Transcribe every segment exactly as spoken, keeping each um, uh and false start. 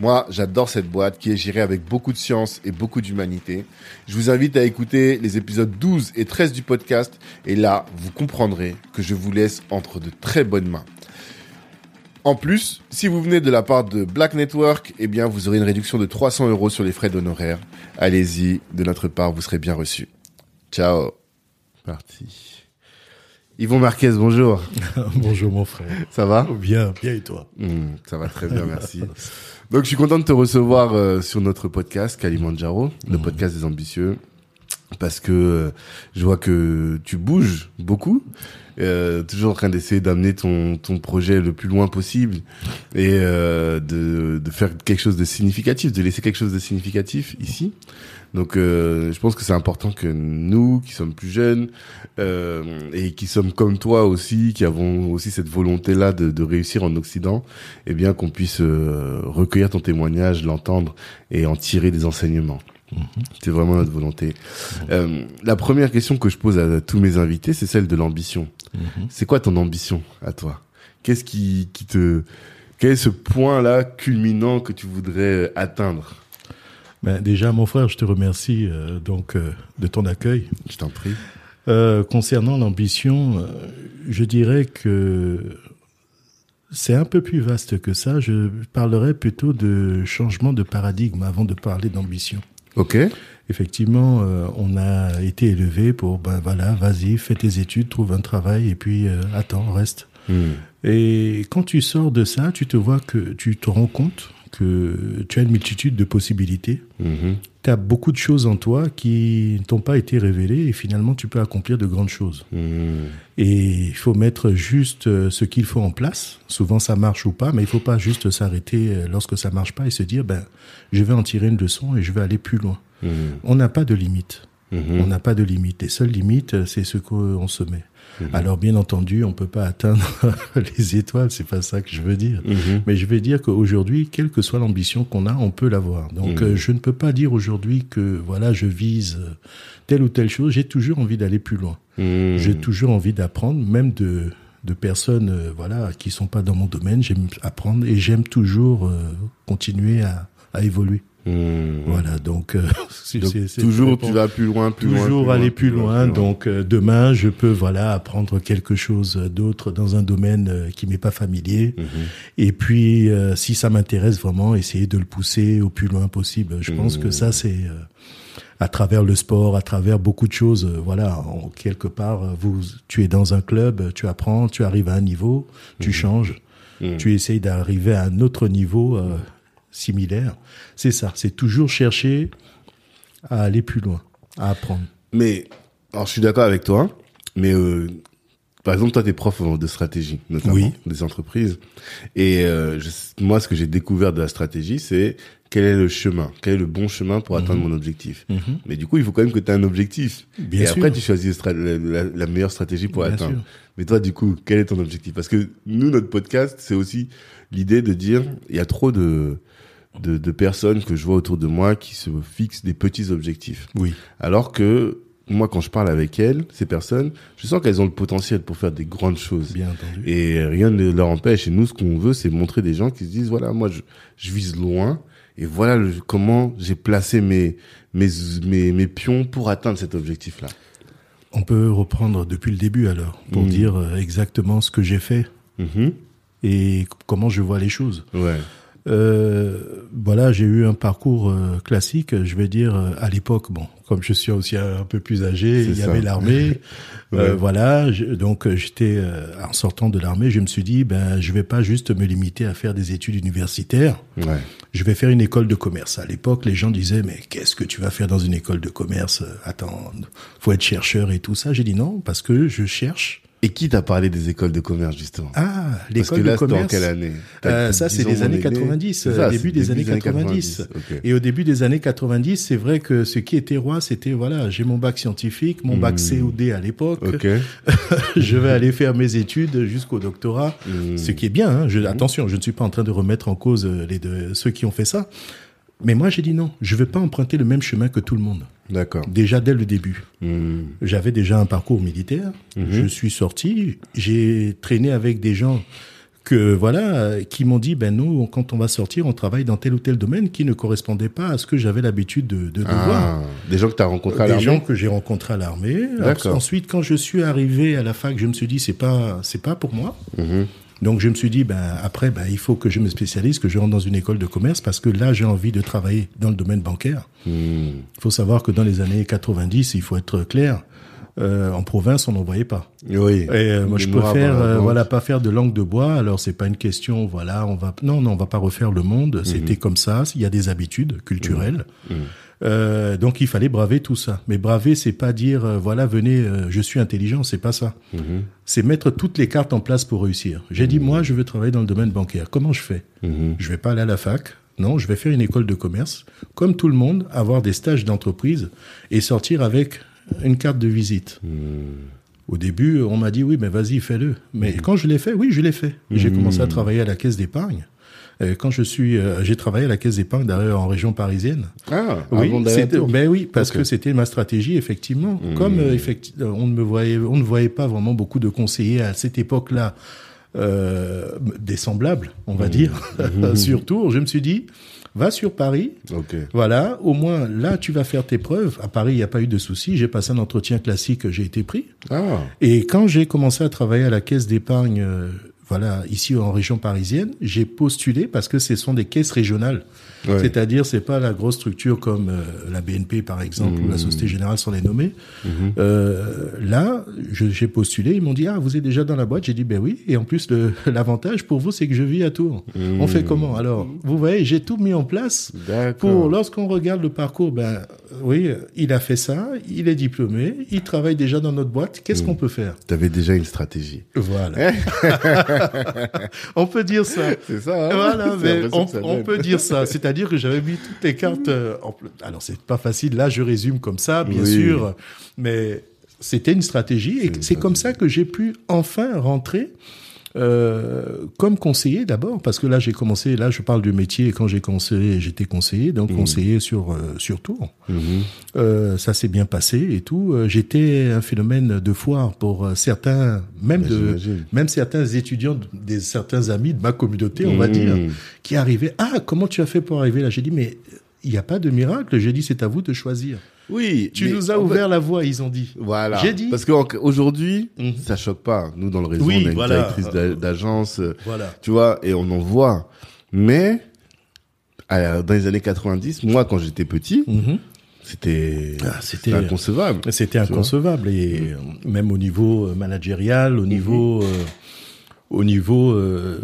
Moi, j'adore cette boîte qui est gérée avec beaucoup de science et beaucoup d'humanité. Je vous invite à écouter les épisodes douze et treize du podcast et là, vous comprendrez que je vous laisse entre de très bonnes mains. En plus, si vous venez de la part de Black Network, eh bien, vous aurez une réduction de trois cents euros sur les frais d'honoraires. Allez-y, de notre part, vous serez bien reçus. Ciao. Parti. Yvon Marquez, bonjour. Bonjour mon frère. Ça va ? Bien, bien et toi ? Mmh, ça va très bien, merci. Donc je suis content de te recevoir euh, sur notre podcast Kalimandjaro, le mmh. podcast des ambitieux, parce que euh, je vois que tu bouges beaucoup, euh, toujours en train d'essayer d'amener ton ton projet le plus loin possible et euh, de de faire quelque chose de significatif, de laisser quelque chose de significatif ici. Donc, euh, je pense que c'est important que nous, qui sommes plus jeunes euh, et qui sommes comme toi aussi, qui avons aussi cette volonté-là de, de réussir en Occident, eh bien qu'on puisse euh, recueillir ton témoignage, l'entendre et en tirer des enseignements. Mmh. C'est vraiment notre volonté. Mmh. Euh, la première question que je pose à tous mes invités, c'est celle de l'ambition. Mmh. C'est quoi ton ambition à toi ? Qu'est-ce qui, qui te, quel est ce point-là culminant que tu voudrais atteindre ? Ben déjà, mon frère, je te remercie euh, donc euh, de ton accueil. Je t'en prie. Euh, concernant l'ambition, euh, je dirais que c'est un peu plus vaste que ça. Je parlerais plutôt de changement de paradigme avant de parler d'ambition. Ok. Effectivement, euh, on a été élevé pour ben voilà, vas-y, fais tes études, trouve un travail et puis euh, attends, reste. Mmh. Et quand tu sors de ça, tu te vois que tu te rends compte que tu as une multitude de possibilités. Mmh. Tu as beaucoup de choses en toi qui ne t'ont pas été révélées et finalement, tu peux accomplir de grandes choses. Mmh. Et il faut mettre juste ce qu'il faut en place. Souvent, ça marche ou pas, mais il ne faut pas juste s'arrêter lorsque ça ne marche pas et se dire, ben, je vais en tirer une leçon et je vais aller plus loin. Mmh. On n'a pas de limite. Mmh. On n'a pas de limite. Les seules limites, c'est ce qu'on se met. Mmh. Alors, bien entendu, on peut pas atteindre les étoiles, c'est pas ça que je veux dire. Mmh. Mais je vais dire qu'aujourd'hui, quelle que soit l'ambition qu'on a, on peut l'avoir. Donc, mmh. euh, je ne peux pas dire aujourd'hui que, voilà, je vise telle ou telle chose. J'ai toujours envie d'aller plus loin. Mmh. J'ai toujours envie d'apprendre, même de, de personnes, euh, voilà, qui sont pas dans mon domaine. J'aime apprendre et j'aime toujours euh, continuer à, à évoluer. Mmh. Voilà, donc, euh, donc c'est, c'est toujours tu vas plus loin, plus toujours loin, toujours aller plus loin. Plus loin donc euh, demain, je peux voilà apprendre quelque chose d'autre dans un domaine euh, qui m'est pas familier. Mmh. Et puis, euh, si ça m'intéresse vraiment, essayer de le pousser au plus loin possible. Je mmh. pense que ça c'est euh, à travers le sport, à travers beaucoup de choses. Euh, voilà, en, quelque part, vous, tu es dans un club, tu apprends, tu arrives à un niveau, tu mmh. changes, mmh. tu essayes d'arriver à un autre niveau. Euh, similaire, c'est ça, c'est toujours chercher à aller plus loin, à apprendre. Mais, alors je suis d'accord avec toi, mais euh, par exemple, toi t'es prof de stratégie, notamment oui. des entreprises, et euh, je, moi ce que j'ai découvert de la stratégie, c'est quel est le chemin, quel est le bon chemin pour atteindre mmh. mon objectif. Mmh. Mais du coup, il faut quand même que tu aies un objectif. Bien et sûr. Après, tu choisis la, la, la meilleure stratégie pour Bien atteindre. Sûr. Mais toi, du coup, quel est ton objectif ? Parce que nous, notre podcast, c'est aussi l'idée de dire, il y a trop de... De, de personnes que je vois autour de moi qui se fixent des petits objectifs. Oui. Alors que moi, quand je parle avec elles, ces personnes, je sens qu'elles ont le potentiel pour faire des grandes choses. Bien entendu. Et rien ne leur empêche. Et nous, ce qu'on veut, c'est montrer des gens qui se disent, voilà, moi, je, je vise loin. Et voilà le, comment j'ai placé mes, mes, mes, mes pions pour atteindre cet objectif-là. On peut reprendre depuis le début, alors, pour mmh. dire exactement ce que j'ai fait mmh. et comment je vois les choses. Ouais. Euh, voilà, j'ai eu un parcours euh, classique, je vais dire, euh, à l'époque, bon, comme je suis aussi un, un peu plus âgé, c'est il y ça. avait l'armée, ouais. euh, voilà, je, donc j'étais, euh, en sortant de l'armée, je me suis dit, ben, je vais pas juste me limiter à faire des études universitaires, ouais. je vais faire une école de commerce. À l'époque, les gens disaient, mais qu'est-ce que tu vas faire dans une école de commerce? Attends, faut être chercheur et tout ça. J'ai dit non, parce que je cherche. Et qui t'a parlé des écoles de commerce, justement? Ah, l'école de commerce. Parce que là, c'était en quelle année? euh, Ça, c'est les années quatre-vingt-dix, début des années quatre-vingt-dix. Okay. Et au début des années quatre-vingt-dix, c'est vrai que ce qui était roi, c'était, voilà, j'ai mon bac scientifique, mon mmh. bac C ou D à l'époque. Okay. Je vais aller faire mes études jusqu'au doctorat, mmh. ce qui est bien. Hein. Je, attention, je ne suis pas en train de remettre en cause les deux, ceux qui ont fait ça. Mais moi, j'ai dit non, je ne veux pas emprunter le même chemin que tout le monde. D'accord. Déjà dès le début. Mmh. J'avais déjà un parcours militaire. Mmh. Je suis sorti. J'ai traîné avec des gens que, voilà, qui m'ont dit, ben nous, quand on va sortir, on travaille dans tel ou tel domaine qui ne correspondait pas à ce que j'avais l'habitude de, de, de ah, voir. Des gens que tu as rencontrés à l'armée? Des gens que j'ai rencontrés à l'armée. D'accord. Ensuite, quand je suis arrivé à la fac, je me suis dit, c'est pas, c'est pas pour moi. Mmh. Donc, je me suis dit, ben, après, ben, il faut que je me spécialise, que je rentre dans une école de commerce, parce que là, j'ai envie de travailler dans le domaine bancaire. Mmh. Il faut savoir que dans les années quatre-vingt-dix, il faut être clair, euh, en province, on n'en voyait pas. Oui. Et euh, moi, je préfère, euh, voilà, pas faire de langue de bois. Alors, c'est pas une question, voilà, on va, non, non, on va pas refaire le monde. Mmh. C'était comme ça. Il y a des habitudes culturelles. Mmh. Mmh. Euh, donc il fallait braver tout ça. Mais braver, c'est pas dire euh, voilà, venez, euh, je suis intelligent, c'est pas ça. Mmh. C'est mettre toutes les cartes en place pour réussir. J'ai mmh. dit moi, je veux travailler dans le domaine bancaire. Comment je fais ? Mmh. Je vais pas aller à la fac. Non, je vais faire une école de commerce, comme tout le monde, avoir des stages d'entreprise et sortir avec une carte de visite. Mmh. Au début, on m'a dit oui, mais vas-y, fais-le. Mais mmh. quand je l'ai fait, oui, je l'ai fait. Mmh. J'ai commencé à travailler à la Caisse d'Épargne. Quand je suis, euh, j'ai travaillé à la Caisse d'Épargne d'ailleurs en région parisienne. Ah, oui, c'était, ben oui, parce okay. que c'était ma stratégie effectivement. Mmh. Comme euh, effecti- on ne me voyait, on ne voyait pas vraiment beaucoup de conseillers à cette époque-là, euh, des semblables, on va mmh. dire. Mmh. Surtout, je me suis dit, va sur Paris. Okay. Voilà, au moins là, tu vas faire tes preuves. À Paris, il n'y a pas eu de souci. J'ai passé un entretien classique, j'ai été pris. Ah. Et quand j'ai commencé à travailler à la Caisse d'Épargne. Euh, Voilà, ici en région parisienne, j'ai postulé parce que ce sont des caisses régionales. Ouais. C'est-à-dire, c'est pas la grosse structure comme euh, la B N P, par exemple, mmh. ou la Société Générale, sans les nommer. Mmh. Euh, là, je, j'ai postulé, ils m'ont dit « Ah, vous êtes déjà dans la boîte ?» J'ai dit « Ben oui. » Et en plus, le, l'avantage pour vous, c'est que je vis à Tours. Mmh. On fait comment ? Alors, vous voyez, j'ai tout mis en place. D'accord. Pour, lorsqu'on regarde le parcours, ben oui, il a fait ça, il est diplômé, il travaille déjà dans notre boîte. Qu'est-ce mmh. qu'on peut faire ? Tu avais déjà une stratégie. Voilà. On peut dire ça. C'est ça. Hein voilà, c'est mais on, ça on peut dire ça. C'est-à-dire que j'avais mis toutes les cartes en place. Alors, c'est pas facile. Là, je résume comme ça, bien oui. sûr. Mais c'était une stratégie. Et c'est, c'est comme ça que j'ai pu enfin rentrer euh, comme conseiller d'abord. Parce que là, j'ai commencé. Là, je parle du métier. Quand j'ai commencé, j'étais conseiller. Donc, mmh. conseiller sur, euh, sur Tours. Mmh. Euh, ça s'est bien passé et tout. J'étais un phénomène de foire pour certains, même bah, de, j'imagine. même certains étudiants, des, certains amis de ma communauté, on mmh. va dire, qui arrivaient. Ah, comment tu as fait pour arriver là? J'ai dit, mais il n'y a pas de miracle. J'ai dit, c'est à vous de choisir. Oui. Tu nous as ouvert fait... la voie, ils ont dit. Voilà. J'ai dit. Parce qu'aujourd'hui, mmh. ça choque pas. Nous, dans le réseau, oui, on a une voilà. directrice d'agence. Voilà. Tu vois, et on en voit. Mais, dans les années quatre-vingt-dix, moi, quand j'étais petit, mmh. C'était, ah, c'était, c'était inconcevable. C'était inconcevable et mmh. même au niveau managérial, au niveau, mmh. euh, au niveau, euh,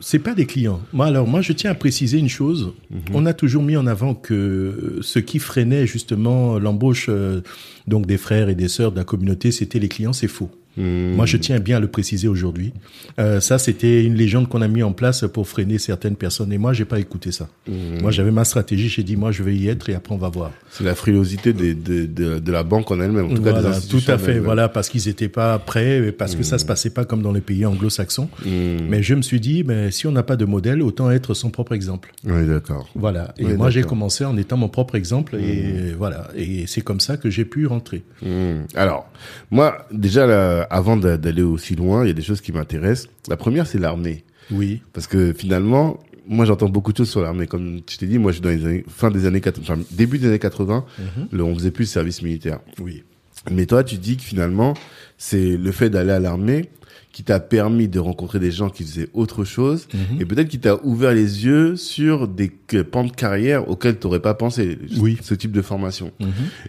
c'est pas des clients. Moi, alors moi, je tiens à préciser une chose. Mmh. On a toujours mis en avant que ce qui freinait justement l'embauche euh, donc des frères et des sœurs de la communauté, c'était les clients. C'est faux. Mmh. Moi, je tiens bien à le préciser aujourd'hui. Euh, ça, c'était une légende qu'on a mis en place pour freiner certaines personnes. Et moi, j'ai pas écouté ça. Mmh. Moi, j'avais ma stratégie. J'ai dit, moi, je vais y être et après, on va voir. C'est la frilosité des, de, de, de la banque en elle-même. En tout voilà, cas, des institutions tout à fait. Voilà, parce qu'ils étaient pas prêts, parce mmh. que ça se passait pas comme dans les pays anglo-saxons. Mmh. Mais je me suis dit, mais si on n'a pas de modèle, autant être son propre exemple. Oui, d'accord. Voilà. Et oui, moi, d'accord. j'ai commencé en étant mon propre exemple. Mmh. Et voilà. Et c'est comme ça que j'ai pu rentrer. Mmh. Alors, moi, déjà, la avant d'aller aussi loin, il y a des choses qui m'intéressent. La première, c'est l'armée. Oui. Parce que finalement, moi, j'entends beaucoup de choses sur l'armée. Comme je t'ai dit, moi, je suis dans les années, fin des années quatre-vingt, enfin, début des années quatre-vingt, mm-hmm. le, on faisait plus le service militaire. Oui. Mais toi, tu dis que finalement, c'est le fait d'aller à l'armée qui t'a permis de rencontrer des gens qui faisaient autre chose, mmh. et peut-être qui t'a ouvert les yeux sur des pans de carrière auxquels t'aurais pas pensé. Oui. Ce type de formation. Mmh.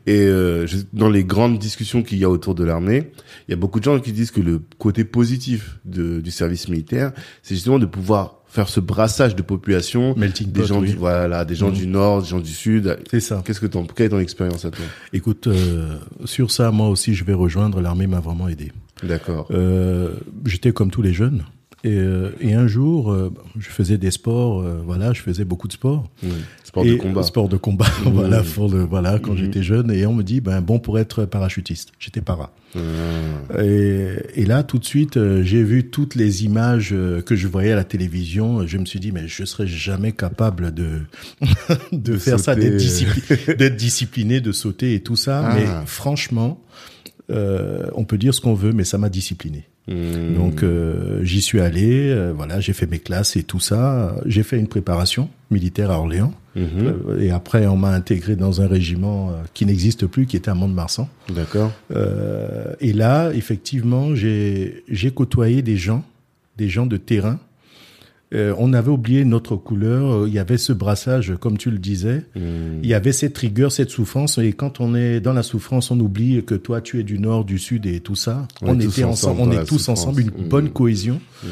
Et euh, je, dans les grandes discussions qu'il y a autour de l'armée, il y a beaucoup de gens qui disent que le côté positif de, du service militaire, c'est justement de pouvoir faire ce brassage de population, Melting des pot, gens oui. du voilà, des gens mmh. du nord, des gens du sud. C'est ça. Qu'est-ce que ton quelle est ton expérience à toi? Écoute, euh, sur ça, moi aussi, je vais rejoindre. L'armée m'a vraiment aidé. D'accord. Euh, j'étais comme tous les jeunes. Et, euh, et un jour, euh, je faisais des sports. Euh, voilà, je faisais beaucoup de sports. Mmh. Sport et de combat. Sport de combat. Mmh. Voilà, pour le, voilà, quand mmh. j'étais jeune. Et on me dit, ben bon pour être parachutiste. J'étais para. Mmh. Et, et là, tout de suite, euh, j'ai vu toutes les images euh, que je voyais à la télévision. Je me suis dit, mais je serais jamais capable de de, de faire sauter. Ça, d'être, discipli- d'être discipliné, de sauter et tout ça. Ah. Mais franchement. Euh, on peut dire ce qu'on veut, mais ça m'a discipliné. Mmh. Donc euh, j'y suis allé, euh, voilà, j'ai fait mes classes et tout ça. J'ai fait une préparation militaire à Orléans. Mmh. Euh, et après, on m'a intégré dans un régiment euh, qui n'existe plus, qui était à Mont-de-Marsan. D'accord. Euh, et là, effectivement, j'ai, j'ai côtoyé des gens, des gens de terrain. Euh, on avait oublié notre couleur, il y avait ce brassage, comme tu le disais, mmh. il y avait cette rigueur, cette souffrance, et quand on est dans la souffrance, on oublie que toi, tu es du nord, du sud et tout ça. On, on était ensemble, on est tous souffrance. ensemble, une mmh. bonne cohésion. Mmh.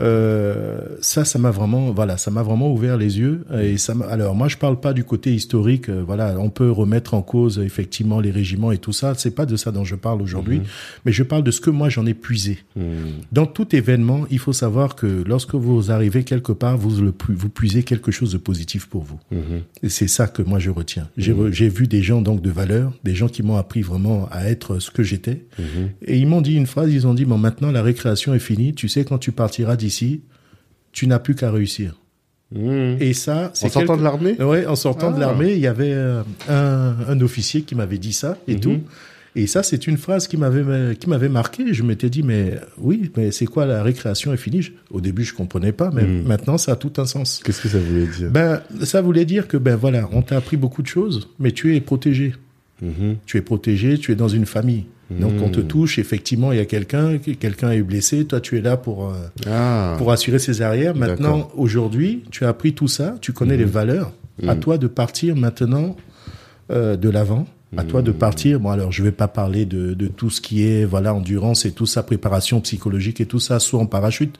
Euh, ça, ça m'a vraiment, voilà, ça m'a vraiment ouvert les yeux. Et ça m'a, alors, moi, je parle pas du côté historique. Euh, voilà, on peut remettre en cause effectivement les régiments et tout ça. C'est pas de ça dont je parle aujourd'hui, mmh. mais je parle de ce que moi j'en ai puisé. Mmh. Dans tout événement, il faut savoir que lorsque vous arrivez quelque part, vous, le, vous puisez quelque chose de positif pour vous. Mmh. Et c'est ça que moi je retiens. J'ai, mmh. j'ai vu des gens donc de valeur, des gens qui m'ont appris vraiment à être ce que j'étais. Mmh. Et ils m'ont dit une phrase, ils ont dit, bon, maintenant la récréation est finie, tu sais, quand tu partiras d'ici, tu n'as plus qu'à réussir. Mmh. Et ça, c'est en sortant quelque... de l'armée. Ouais, en sortant ah. de l'armée, il y avait euh, un, un officier qui m'avait dit ça et mmh. tout. Et ça, c'est une phrase qui m'avait, qui m'avait marqué. Je m'étais dit, mais oui, mais c'est quoi, la récréation est finie? Au début, je comprenais pas, mais mmh. maintenant, ça a tout un sens. Qu'est-ce que ça voulait dire? Ben, ça voulait dire que, ben voilà, on t'a appris beaucoup de choses, mais tu es protégé. Mmh. Tu es protégé, tu es dans une famille. Donc, mmh. on te touche, effectivement, il y a quelqu'un, quelqu'un est blessé, toi, tu es là pour, euh, ah. pour assurer ses arrières. Maintenant, d'accord. aujourd'hui, tu as appris tout ça, tu connais mmh. les valeurs. Mmh. À toi de partir maintenant euh, de l'avant. À toi de partir. Bon, alors, je vais pas parler de, de tout ce qui est, voilà, endurance et tout ça, préparation psychologique et tout ça, soit en parachute.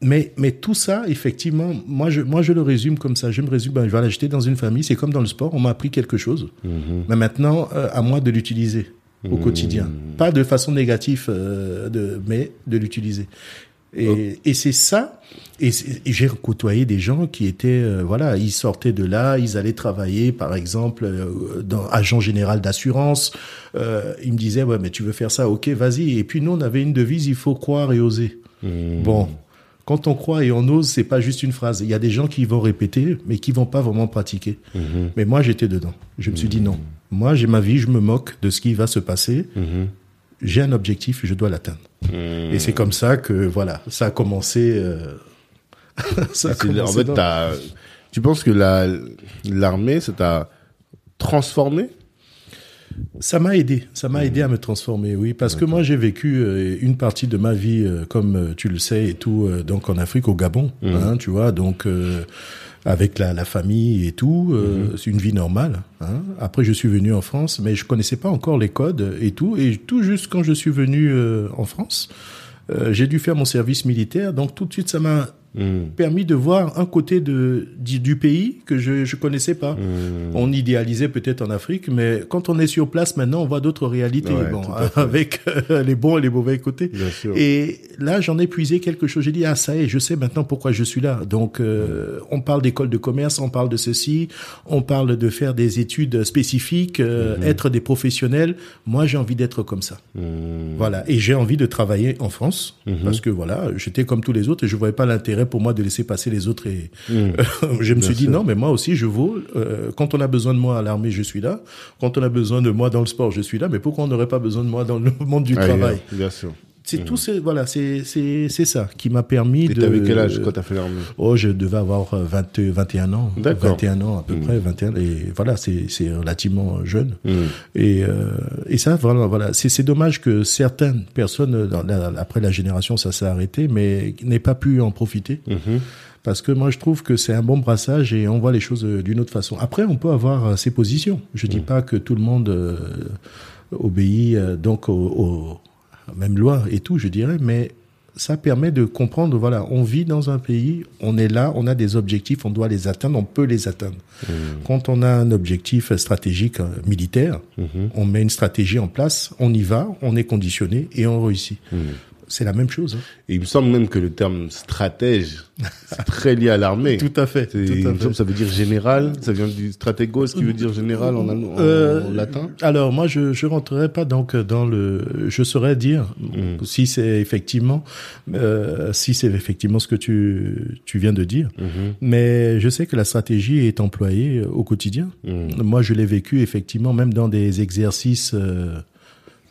Mais, mais tout ça, effectivement, moi, je, moi, je le résume comme ça. Je me résume, ben, voilà, j'étais dans une famille, c'est comme dans le sport, on m'a appris quelque chose. Mm-hmm. Mais maintenant, euh, à moi de l'utiliser au mm-hmm. quotidien. Pas de façon négative, euh, de, mais de l'utiliser. Et, oh. et c'est ça. Et, et j'ai côtoyé des gens qui étaient, euh, voilà, ils sortaient de là, ils allaient travailler, par exemple, euh, dans agent général d'assurance. Euh, ils me disaient, ouais, mais tu veux faire ça, ok, vas-y. Et puis nous, on avait une devise, il faut croire et oser. Mmh. Bon, quand on croit et on ose, c'est pas juste une phrase. Il y a des gens qui vont répéter, mais qui vont pas vraiment pratiquer. Mmh. Mais moi, j'étais dedans. Je me suis mmh. dit non. Moi, j'ai ma vie, je me moque de ce qui va se passer. Mmh. J'ai un objectif, je dois l'atteindre. Mmh. Et c'est comme ça que, voilà, ça a commencé... Euh... ça a commencé en fait, t'as... Tu penses que la... l'armée, ça t'a transformé ? Ça m'a aidé. Ça m'a mmh. aidé à me transformer, oui. Parce okay. que moi, j'ai vécu euh, une partie de ma vie, euh, comme euh, tu le sais, et tout, euh, donc en Afrique, au Gabon, mmh. hein, tu vois, donc... Euh... avec la, la famille et tout, euh, mmh. c'est une vie normale. Hein. Après, je suis venu en France, mais je connaissais pas encore les codes et tout. Et tout juste quand je suis venu euh, en France, euh, j'ai dû faire mon service militaire. Donc tout de suite, ça m'a mmh. permis de voir un côté de, du, du pays que je, je connaissais pas. Mmh. On idéalisait peut-être en Afrique, mais quand on est sur place maintenant, on voit d'autres réalités, ouais, bon, avec euh, les bons et les mauvais côtés. Bien sûr. Et là, j'en ai puisé quelque chose. J'ai dit, ah, ça y est, je sais maintenant pourquoi je suis là. Donc, euh, mmh. on parle d'école de commerce, on parle de ceci, on parle de faire des études spécifiques, euh, mmh. être des professionnels. Moi, j'ai envie d'être comme ça. Mmh. Voilà. Et j'ai envie de travailler en France, mmh. parce que voilà, j'étais comme tous les autres et je voyais pas l'intérêt pour moi de laisser passer les autres et mmh. je me Bien suis dit sûr. non, mais moi aussi je vaux, euh, quand on a besoin de moi à l'armée je suis là, quand on a besoin de moi dans le sport je suis là, mais pourquoi on n'aurait pas besoin de moi dans le monde du ah, travail? Bien sûr. C'est mmh. tout ce, voilà, c'est, c'est, c'est ça qui m'a permis de... Tu avais quel âge quand tu as fait l'armée? Oh, je devais avoir vingt, vingt et un ans. D'accord. vingt et un ans à peu mmh. près, vingt et un, et voilà, c'est, c'est relativement jeune. Mmh. Et, euh, et ça, vraiment, voilà, c'est, c'est dommage que certaines personnes, dans la, après la génération, ça s'est arrêté, mais n'aient pas pu en profiter. Mmh. Parce que moi, je trouve que c'est un bon brassage et on voit les choses d'une autre façon. Après, on peut avoir ses positions. Je dis mmh. pas que tout le monde euh, obéit euh, donc aux... Au, même loi et tout, je dirais, mais ça permet de comprendre, voilà, on vit dans un pays, on est là, on a des objectifs, on doit les atteindre, on peut les atteindre. Mmh. Quand on a un objectif stratégique euh, militaire, mmh. on met une stratégie en place, on y va, on est conditionné et on réussit. Mmh. C'est la même chose. Hein. Et il me semble même que le terme stratège, c'est très lié à l'armée. Tout à fait. Tout à il me semble, ça veut dire général. Ça vient du stratégos, qui veut dire général en, en, euh, en latin. Alors moi, je je rentrerai pas donc dans le. Je saurais dire mm. si c'est effectivement, euh, si c'est effectivement ce que tu tu viens de dire. Mm-hmm. Mais je sais que la stratégie est employée au quotidien. Mm. Moi, je l'ai vécu effectivement, même dans des exercices. Euh,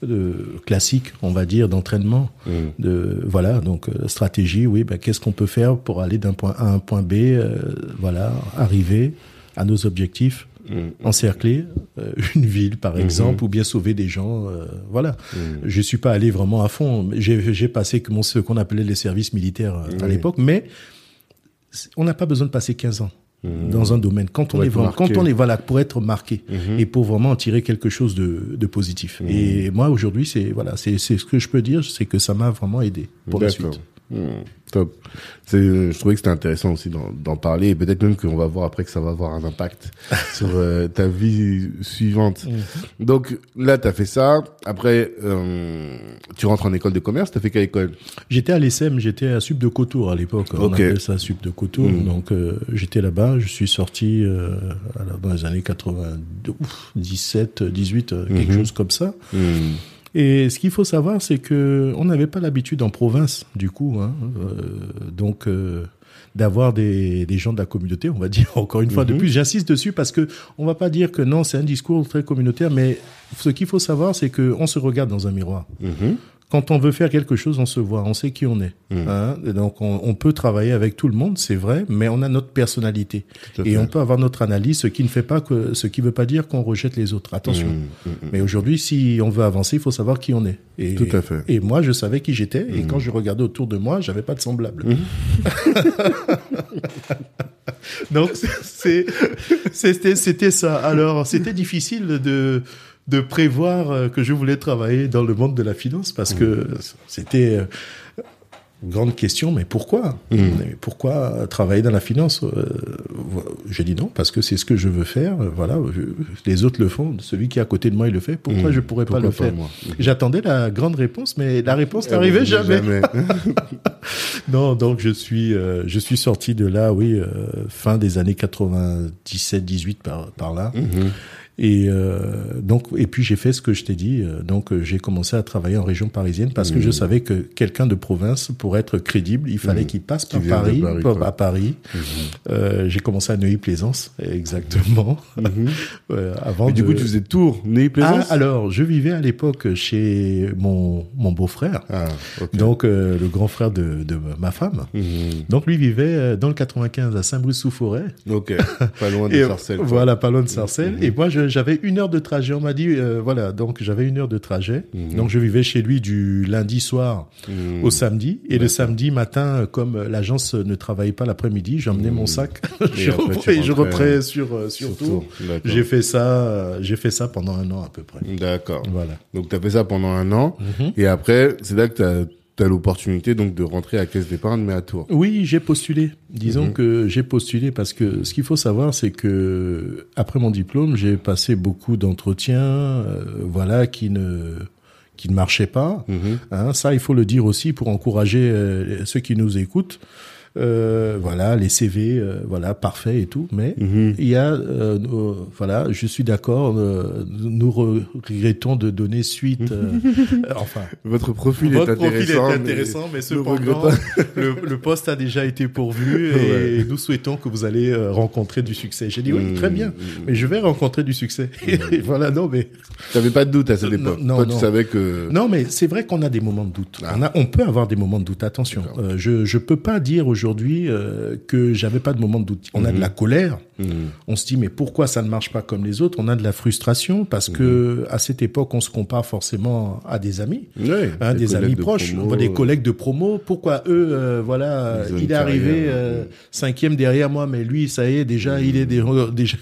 de classique, on va dire, d'entraînement, mmh. de voilà, donc euh, stratégie, oui, ben qu'est-ce qu'on peut faire pour aller d'un point A à un point B, euh, voilà, arriver à nos objectifs, mmh. encercler euh, une ville par exemple, mmh. ou bien sauver des gens, euh, voilà. Mmh. Je suis pas allé vraiment à fond, j'ai j'ai passé que mon ce qu'on appelait les services militaires euh, à mmh. l'époque, mais on n'a pas besoin de passer quinze ans. Mmh. Dans un domaine, quand on est vraiment, quand on est voilà, pour être marqué mmh. et pour vraiment en tirer quelque chose de, de positif. Mmh. Et moi aujourd'hui, c'est voilà, c'est c'est ce que je peux dire, c'est que ça m'a vraiment aidé pour D'accord. la suite. Mmh. Top. C'est, je trouvais que c'était intéressant aussi d'en, d'en parler et peut-être même qu'on va voir après que ça va avoir un impact sur euh, ta vie suivante. Mmh. Donc là, t'as fait ça. Après, euh, tu rentres en école de commerce. T'as fait quelle école? J'étais à l'E S S E M, j'étais à S U P de Couture à l'époque. Okay. On appelait ça S U P de Couture. Mmh. Donc euh, j'étais là-bas. Je suis sorti euh, dans les années quatre-vingt-dix-sept, dix-huit, mmh. quelque chose comme ça. Mmh. Et ce qu'il faut savoir, c'est que on n'avait pas l'habitude en province, du coup, hein, euh, donc euh, d'avoir des, des gens de la communauté, on va dire. Encore une mm-hmm. fois de plus, j'insiste dessus parce que on va pas dire que non, c'est un discours très communautaire, mais ce qu'il faut savoir, c'est que on se regarde dans un miroir. Mm-hmm. Quand on veut faire quelque chose, on se voit, on sait qui on est. Mmh. Hein, donc, on, on peut travailler avec tout le monde, c'est vrai, mais on a notre personnalité. Et on peut avoir notre analyse, ce qui ne fait pas que, ce qui veut pas dire qu'on rejette les autres. Attention. Mmh. Mmh. Mais aujourd'hui, si on veut avancer, il faut savoir qui on est. Et, tout à fait. Et moi, je savais qui j'étais, mmh. et quand je regardais autour de moi, j'avais pas de semblable. Mmh. Donc, c'est, c'était, c'était ça. Alors, c'était difficile de, de prévoir que je voulais travailler dans le monde de la finance parce que mmh. c'était une grande question, mais pourquoi mmh. pourquoi travailler dans la finance? Je dis non, parce que c'est ce que je veux faire, voilà, les autres le font, celui qui est à côté de moi il le fait, pourquoi mmh. je pourrais pourquoi pas le pas faire moi. J'attendais la grande réponse, mais la réponse euh, n'arrivait jamais, jamais. Non, donc je suis euh, je suis sorti de là, oui, euh, fin des années quatre-vingt-dix-sept dix-huit par par là. Mmh. Et euh, donc, et puis j'ai fait ce que je t'ai dit. Donc j'ai commencé à travailler en région parisienne parce que mmh. je savais que quelqu'un de province, pour être crédible, il fallait mmh. qu'il passe par Paris, Paris par, à Paris. Mmh. Euh, j'ai commencé à Neuilly-Plaisance, exactement. Mmh. euh, avant. Mais de... du coup, tu faisais Tours, Neuilly-Plaisance. Ah, alors, je vivais à l'époque chez mon mon beau-frère, ah, okay. donc euh, le grand frère de de ma femme. Mmh. Donc lui vivait dans le quatre-vingt-quinze à Saint-Brice-sous-Forêt. Ok. Pas loin de Sarcelles. Quoi. Voilà, pas loin de Sarcelles. Mmh. Et moi, je J'avais une heure de trajet. On m'a dit, euh, voilà, donc j'avais une heure de trajet. Mmh. Donc je vivais chez lui du lundi soir mmh. au samedi. Et D'accord. le samedi matin, comme l'agence ne travaillait pas l'après-midi, j'emmenais mmh. mon sac et, je, après, et je rentrais sur, euh, sur, sur Tours. J'ai fait ça, euh, j'ai fait ça pendant un an à peu près. D'accord. Voilà. Donc tu as fait ça pendant un an. Mmh. Et après, c'est là que tu as... T'as l'opportunité donc de rentrer à Caisse d'Épargne, mais à Tours. Oui, j'ai postulé. Disons mmh. que j'ai postulé parce que ce qu'il faut savoir, c'est que après mon diplôme, j'ai passé beaucoup d'entretiens, euh, voilà, qui ne qui ne marchaient pas. Mmh. Hein, ça, il faut le dire aussi pour encourager euh, ceux qui nous écoutent. euh, voilà, les C V, euh, voilà, parfaits et tout. Mais mm-hmm. il y a, euh, euh, voilà, je suis d'accord, euh, nous regrettons de donner suite. Euh, enfin, votre profil votre est intéressant, profil est intéressant mais, mais cependant, le, le poste a déjà été pourvu et ouais. nous souhaitons que vous allez rencontrer du succès. J'ai dit, oui, mmh, très bien, mmh. mais je vais rencontrer du succès. Mmh. Et voilà, non, mais... T'avais pas de doute à cette époque. Non, Toi, non. Tu savais que... Non, mais c'est vrai qu'on a des moments de doute. Ah. On a, on peut avoir des moments de doute. Attention, euh, je, je peux pas dire aujourd'hui euh, que j'avais pas de moments de doute. On mmh. a de la colère. Mmh. On se dit, mais pourquoi ça ne marche pas comme les autres? On a de la frustration parce mmh. que à cette époque, on se compare forcément à des amis, oui, hein, des amis proches, de promo, des collègues de promo. Pourquoi eux, euh, voilà, il est carrière, arrivé euh, ouais. cinquième derrière moi, mais lui, ça y est, déjà, mmh. il est des, déjà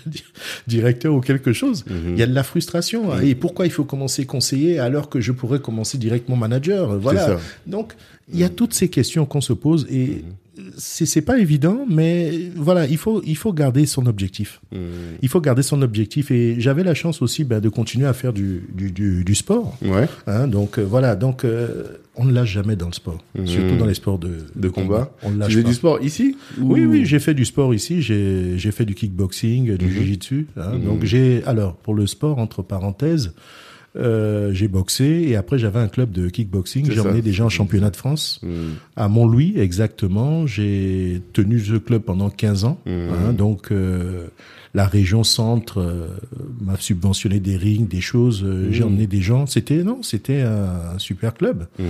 directeur ou quelque chose. Mmh. Il y a de la frustration. Mmh. Et pourquoi il faut commencer conseiller alors que je pourrais commencer directement manager? Voilà. Donc, il y a toutes ces questions qu'on se pose et mmh. c'est, c'est pas évident, mais voilà, il faut, il faut garder son objectif. Mmh. Il faut garder son objectif. Et j'avais la chance aussi bah, de continuer à faire du, du, du, du sport. Ouais. Hein, donc, euh, voilà. Donc, euh, on ne lâche jamais dans le sport. Mmh. Surtout dans les sports de, de, de combat. combat. On ne lâche tu pas. Tu fais du sport ici? Ou... Oui, oui, j'ai fait du sport ici. J'ai, j'ai fait du kickboxing, du mmh. jiu-jitsu. Hein, mmh. Donc, j'ai, alors, pour le sport, entre parenthèses, Euh, j'ai boxé et après j'avais un club de kickboxing. C'est j'ai emmené des gens en championnat de France mmh. à Montlouis exactement. J'ai tenu ce club pendant quinze ans. Mmh. Hein, donc euh, la région centre euh, m'a subventionné des rings, des choses. Euh, mmh. J'ai emmené des gens. C'était non, c'était un, un super club. Mmh.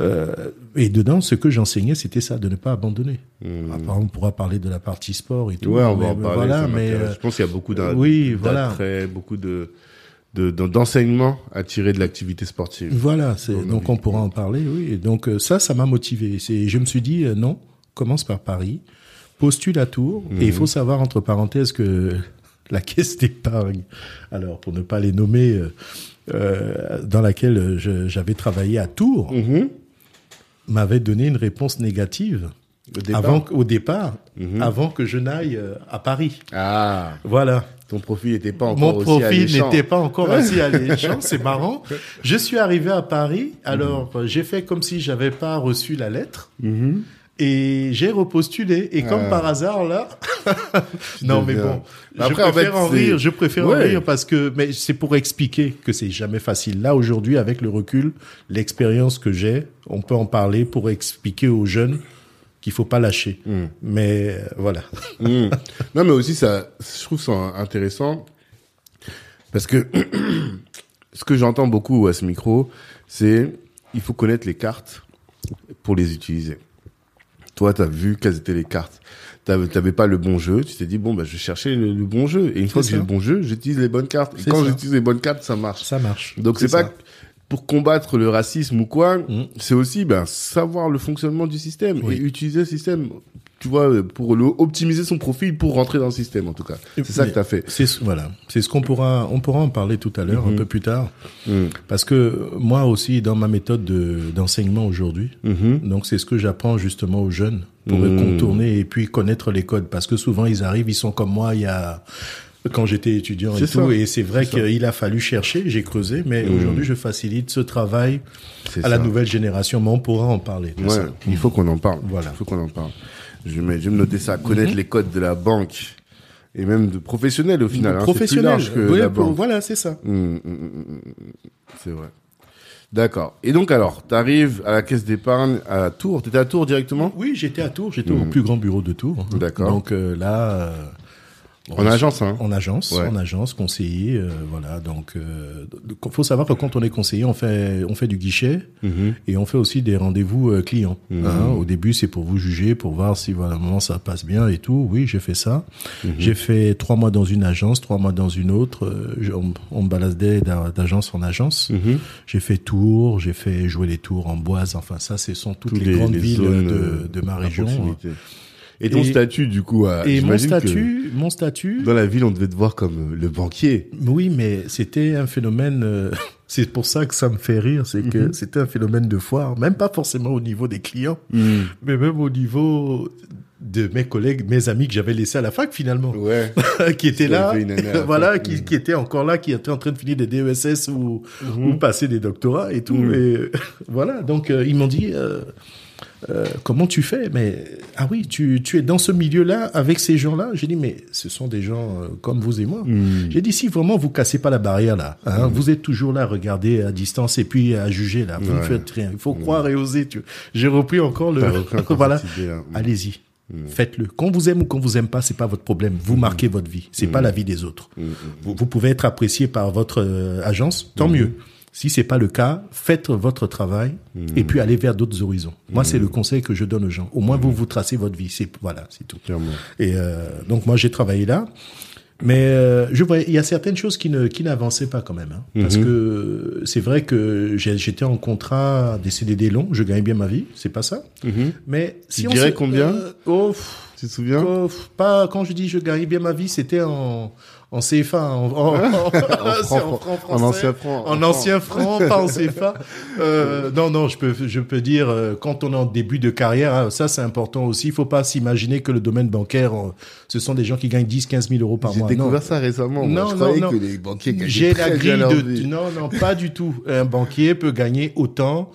Euh, et dedans, ce que j'enseignais, c'était ça, de ne pas abandonner. Mmh. Après, on pourra parler de la partie sport et tout. Ouais, on va en parler. Voilà, mais euh, je pense qu'il y a beaucoup d'attrait, oui, voilà. beaucoup de De, d'enseignement à tirer de l'activité sportive. Voilà, c'est, donc on pourra en parler, oui. Et donc ça, ça m'a motivé. C'est, je me suis dit, euh, non, commence par Paris, postule à Tours, mmh. et il faut savoir, entre parenthèses, que la Caisse d'Épargne, alors pour ne pas les nommer, euh, euh, dans laquelle je, j'avais travaillé à Tours, mmh. m'avait donné une réponse négative. Au départ, avant, au départ mmh. avant que je n'aille à Paris. Ah. Voilà. Ton profil n'était pas encore Mon aussi alléchant. Mon profil n'était pas encore assez alléchant, c'est marrant. Je suis arrivé à Paris, alors mmh. j'ai fait comme si j'avais pas reçu la lettre. Mmh. Et j'ai repostulé. Et comme ah. par hasard, là... non, mais bon, Après, je préfère en, fait, en rire. Je préfère ouais. en rire parce que... Mais c'est pour expliquer que c'est jamais facile. Là, aujourd'hui, avec le recul, l'expérience que j'ai, on peut en parler pour expliquer aux jeunes qu'il faut pas lâcher. Mmh. Mais euh, voilà. Mmh. Non, mais aussi, ça, je trouve ça intéressant parce que ce que j'entends beaucoup à ce micro, c'est il faut connaître les cartes pour les utiliser. Toi, tu as vu quelles étaient les cartes. Tu n'avais pas le bon jeu. Tu t'es dit, bon, bah, je vais chercher le, le bon jeu. Et une c'est fois ça. que j'ai le bon jeu, j'utilise les bonnes cartes. Et c'est quand ça. j'utilise les bonnes cartes, ça marche. Ça marche. Donc, c'est, c'est pas... pour combattre le racisme ou quoi, mmh. c'est aussi ben savoir le fonctionnement du système oui. et utiliser le système, tu vois, pour le, optimiser son profil pour rentrer dans le système en tout cas. C'est ça Mais que t'as fait. C'est voilà, c'est ce qu'on pourra, on pourra en parler tout à l'heure, mmh. un peu plus tard, mmh. parce que moi aussi dans ma méthode de, d'enseignement aujourd'hui, mmh. donc c'est ce que j'apprends justement aux jeunes pour mmh. contourner et puis connaître les codes, parce que souvent ils arrivent, ils sont comme moi, il y a quand j'étais étudiant c'est et ça, tout, et c'est vrai c'est qu'il ça. a fallu chercher, j'ai creusé, mais mmh. aujourd'hui je facilite ce travail c'est à ça. la nouvelle génération, mais on pourra en parler. Ouais, ça. Il faut qu'on en parle. Voilà. Il faut qu'on en parle. Je vais, je vais me noter ça, connaître mmh. les codes de la banque, et même de professionnels au final. Hein, professionnels, c'est plus large que oui, la banque. Voilà, c'est ça. Mmh, mmh, mmh, c'est vrai. D'accord. Et donc alors, t'arrives à la Caisse d'Épargne à Tours, t'étais à Tours directement ? Oui, j'étais à Tours, j'étais mmh. au plus grand bureau de Tours. D'accord. Donc euh, là... Euh... Bon, en agence, hein. En agence, ouais. en agence, conseiller, euh, voilà. Donc, euh, faut savoir que quand on est conseiller, on fait, on fait du guichet mm-hmm. et on fait aussi des rendez-vous euh, clients. Mm-hmm. Hein. Au début, c'est pour vous juger, pour voir si voilà, ça passe bien et tout. Oui, j'ai fait ça. Mm-hmm. J'ai fait trois mois dans une agence, trois mois dans une autre. Je, on, on me baladait d'agence en agence. Mm-hmm. J'ai fait Tours, j'ai fait jouer les tours en Boise. Enfin, ça, ce sont toutes Tous les, les grandes les villes de, de ma région. Proximité. Et ton et, statut, du coup, à, et mon statut, mon statut. Dans la ville, on devait te voir comme le banquier. Oui, mais c'était un phénomène, euh, c'est pour ça que ça me fait rire, c'est que mm-hmm. c'était un phénomène de foire, même pas forcément au niveau des clients, mm. mais même au niveau de mes collègues, mes amis que j'avais laissés à la fac finalement, ouais, qui étaient là, voilà, qui, mmh. qui étaient encore là, qui étaient en train de finir des D E S S ou, mmh. ou passer des doctorats et tout. Mmh. Et voilà, donc euh, ils m'ont dit, euh, euh, comment tu fais? Mais ah oui, tu, tu es dans ce milieu-là avec ces gens-là. J'ai dit, mais ce sont des gens euh, comme vous et moi. Mmh. J'ai dit, si vraiment vous cassez pas la barrière là, hein, mmh. vous êtes toujours là à regarder à distance et puis à juger là, vous ouais. ne faites rien. Il faut mmh. croire et oser. Tu... J'ai repris encore le, repris encore voilà, hein. allez-y. Mmh. Faites-le. Quand vous aimez ou quand vous aimez pas, c'est pas votre problème. Vous mmh. marquez votre vie. C'est mmh. pas la vie des autres. Mmh. Vous, vous pouvez être apprécié par votre euh, agence, tant mmh. mieux. Si c'est pas le cas, faites votre travail mmh. et puis allez vers d'autres horizons. Mmh. Moi, c'est le conseil que je donne aux gens. Au moins, mmh. vous vous tracez votre vie. C'est voilà, c'est tout. Clairement. Et euh, donc moi, j'ai travaillé là, mais euh, je voyais il y a certaines choses qui ne qui n'avançaient pas quand même. Hein, mmh. Parce que c'est vrai que j'ai, j'étais en contrat des C D D longs, je gagnais bien ma vie, c'est pas ça. Mmh. Mais si tu on dirais se, combien euh, oh, tu te souviens oh, pas quand je dis je gagnais bien ma vie, c'était en en C F A, en, en, en, c'est en franc français, en ancien franc, en, en ancien franc, pas en C F A. Euh, non, non, je peux, je peux dire, quand on est en début de carrière, ça c'est important aussi. Il faut pas s'imaginer que le domaine bancaire, ce sont des gens qui gagnent dix, quinze mille euros par mois. J'ai découvert non. ça récemment. Moi. Non, je non, croyais non. que les banquiers gagnaient J'ai très la grille de, non, non, pas du tout. Un banquier peut gagner autant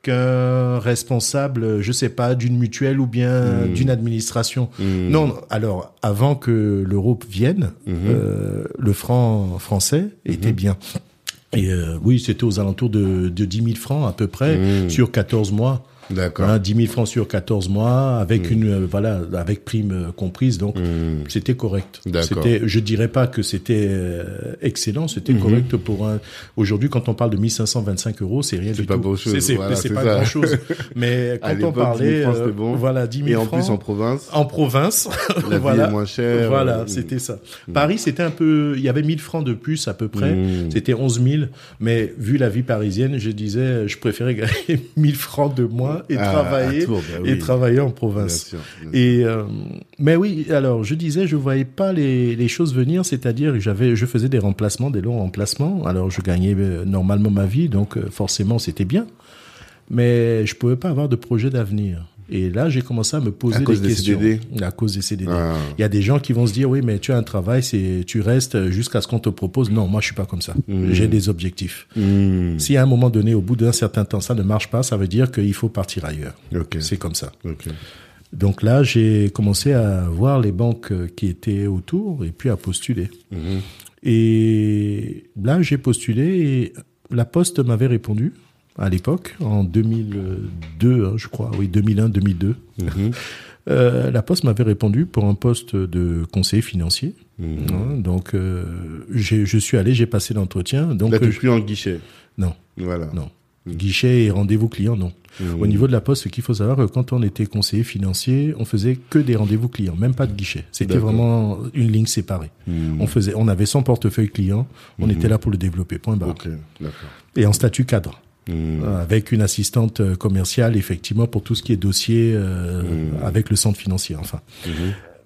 qu'un responsable, je sais pas, d'une mutuelle ou bien mmh. d'une administration. Mmh. Non, alors, avant que l'Europe vienne, mmh. euh, le franc français mmh. était bien. Et euh, oui, c'était aux alentours de, de dix mille francs à peu près mmh. sur quatorze mois. D'accord. Hein, dix mille francs sur quatorze mois avec mmh. une euh, voilà avec prime euh, comprise, donc mmh. c'était correct. D'accord. C'était, je dirais pas que c'était euh, excellent, c'était mmh. correct pour un. Aujourd'hui, quand on parle de mille cinq cent vingt-cinq euros, c'est rien c'est du pas tout. Beau chose. C'est, c'est, voilà, c'est, c'est pas grand chose. Mais quand on parlait, dix mille francs, c'était bon. euh, voilà, dix mille francs. Et en francs, plus en province. En province, la voilà, vie est moins chère. Voilà, mmh. c'était ça. Mmh. Paris, c'était un peu, il y avait mille francs de plus à peu près. Mmh. C'était onze mille, mais vu la vie parisienne, je disais, je préférais gagner mille francs de moins. Et, ah, travailler, Tours, ben oui. et travailler en province. Bien sûr, bien sûr. Et, euh, mais oui, alors je disais, je ne voyais pas les, les choses venir, c'est-à-dire que j'avais, je faisais des remplacements, des longs remplacements, alors je gagnais euh, normalement ma vie, donc euh, forcément c'était bien, mais je ne pouvais pas avoir de projet d'avenir. Et là, j'ai commencé à me poser à des, des questions. C D D. À cause des C D D. Ah. Il y a des gens qui vont se dire, oui, mais tu as un travail, c'est, tu restes jusqu'à ce qu'on te propose. Non, moi, je suis pas comme ça. Mmh. J'ai des objectifs. Mmh. Si à un moment donné, au bout d'un certain temps, ça ne marche pas, ça veut dire qu'il faut partir ailleurs. Okay. C'est comme ça. Okay. Donc là, j'ai commencé à voir les banques qui étaient autour et puis à postuler. Mmh. Et là, j'ai postulé et La Poste m'avait répondu. À l'époque, en deux mille deux, hein, je crois, oui, deux mille un, deux mille deux, mmh. euh, La Poste m'avait répondu pour un poste de conseiller financier. Mmh. Hein, donc, euh, j'ai, je suis allé, j'ai passé l'entretien. Donc, là, tu n'es plus en guichet. Non. Voilà. Non. Mmh. Guichet et rendez-vous client, non. Mmh. Au niveau de La Poste, ce qu'il faut savoir, quand on était conseiller financier, on faisait que des rendez-vous clients, même pas de guichet. C'était D'accord. vraiment une ligne séparée. Mmh. On faisait, on avait son portefeuille client, on mmh. était là pour le développer, point barre. Okay. D'accord. Et en statut cadre. Mmh. Avec une assistante commerciale, effectivement, pour tout ce qui est dossier euh, mmh. avec le centre financier, enfin. Mmh.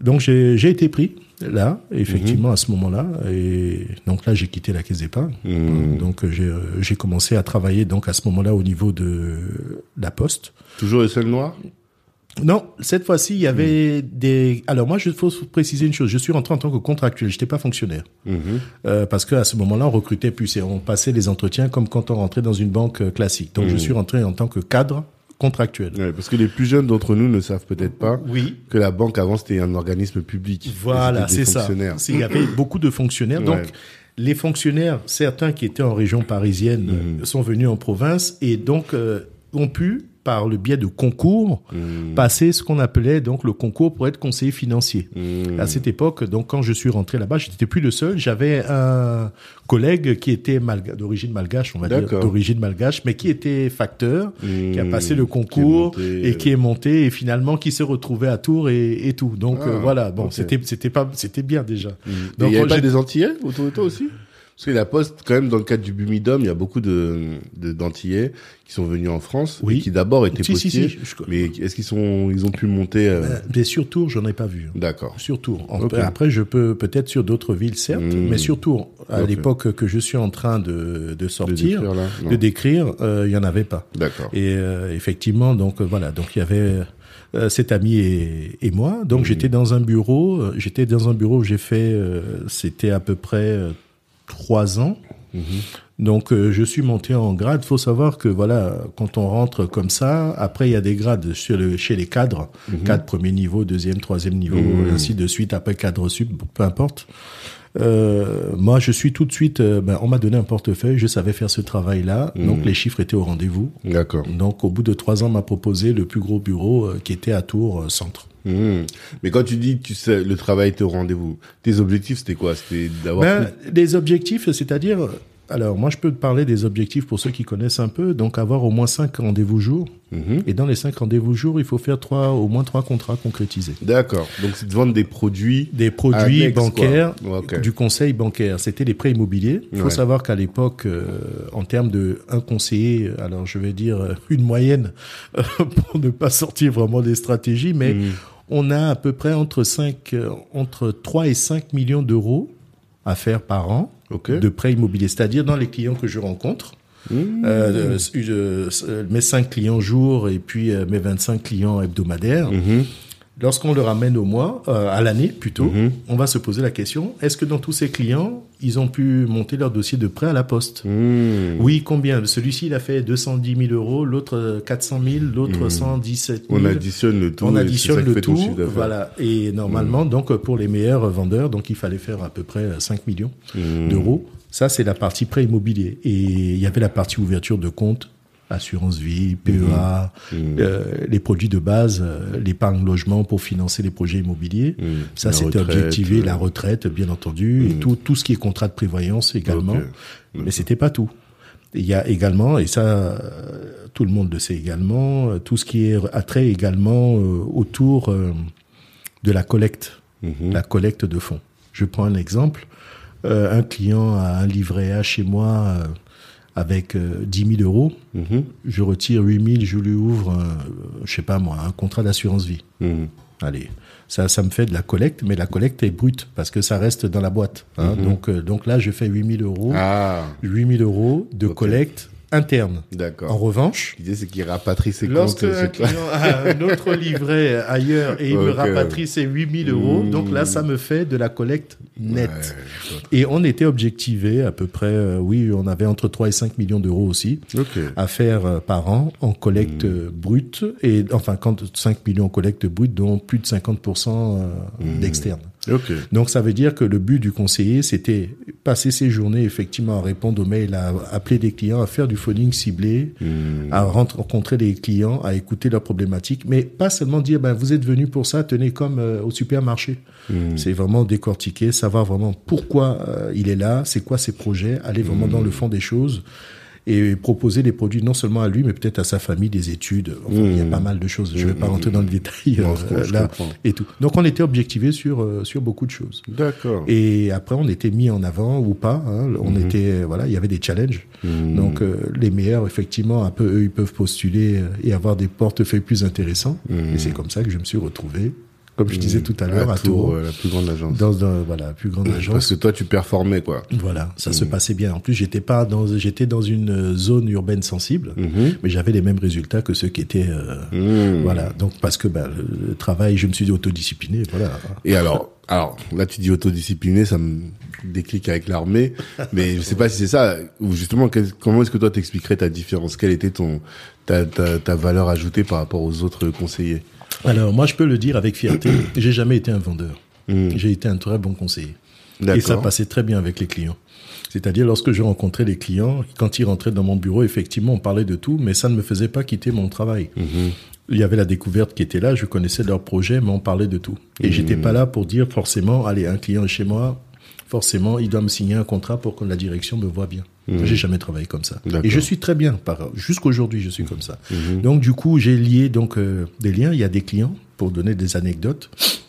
Donc, j'ai, j'ai été pris, là, effectivement, mmh. à ce moment-là. Et donc là, j'ai quitté la Caisse d'Épargne. Mmh. Donc, j'ai, j'ai commencé à travailler, donc, à ce moment-là, au niveau de La Poste. Toujours les seuls noirs ? Non, cette fois-ci, il y avait mmh. des... Alors moi, il faut préciser une chose. Je suis rentré en tant que contractuel. Je n'étais pas fonctionnaire. Mmh. Euh, parce qu'à ce moment-là, on recrutait plus et on passait les entretiens comme quand on rentrait dans une banque classique. Donc mmh. je suis rentré en tant que cadre contractuel. Ouais, parce que les plus jeunes d'entre nous ne savent peut-être pas oui. que la banque, avant, c'était un organisme public. Voilà, c'est ça. Il y avait beaucoup de fonctionnaires. Donc ouais. les fonctionnaires, certains qui étaient en région parisienne, mmh. sont venus en province et donc euh, ont pu... par le biais de concours, mmh. passer ce qu'on appelait donc le concours pour être conseiller financier. Mmh. À cette époque, donc quand je suis rentré là-bas, je n'étais plus le seul. J'avais un collègue qui était malga- d'origine malgache, on va D'accord. dire, d'origine malgache, mais qui était facteur, mmh. qui a passé le concours qui monté, et qui est monté et finalement qui s'est retrouvé à Tours et, et tout. Donc ah, euh, voilà, bon, okay. c'était c'était pas c'était bien déjà. Mmh. Donc il y avait pas des Antillais autour de toi aussi? Parce que La Poste, quand même, dans le cadre du Bumidum, il y a beaucoup de, de d'Antillais qui sont venus en France, oui. et qui d'abord étaient si, postiers, si, si, je... mais est-ce qu'ils sont, ils ont pu monter euh... Mais sur Tours, j'en ai pas vu. D'accord. Sur Tours. Okay. Après, je peux peut-être sur d'autres villes, certes, mmh. mais sur Tours, à okay. l'époque que je suis en train de, de sortir, de décrire, là, de décrire euh, il y en avait pas. D'accord. Et euh, effectivement, donc voilà, donc il y avait euh, cet ami et, et moi. Donc, mmh. j'étais dans un bureau, j'étais dans un bureau où j'ai fait, euh, c'était à peu près euh, trois ans. Mmh. Donc, euh, je suis monté en grade. Faut savoir que, voilà, quand on rentre comme ça, après, il y a des grades chez, le, chez les cadres. Mmh. Cadre premier niveau, deuxième, troisième niveau, mmh. ainsi de suite. Après, cadre sup, peu importe. Euh, moi, je suis tout de suite... Euh, ben, on m'a donné un portefeuille, je savais faire ce travail-là. Mmh. Donc, les chiffres étaient au rendez-vous. D'accord. Donc, au bout de trois ans, on m'a proposé le plus gros bureau euh, qui était à Tours euh, Centre. Mmh. Mais quand tu dis tu sais, le travail était au rendez-vous, tes objectifs, c'était quoi? C'était d'avoir... Ben, plus... Les objectifs, c'est-à-dire... Alors, moi, je peux te parler des objectifs pour ceux qui connaissent un peu. Donc, avoir au moins cinq rendez-vous jours. Mmh. Et dans les cinq rendez-vous jours, il faut faire trois, au moins trois contrats concrétisés. D'accord. Donc, c'est de vendre des produits. Des produits annexes, bancaires, okay. du conseil bancaire. C'était les prêts immobiliers. Il faut ouais. savoir qu'à l'époque, euh, en termes de un conseiller, alors je vais dire une moyenne euh, pour ne pas sortir vraiment des stratégies, mais mmh. on a à peu près entre cinq, entre trois et cinq millions d'euros à faire par an. Okay. De prêts immobiliers, c'est-à-dire dans les clients que je rencontre, mmh. euh, euh, euh, mes cinq clients jour et puis euh, mes vingt-cinq clients hebdomadaires. Mmh. Lorsqu'on le ramène au mois, euh, à l'année plutôt, mmh. on va se poser la question, est-ce que dans tous ces clients, ils ont pu monter leur dossier de prêt à la Poste? Mmh. Oui, combien? Celui-ci, il a fait deux cent dix mille euros, l'autre quatre cent mille, l'autre mmh. cent dix-sept mille. On additionne le tout. On additionne le tout, voilà. Et normalement, mmh. donc, pour les meilleurs vendeurs, donc, il fallait faire à peu près cinq millions mmh. d'euros. Ça, c'est la partie prêt immobilier. Et il y avait la partie ouverture de compte, assurance vie, P E A, mmh. euh, les produits de base, euh, l'épargne logement pour financer les projets immobiliers. Mmh. Ça, c'était objectivé, euh... la retraite, bien entendu, mmh. et tout, tout ce qui est contrat de prévoyance également. Okay. Mais c'était pas tout. Il y a également, et ça, euh, tout le monde le sait également, euh, tout ce qui est attrait également euh, autour euh, de la collecte, mmh. la collecte de fonds. Je prends un exemple. Euh, un client a un livret A chez moi... Euh, avec euh, dix mille euros, mmh. je retire huit mille, je lui ouvre, un, je sais pas moi, un contrat d'assurance vie. Mmh. Allez, ça, ça me fait de la collecte, mais la collecte est brute parce que ça reste dans la boîte. Hein. Mmh. Donc, euh, donc là, je fais huit mille euros, ah. huit mille euros de okay. collecte interne. D'accord. En revanche, l'idée c'est qu'il rapatrie ses lorsque comptes. Lorsque un client a un autre livret ailleurs et il okay. me rapatrie ses huit mille euros, mmh. donc là ça me fait de la collecte nette. Ouais. Et on était objectivé à peu près, euh, oui, on avait entre trois et cinq millions d'euros aussi okay. à faire euh, par an en collecte mmh. brute et enfin quand cinq millions en collecte brute, dont plus de cinquante pour cent euh, mmh. d'externe. Okay. Donc ça veut dire que le but du conseiller, c'était passer ses journées effectivement à répondre aux mails, à appeler des clients, à faire du phoning ciblé, mmh. à rencontrer les clients, à écouter leurs problématiques, mais pas seulement dire ben vous êtes venu pour ça, tenez comme euh, au supermarché. Mmh. C'est vraiment décortiquer, savoir vraiment pourquoi euh, il est là, c'est quoi ses projets, aller vraiment mmh. dans le fond des choses. Et proposer des produits non seulement à lui, mais peut-être à sa famille, des études. Enfin, mmh. il y a pas mal de choses. Je ne vais pas rentrer dans le détail non, euh, là et tout. Donc, on était objectivé sur euh, sur beaucoup de choses. D'accord. Et après, on était mis en avant ou pas. Hein. On mmh. était voilà, il y avait des challenges. Mmh. Donc, euh, les meilleurs, effectivement, un peu eux, ils peuvent postuler et avoir des portefeuilles plus intéressants. Mmh. Et c'est comme ça que je me suis retrouvé. Comme je disais tout à l'heure, à, à Tours, euh, la plus grande agence. Dans, dans, voilà, la plus grande agence. Parce que toi, tu performais, quoi. Voilà, ça mmh. se passait bien. En plus, j'étais pas dans, j'étais dans une zone urbaine sensible, mmh. mais j'avais les mêmes résultats que ceux qui étaient, euh, mmh. voilà. Donc, parce que, bah, le travail, je me suis autodiscipliné, voilà. Et alors, alors, là, tu dis autodiscipliné, ça me déclic avec l'armée, mais je sais pas si c'est ça, ou justement, quel, comment est-ce que toi t'expliquerais ta différence? Quelle était ton, ta, ta, ta valeur ajoutée par rapport aux autres conseillers? Alors, moi, je peux le dire avec fierté, j'ai jamais été un vendeur. Mmh. J'ai été un très bon conseiller. D'accord. Et ça passait très bien avec les clients. C'est-à-dire, lorsque je rencontrais les clients, quand ils rentraient dans mon bureau, effectivement, on parlait de tout, mais ça ne me faisait pas quitter mon travail. Mmh. Il y avait la découverte qui était là, je connaissais leur projet, mais on parlait de tout. Et mmh. j'étais pas là pour dire forcément, allez, un client est chez moi, forcément, il doit me signer un contrat pour que la direction me voie bien. Mmh. J'ai jamais travaillé comme ça. D'accord. Et je suis très bien. Par... Jusqu'aujourd'hui, je suis comme ça. Mmh. Donc, du coup, j'ai lié donc, euh, des liens. Il y a des clients, pour donner des anecdotes,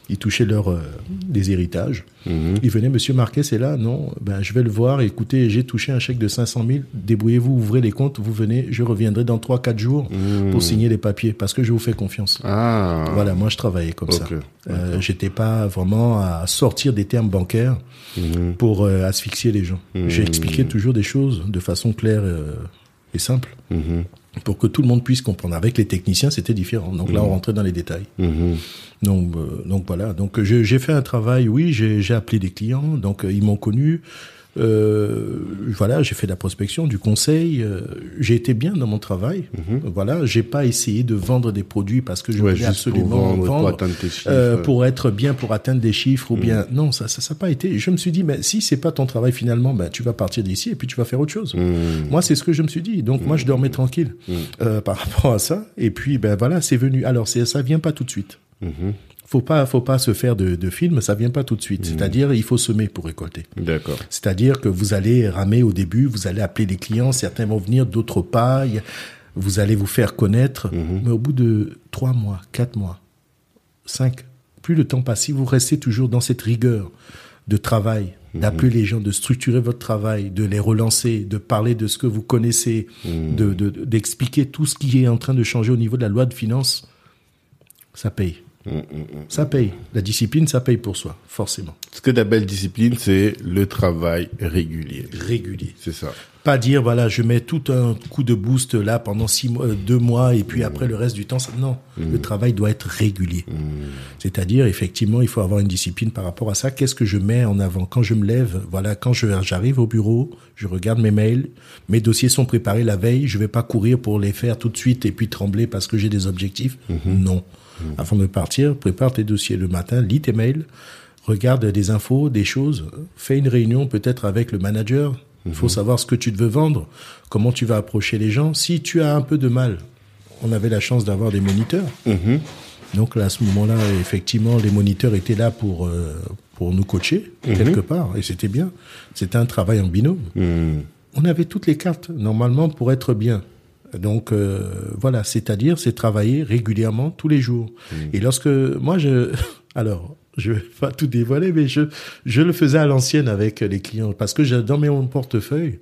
ils touchaient leur, euh, des héritages. Mmh. Ils venaient, monsieur Marquez, c'est là, non, ben, je vais le voir. Écoutez, j'ai touché un chèque de cinq cent mille. Débrouillez-vous, ouvrez les comptes, vous venez, je reviendrai dans trois à quatre jours mmh. pour signer les papiers parce que je vous fais confiance. Ah. Voilà, moi, je travaillais comme okay. ça. Euh, j'étais pas vraiment à sortir des termes bancaires mmh. pour euh, asphyxier les gens. Mmh. J'ai expliqué toujours des choses de façon claire euh, et simple. Mmh. Pour que tout le monde puisse comprendre. Avec les techniciens, c'était différent. Donc mmh. là, on rentrait dans les détails. Mmh. Donc, euh, donc voilà. Donc j'ai, j'ai fait un travail. Oui, j'ai, j'ai appelé des clients. Donc ils m'ont connu. Euh, voilà, j'ai fait de la prospection, du conseil. Euh, j'ai été bien dans mon travail. Mmh. Voilà, j'ai pas essayé de vendre des produits parce que je voulais ouais, absolument pour vendre, vendre pour, atteindre tes chiffres. Euh, pour être bien, pour atteindre des chiffres mmh. ou bien non, ça, ça, ça a pas été. Je me suis dit, mais si c'est pas ton travail finalement, ben tu vas partir d'ici et puis tu vas faire autre chose. Mmh. Moi, c'est ce que je me suis dit. Donc mmh. moi, je dormais tranquille mmh. euh, par rapport à ça. Et puis ben voilà, c'est venu. Alors c'est, ça vient pas tout de suite. Mmh. Faut pas, faut pas se faire de, de film, ça vient pas tout de suite. Mmh. C'est-à-dire, il faut semer pour récolter. D'accord. C'est-à-dire que vous allez ramer au début, vous allez appeler les clients, certains vont venir, d'autres pas, vous allez vous faire connaître. Mmh. Mais au bout de trois mois, quatre mois, cinq, plus le temps passe, si vous restez toujours dans cette rigueur de travail, mmh. d'appeler les gens, de structurer votre travail, de les relancer, de parler de ce que vous connaissez, mmh. de, de, d'expliquer tout ce qui est en train de changer au niveau de la loi de finances, ça paye. Ça paye. La discipline, ça paye pour soi, forcément. Ce que la belle discipline, c'est le travail régulier. Régulier. C'est ça. Pas dire, voilà, je mets tout un coup de boost là pendant six mois, deux mois, et puis mmh. après le reste du temps, ça... non. Mmh. Le travail doit être régulier. Mmh. C'est-à-dire, effectivement, il faut avoir une discipline par rapport à ça. Qu'est-ce que je mets en avant? Quand je me lève, voilà, quand je, j'arrive au bureau, je regarde mes mails, mes dossiers sont préparés la veille, je vais pas courir pour les faire tout de suite et puis trembler parce que j'ai des objectifs. Mmh. Non. Mmh. Avant de partir, prépare tes dossiers le matin, lis tes mails, regarde des infos, des choses, fais une réunion peut-être avec le manager. Il mmh. faut savoir ce que tu veux vendre, comment tu vas approcher les gens. Si tu as un peu de mal, on avait la chance d'avoir des moniteurs. Mmh. Donc là, à ce moment-là, effectivement, les moniteurs étaient là pour, euh, pour nous coacher, mmh. quelque part, et c'était bien. C'était un travail en binôme. Mmh. On avait toutes les cartes, normalement, pour être bien. Donc euh, voilà, c'est-à-dire, c'est travailler régulièrement tous les jours. Mmh. Et lorsque moi, je, alors, je vais pas tout dévoiler, mais je je le faisais à l'ancienne avec les clients, parce que dans mon portefeuille,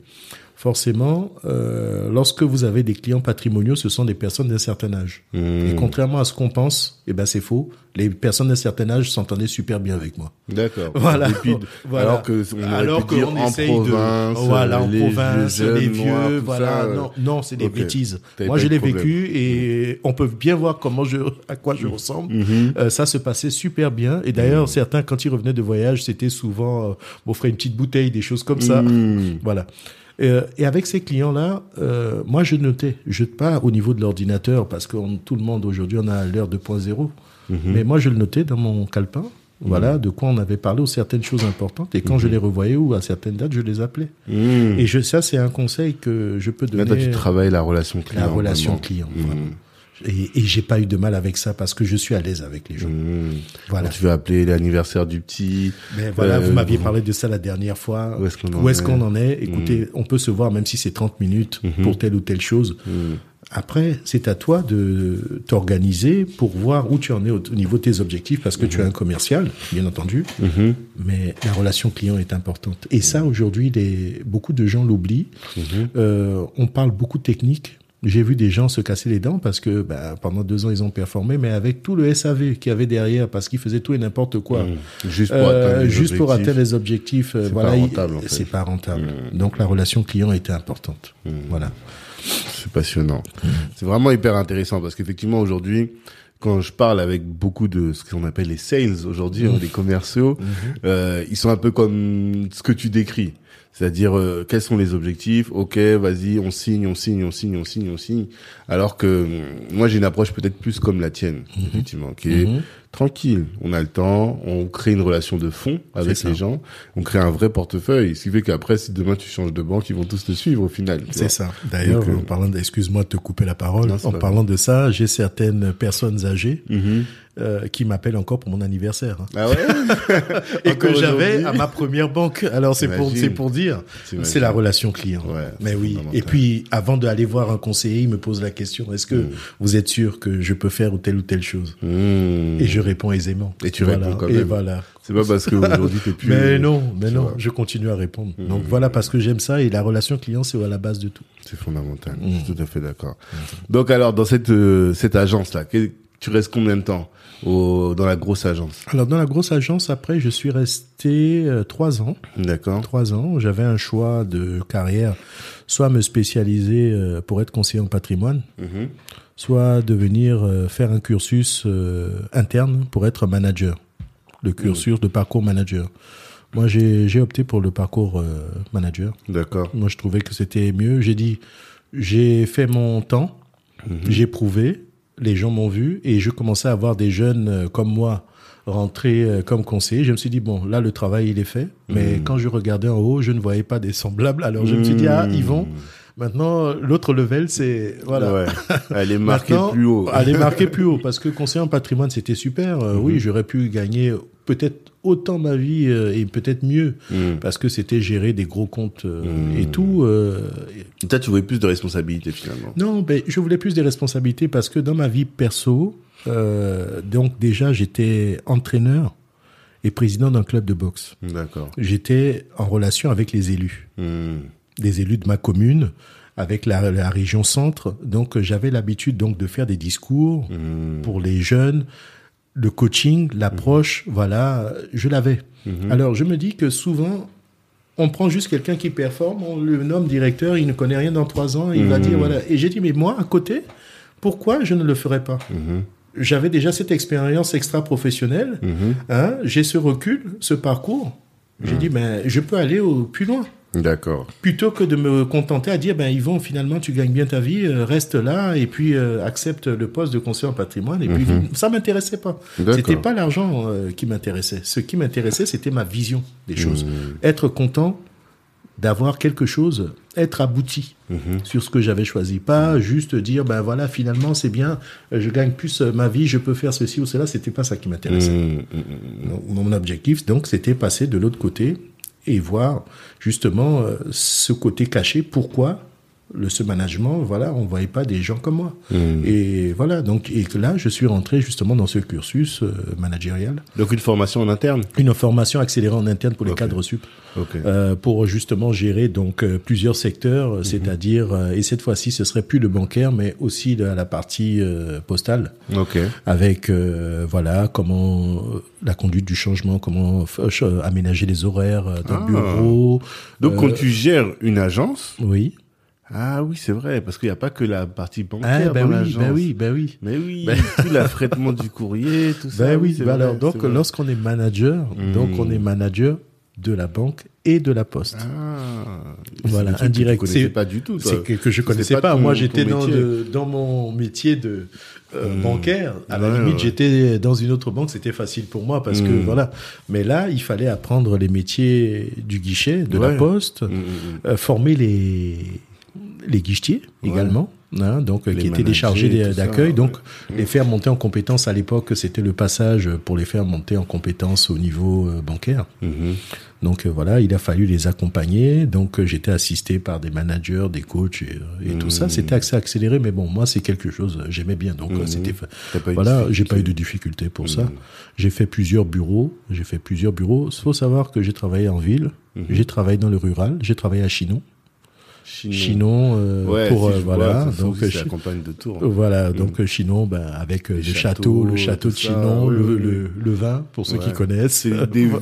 forcément, euh, lorsque vous avez des clients patrimoniaux, ce sont des personnes d'un certain âge. Mmh. Et contrairement à ce qu'on pense, eh ben c'est faux. Les personnes d'un certain âge s'entendaient super bien avec moi. D'accord. Voilà. Puis, voilà. Alors que on alors pu dire en province, de... voilà, en les province, jeunes, les vieux, moi, voilà. Ça, non, non, c'est des okay. bêtises. T'avais moi, je l'ai problème. vécu et on peut bien voir comment je, à quoi je ressemble. Mm-hmm. Euh, ça se passait super bien. Et d'ailleurs, mm-hmm. certains, quand ils revenaient de voyage, c'était souvent, euh, on ferait une petite bouteille, des choses comme ça. Mm-hmm. Voilà. Euh, et avec ces clients-là, euh, moi, je notais, je pas au niveau de l'ordinateur, parce que on, tout le monde aujourd'hui, on a l'heure deux point zéro. Mmh. Mais moi, je le notais dans mon calepin, voilà, mmh. de quoi on avait parlé, ou certaines choses importantes. Et quand mmh. je les revoyais, ou à certaines dates, je les appelais. Mmh. Et je, ça, c'est un conseil que je peux donner. Là, toi, tu travailles la relation client. La relation vraiment. client, mmh. voilà. Et, et j'ai pas eu de mal avec ça parce que je suis à l'aise avec les gens. Mmh. Voilà. Quand tu veux appeler l'anniversaire du petit. Mais voilà, euh, vous m'aviez parlé de ça la dernière fois. Où est-ce qu'on en, où est-ce qu'on en est? Écoutez, mmh. on peut se voir même si c'est trente minutes mmh. pour telle ou telle chose. Mmh. Après, c'est à toi de t'organiser pour voir où tu en es au, au niveau de tes objectifs, parce que mmh. tu es un commercial, bien entendu, mmh. mais la relation client est importante. Et mmh. ça, aujourd'hui, les, beaucoup de gens l'oublient. Mmh. Euh, on parle beaucoup de technique. J'ai vu des gens se casser les dents parce que bah, pendant deux ans, ils ont performé, mais avec tout le S A V qu'il y avait derrière, parce qu'ils faisaient tout et n'importe quoi. Mmh. Juste, pour, euh, atteindre juste pour atteindre les objectifs. C'est voilà, pas rentable, en fait. C'est pas rentable. Mmh. Donc, la relation client était importante. Mmh. Voilà. C'est passionnant. Mmh. C'est vraiment hyper intéressant parce qu'effectivement, aujourd'hui, quand je parle avec beaucoup de ce qu'on appelle les sales aujourd'hui, mmh. hein, les commerciaux, mmh. euh, ils sont un peu comme ce que tu décris. C'est-à-dire, euh, quels sont les objectifs? Ok, vas-y, on signe, on signe, on signe, on signe, on signe. Alors que euh, moi, j'ai une approche peut-être plus comme la tienne, mmh. effectivement, qui est mmh. tranquille. On a le temps, on crée une relation de fond avec les gens, on crée un vrai portefeuille. Ce qui fait qu'après, si demain tu changes de banque, ils vont tous te suivre au final. C'est ça. D'ailleurs, donc, en parlant de, excuse-moi de te couper la parole, non, en parlant de ça, j'ai certaines personnes âgées mmh. Euh, qui m'appelle encore pour mon anniversaire. Hein. Ah ouais. Et que j'avais à ma première banque. Alors c'est Imagine. pour c'est pour dire, T'imagine. c'est la relation client. Ouais, mais oui. Et puis avant d'aller voir un conseiller, il me pose la question est-ce que mmh. vous êtes sûr que je peux faire telle ou telle chose mmh. Et je réponds aisément. Et tu voilà. réponds quand même. Et voilà. C'est pas parce que aujourd'hui t'es plus. Mais non, mais non, je continue à répondre. Mmh. Donc voilà parce que j'aime ça et la relation client c'est à la base de tout. C'est fondamental. Mmh. Je suis tout à fait d'accord. Mmh. Donc alors dans cette euh, cette agence là. Tu restes combien de temps au, dans la grosse agence? Alors, dans la grosse agence, après, je suis resté euh, trois ans. D'accord. Trois ans. J'avais un choix de carrière, soit me spécialiser euh, pour être conseiller en patrimoine, mm-hmm. soit devenir euh, faire un cursus euh, interne pour être manager, le cursus mm-hmm. de parcours manager. Moi, j'ai, j'ai opté pour le parcours euh, manager. D'accord. Moi, je trouvais que c'était mieux. J'ai dit, j'ai fait mon temps, mm-hmm. j'ai prouvé. Les gens m'ont vu et je commençais à voir des jeunes comme moi rentrer comme conseiller. Je me suis dit, bon, là, le travail, il est fait. Mais mmh. quand je regardais en haut, je ne voyais pas des semblables. Alors, je mmh. me suis dit, ah, Yvon, maintenant, l'autre level, c'est... Voilà. Ouais. Elle est marquée plus haut. Elle est marquée plus haut parce que conseiller en patrimoine, c'était super. Mmh. Oui, j'aurais pu gagner peut-être autant ma vie et peut-être mieux mmh. parce que c'était gérer des gros comptes mmh. et tout. Toi, tu voulais plus de responsabilités finalement. Non, ben, je voulais plus de responsabilités parce que dans ma vie perso, euh, donc déjà j'étais entraîneur et président d'un club de boxe. D'accord. J'étais en relation avec les élus, mmh. des élus de ma commune, avec la, la région centre. Donc j'avais l'habitude donc de faire des discours mmh. pour les jeunes. Le coaching, l'approche, mmh. voilà, je l'avais. Mmh. Alors, je me dis que souvent, on prend juste quelqu'un qui performe, on le nomme directeur, il ne connaît rien dans trois ans, il mmh. va dire, voilà. Et j'ai dit, mais moi, à côté, pourquoi je ne le ferais pas ? Mmh. J'avais déjà cette expérience extra-professionnelle, mmh. hein, j'ai ce recul, ce parcours. Mmh. J'ai dit, ben, je peux aller au plus loin. D'accord. Plutôt que de me contenter à dire, ben Yvon, finalement, tu gagnes bien ta vie, euh, reste là et puis euh, accepte le poste de conseiller en patrimoine. Et mm-hmm. puis, ça m'intéressait pas. D'accord. C'était pas l'argent euh, qui m'intéressait. Ce qui m'intéressait, c'était ma vision des choses. Mm. Être content d'avoir quelque chose, être abouti mm-hmm. sur ce que j'avais choisi. Pas juste dire, ben voilà, finalement, c'est bien, je gagne plus ma vie, je peux faire ceci ou cela. C'était pas ça qui m'intéressait. Mm-hmm. Donc, mon objectif, donc, c'était passer de l'autre côté et voir justement euh, ce côté caché, pourquoi le, ce management, voilà, on ne voyait pas des gens comme moi. Mmh. Et voilà, donc et là, je suis rentré justement dans ce cursus euh, managérial. Donc une formation en interne ? Une formation accélérée en interne pour les okay. cadres sup, okay. euh, pour justement gérer donc euh, plusieurs secteurs, mmh. c'est-à-dire, euh, et cette fois-ci, ce serait plus le bancaire, mais aussi de, la partie euh, postale, okay. avec, euh, voilà, comment... la conduite du changement, comment euh, aménager les horaires euh, d'un ah. bureau. Donc, euh, quand tu gères une agence... Oui. Ah oui, c'est vrai, parce qu'il n'y a pas que la partie bancaire ah, ben dans oui, l'agence. Ben oui, ben oui. Mais oui, ben... tout l'affrètement du courrier, tout ben ça. Ben oui, c'est ben vrai, alors, donc, c'est lorsqu'on est manager, mmh. donc on est manager de la banque et de la poste. Ah, voilà, c'est indirect. C'est pas du tout. Toi. C'est que je connaissais pas. pas. Ton, Moi, j'étais dans, de, dans mon métier de euh, mmh. bancaire. À ouais, la limite, ouais. j'étais dans une autre banque. C'était facile pour moi parce mmh. que voilà. Mais là, il fallait apprendre les métiers du guichet, de ouais. la poste, mmh. euh, former les les guichetiers ouais. également. Hein, donc les qui étaient des chargés d'accueil, ça, donc ouais. les faire monter en compétences. À l'époque, c'était le passage pour les faire monter en compétences au niveau euh, bancaire. Mm-hmm. Donc euh, voilà, il a fallu les accompagner. Donc euh, j'étais assisté par des managers, des coachs et, et mm-hmm. tout ça. C'était assez accéléré, mais bon, moi c'est quelque chose euh, j'aimais bien. Donc mm-hmm. euh, c'était fa- voilà, j'ai pas eu de difficultés pour mm-hmm. ça. J'ai fait plusieurs bureaux, j'ai fait plusieurs bureaux. Il faut savoir que j'ai travaillé en ville, mm-hmm. j'ai travaillé dans le rural, j'ai travaillé à Chinon. Chinon, Chinon euh, ouais, pour si euh, voilà vois, donc c'est la campagne de Tours. Voilà mmh. donc Chinon ben avec les le château, le château de Chinon, ça, le, oui. le le vin pour ceux ouais. qui connaissent. C'est des, des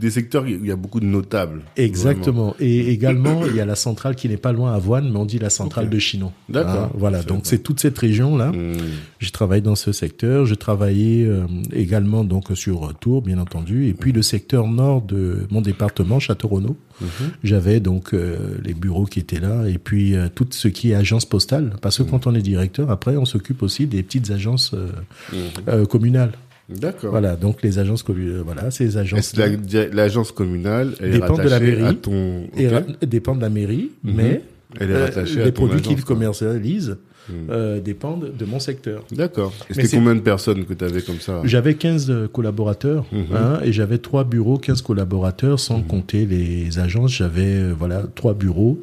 des secteurs où il y a beaucoup de notables. Exactement. Vraiment. Et également il y a la centrale qui n'est pas loin à Avoine, mais on dit la centrale okay. de Chinon. D'accord. Hein, voilà, c'est donc c'est toute cette région là. Mmh. J'ai travaillé dans ce secteur, j'ai travaillé euh, également donc sur Tours bien entendu et puis mmh. le secteur nord de mon département Château-Renaud. Mmh. J'avais donc euh, les bureaux qui étaient là et puis euh, tout ce qui est agence postale parce que mmh. quand on est directeur après on s'occupe aussi des petites agences euh, mmh. euh, communales. D'accord. Voilà, donc les agences communales, voilà, ces agences. La, l'agence communale elle dépend est de la mairie à ton... okay. ra- dépend de la mairie mmh. mais elle est rattachée euh, à les ton produits agence, qu'ils commercialisent mmh. euh, dépendent de mon secteur. D'accord. Et c'était combien de personnes que tu avais comme ça ? J'avais quinze collaborateurs mmh. hein, et j'avais trois bureaux, quinze collaborateurs sans mmh. compter les agences. J'avais voilà trois bureaux.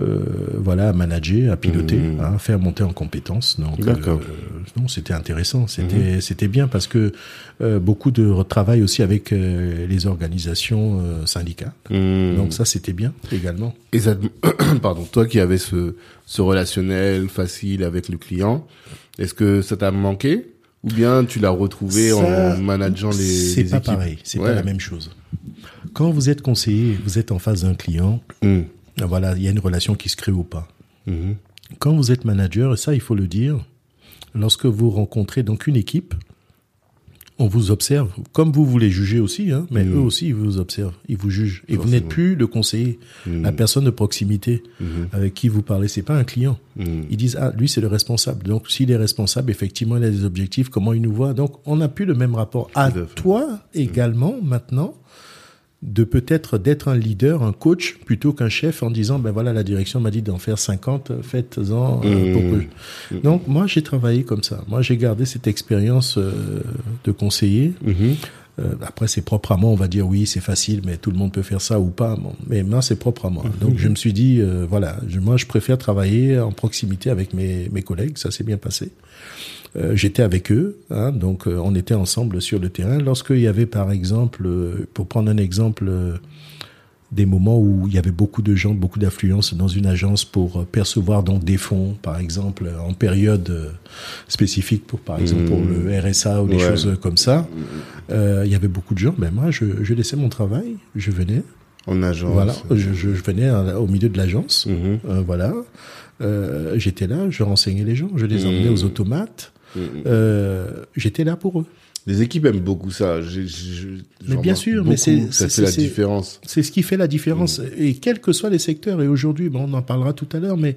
Euh, voilà, à manager, à piloter, mmh. hein, faire monter en compétences. Donc, D'accord. Euh, non, c'était intéressant, c'était, mmh. c'était bien parce que euh, beaucoup de travail aussi avec euh, les organisations euh, syndicales. Mmh. Donc ça, c'était bien également. Et ça, pardon, toi qui avais ce, ce relationnel facile avec le client, est-ce que ça t'a manqué ? Ou bien tu l'as retrouvé ça, en manageant les, c'est les équipes. C'est pas pareil, c'est ouais. pas la même chose. Quand vous êtes conseiller, vous êtes en face d'un client, mmh. voilà, il y a une relation qui se crée ou pas. Mmh. Quand vous êtes manager, et ça il faut le dire, lorsque vous rencontrez donc une équipe, on vous observe, comme vous voulez juger aussi, hein, mais mmh. eux aussi ils vous observent, ils vous jugent. Et forcément. Vous n'êtes plus le conseiller, mmh. la personne de proximité mmh. avec qui vous parlez, c'est pas un client. Mmh. Ils disent, ah, lui c'est le responsable, donc s'il est responsable, effectivement il a des objectifs, comment il nous voit. Donc on n'a plus le même rapport à toi également mmh. maintenant, de peut-être d'être un leader, un coach, plutôt qu'un chef en disant, ben voilà, la direction m'a dit d'en faire cinquante, faites-en euh, pour mmh. que... Donc, moi, j'ai travaillé comme ça. Moi, j'ai gardé cette expérience euh, de conseiller. Mmh. Euh, après, c'est propre à moi. On va dire, oui, c'est facile, mais tout le monde peut faire ça ou pas. Bon, mais moi, c'est propre à moi. Mmh. Donc, je me suis dit, euh, voilà, je, moi, je préfère travailler en proximité avec mes, mes collègues. Ça s'est bien passé. Euh, j'étais avec eux, hein, donc euh, on était ensemble sur le terrain. Lorsqu'il y avait, par exemple, euh, pour prendre un exemple, euh, des moments où il y avait beaucoup de gens, beaucoup d'affluence dans une agence pour euh, percevoir donc des fonds, par exemple, en période euh, spécifique, pour, par exemple, mmh. pour le R S A ou des ouais. choses comme ça, euh, il y avait beaucoup de gens. Ben moi, je, je laissais mon travail, je venais. En agence. Voilà, je, je venais au milieu de l'agence, mmh. euh, voilà. Euh, j'étais là, je renseignais les gens, je les emmenais mmh. aux automates. Mmh. Euh, j'étais là pour eux. Les équipes aiment beaucoup ça. J'ai, j'ai, mais bien sûr, beaucoup. mais c'est, ça c'est, fait c'est, la différence. C'est ce qui fait la différence. Mmh. Et quels que soient les secteurs, et aujourd'hui, bon, on en parlera tout à l'heure, mais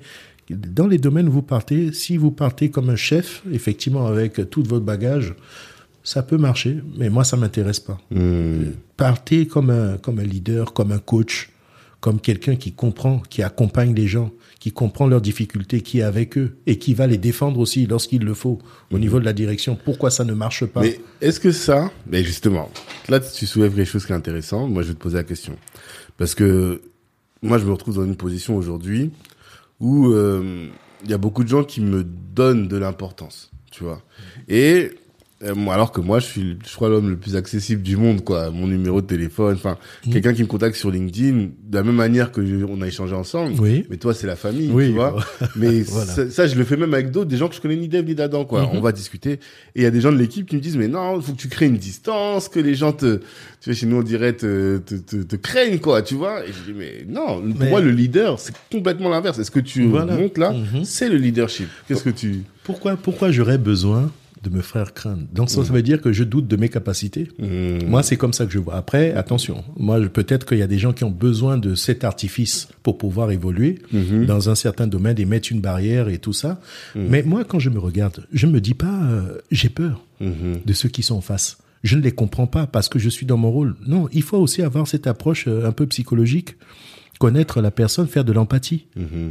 dans les domaines où vous partez, si vous partez comme un chef, effectivement, avec tout votre bagage, ça peut marcher, mais moi, ça ne m'intéresse pas. Mmh. Partez comme un, comme un leader, comme un coach, comme quelqu'un qui comprend, qui accompagne les gens, qui comprend leurs difficultés, qui est avec eux et qui va les défendre aussi lorsqu'il le faut au mmh. niveau de la direction. Pourquoi ça ne marche pas ? Mais est-ce que ça... Mais justement, là, tu soulèves quelque chose qui est intéressant. Moi, je vais te poser la question. Parce que moi, je me retrouve dans une position aujourd'hui où il euh, y a beaucoup de gens qui me donnent de l'importance, tu vois. Et... alors que moi, je suis, je crois, l'homme le plus accessible du monde, quoi. Mon numéro de téléphone, enfin, mmh. quelqu'un qui me contacte sur LinkedIn, de la même manière que je, on a échangé ensemble. Oui. Mais toi, c'est la famille, oui, tu vois. Mais voilà. ça, ça, je le fais même avec d'autres, des gens que je connais ni d'Ève ni d'Adam, quoi. Mmh. On va discuter. Et il y a des gens de l'équipe qui me disent, mais non, faut que tu crées une distance, que les gens te, tu sais, chez nous, on dirait, te, te, te, te craignent, quoi, tu vois. Et je dis, mais non, mais... pour moi, le leader, c'est complètement l'inverse. Est-ce que tu voilà. montes là? Mmh. C'est le leadership. Qu'est-ce que tu... Pourquoi, pourquoi j'aurais besoin de me faire craindre. Donc ça, mmh. ça veut dire que je doute de mes capacités. Mmh. Moi, c'est comme ça que je vois. Après, attention, moi, je, peut-être qu'il y a des gens qui ont besoin de cet artifice pour pouvoir évoluer mmh. dans un certain domaine et mettre une barrière et tout ça. Mmh. Mais moi, quand je me regarde, je ne me dis pas euh, j'ai peur mmh. de ceux qui sont en face. Je ne les comprends pas parce que je suis dans mon rôle. Non, il faut aussi avoir cette approche euh, un peu psychologique. Connaître la personne, faire de l'empathie. Mmh.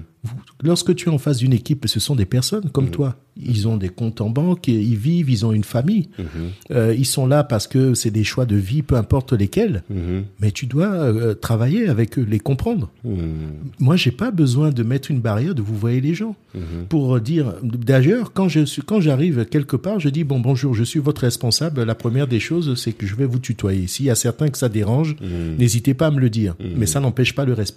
Lorsque tu es en face d'une équipe, ce sont des personnes comme mmh. toi. Ils ont des comptes en banque, ils vivent, ils ont une famille. Mmh. Euh, ils sont là parce que c'est des choix de vie, peu importe lesquels. Mmh. Mais tu dois euh, travailler avec eux, les comprendre. Mmh. Moi, j'ai pas besoin de mettre une barrière, de vous voyez les gens. Mmh. Pour dire, d'ailleurs, quand, je suis, quand j'arrive quelque part, je dis, bon, bonjour, je suis votre responsable. La première des choses, c'est que je vais vous tutoyer. S'il y a certains que ça dérange, mmh. n'hésitez pas à me le dire. Mmh. Mais ça n'empêche pas le respect.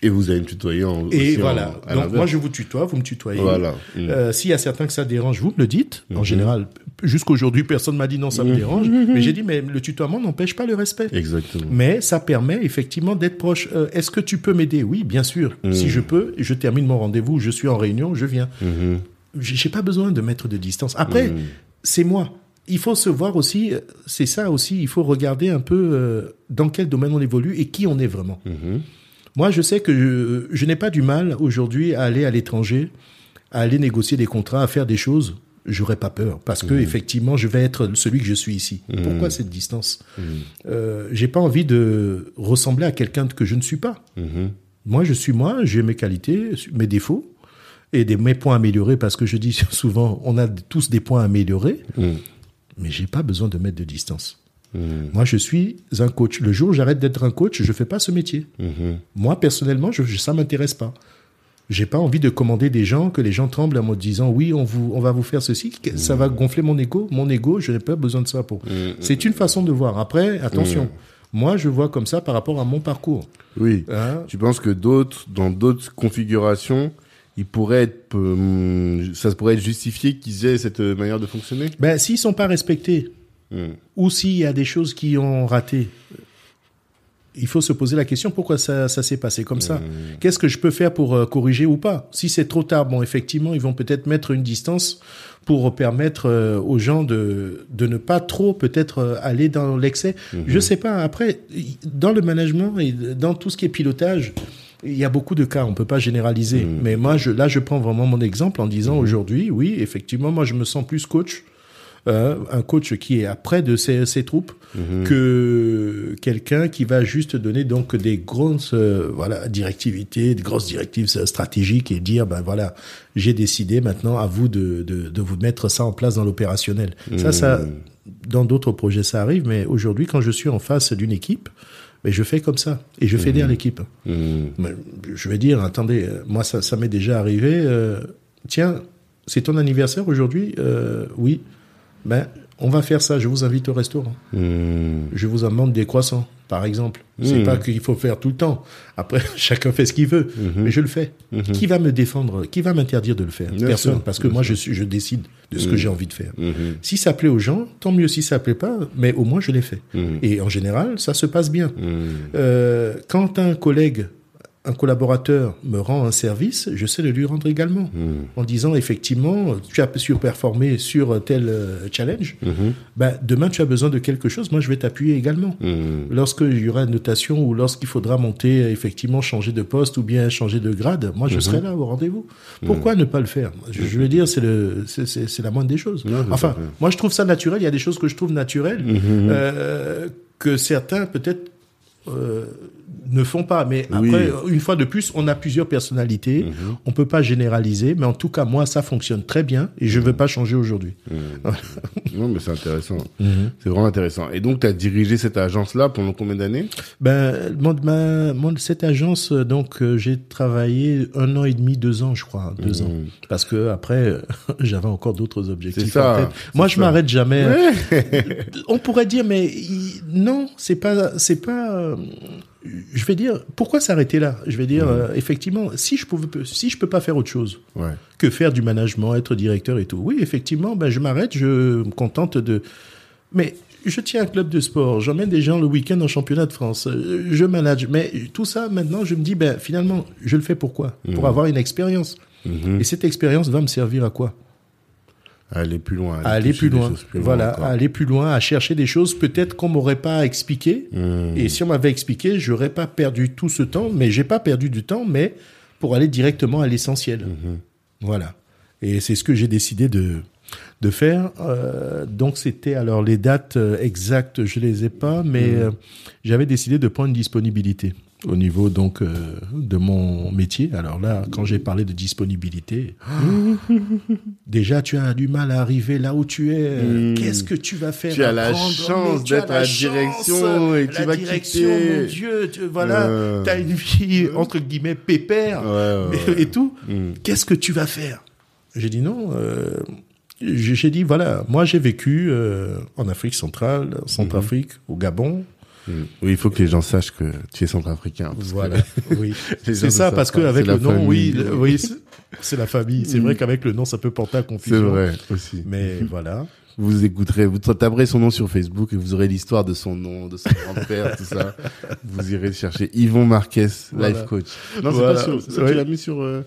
Et vous allez me tutoyer en, et voilà. En, donc moi je vous tutoie, vous me tutoyez. Voilà. Euh, s'il y a certains que ça dérange, vous me le dites. Mm-hmm. En général, jusqu'aujourd'hui personne m'a dit non, ça me dérange. Mm-hmm. Mais j'ai dit mais le tutoiement n'empêche pas le respect. Exactement. Mais ça permet effectivement d'être proche. Euh, est-ce que tu peux m'aider ? Oui, bien sûr. Mm-hmm. Si je peux, je termine mon rendez-vous, je suis en réunion, je viens. Mm-hmm. J'ai pas besoin de mettre de distance. Après, mm-hmm. c'est moi. Il faut se voir aussi, c'est ça aussi. Il faut regarder un peu euh, dans quel domaine on évolue et qui on est vraiment. Mm-hmm. Moi, je sais que je, je n'ai pas du mal aujourd'hui à aller à l'étranger, à aller négocier des contrats, à faire des choses. J'aurais pas peur parce que, mmh. effectivement, je vais être celui que je suis ici. Mmh. Pourquoi cette distance ? Mmh. euh, j'ai pas envie de ressembler à quelqu'un que je ne suis pas. Mmh. Moi, je suis moi, j'ai mes qualités, mes défauts et des, mes points améliorés parce que je dis souvent, on a tous des points améliorés, mmh. mais j'ai pas besoin de mettre de distance. Mmh. Moi, je suis un coach. Le jour où j'arrête d'être un coach, je ne fais pas ce métier. Mmh. Moi, personnellement, je, ça ne m'intéresse pas. Je n'ai pas envie de commander des gens, que les gens tremblent en me disant « Oui, on, vous, on va vous faire ceci. Mmh. » Ça va gonfler mon ego. Mon ego, je n'ai pas besoin de ça. Pour. Mmh. C'est une façon de voir. Après, attention. Mmh. Moi, je vois comme ça par rapport à mon parcours. Oui. Hein? Tu penses que d'autres, dans d'autres configurations, il pourrait être, euh, ça pourrait être justifié qu'ils aient cette manière de fonctionner. Ben, s'ils sont pas respectés, mmh. ou s'il y a des choses qui ont raté, il faut se poser la question pourquoi ça, ça s'est passé comme mmh. ça. Qu'est-ce que je peux faire pour euh, corriger ou pas? Si c'est trop tard, bon, effectivement, ils vont peut-être mettre une distance pour permettre euh, aux gens de, de ne pas trop peut-être euh, aller dans l'excès. Mmh. Je sais pas. Après, dans le management et dans tout ce qui est pilotage, il y a beaucoup de cas, on peut pas généraliser. Mmh. Mais moi, je, là, je prends vraiment mon exemple en disant mmh. aujourd'hui, oui, effectivement, moi, je me sens plus coach, euh, un coach qui est après de ses, ses troupes, mmh. que quelqu'un qui va juste donner donc des grosses, euh, voilà, directivités, des grosses directives stratégiques et dire, ben voilà, j'ai décidé maintenant à vous de, de, de vous mettre ça en place dans l'opérationnel. Mmh. Ça, ça, dans d'autres projets, ça arrive, mais aujourd'hui, quand je suis en face d'une équipe, mais je fais comme ça. Et je fédère mmh. l'équipe. Mmh. Je vais dire, attendez, moi, ça, ça m'est déjà arrivé. Euh, tiens, c'est ton anniversaire aujourd'hui ? euh, Oui. Ben, on va faire ça. Je vous invite au restaurant. Mmh. Je vous demande des croissants, par exemple. Mmh. C'est pas qu'il faut faire tout le temps. Après, chacun fait ce qu'il veut. Mmh. Mais je le fais. Mmh. Qui va me défendre ? Qui va m'interdire de le faire ? Bien Personne. Sûr. Parce que bien moi, je, suis, je décide de ce mmh. que j'ai envie de faire. Mmh. Si ça plaît aux gens, tant mieux. Si ça plaît pas, mais au moins je l'ai fait. Mmh. Et en général, ça se passe bien. Mmh. Euh, quand un collègue, un collaborateur me rend un service, je sais le lui rendre également. Mmh. En disant, effectivement, tu as surperformé sur tel challenge, mmh. bah, demain tu as besoin de quelque chose, moi je vais t'appuyer également. Mmh. Lorsqu'il y aura une notation ou lorsqu'il faudra monter, effectivement, changer de poste ou bien changer de grade, moi je mmh. serai là au rendez-vous. Pourquoi mmh. ne pas le faire ? Je, je veux dire, c'est, le, c'est, c'est, c'est la moindre des choses. Non, enfin, moi je trouve ça naturel, il y a des choses que je trouve naturelles, mmh. euh, que certains peut-être Euh, ne font pas. Mais oui. après, une fois de plus, on a plusieurs personnalités. Mmh. On peut pas généraliser, mais en tout cas, moi, ça fonctionne très bien et je mmh. veux pas changer aujourd'hui. Mmh. Non, mais c'est intéressant. Mmh. C'est vraiment intéressant. Et donc, tu as dirigé cette agence-là pendant combien d'années ? Ben, mon, ma, mon, cette agence, donc, euh, j'ai travaillé un an et demi, deux ans, je crois. Deux mmh. ans. Parce que après, euh, j'avais encore d'autres objectifs. C'est ça, en tête. Moi, je ça. m'arrête jamais. Ouais. On pourrait dire, mais y, non, c'est pas, c'est pas, euh, je vais dire, pourquoi s'arrêter là ? Je vais dire, mmh. euh, effectivement, si je pouvais, si je peux pas faire autre chose ouais. que faire du management, être directeur et tout, oui, effectivement, ben, je m'arrête, je me contente de... Mais je tiens un club de sport, j'emmène des gens le week-end en championnat de France, je manage, mais tout ça, maintenant, je me dis, ben, finalement, je le fais pourquoi ? Mmh. Pour avoir une expérience. Mmh. Et cette expérience va me servir à quoi ? À aller plus loin. À aller plus loin. Plus voilà, à aller plus loin, à chercher des choses peut-être qu'on m'aurait pas expliqué. Mmh. Et si on m'avait expliqué, j'aurais pas perdu tout ce temps, mais j'ai pas perdu du temps, mais pour aller directement à l'essentiel. Mmh. Voilà. Et c'est ce que j'ai décidé de, de faire. Euh, donc c'était, alors les dates exactes, je les ai pas, mais mmh. euh, j'avais décidé de prendre une disponibilité au niveau donc euh, de mon métier. Alors là, quand j'ai parlé de disponibilité, oh, déjà tu as du mal à arriver là où tu es. Mmh. Qu'est-ce que tu vas faire ? Tu as la chance d'être à la direction et tu vas quitter. Mon Dieu, tu, voilà, euh... t'as une vie entre guillemets pépère ouais, ouais, ouais. et tout. Mmh. Qu'est-ce que tu vas faire ? J'ai dit non. Euh, j'ai dit voilà, moi j'ai vécu euh, en Afrique centrale, Centrafrique, mmh. au Gabon. Oui, il faut que les gens sachent que tu es centrafricain. Voilà, oui. C'est ça, parce qu'avec le nom, oui, le, oui, c'est, c'est la famille. C'est vrai qu'avec le nom, ça peut porter à confusion. C'est vrai, aussi. Mais voilà. Vous écouterez, vous taperez son nom sur Facebook et vous aurez l'histoire de son nom, de son grand-père, tout ça. Vous irez chercher Yvon Marquez, voilà. Life Coach. Non, c'est voilà. pas sûr. C'est ouais. Tu l'as mis sur... Euh...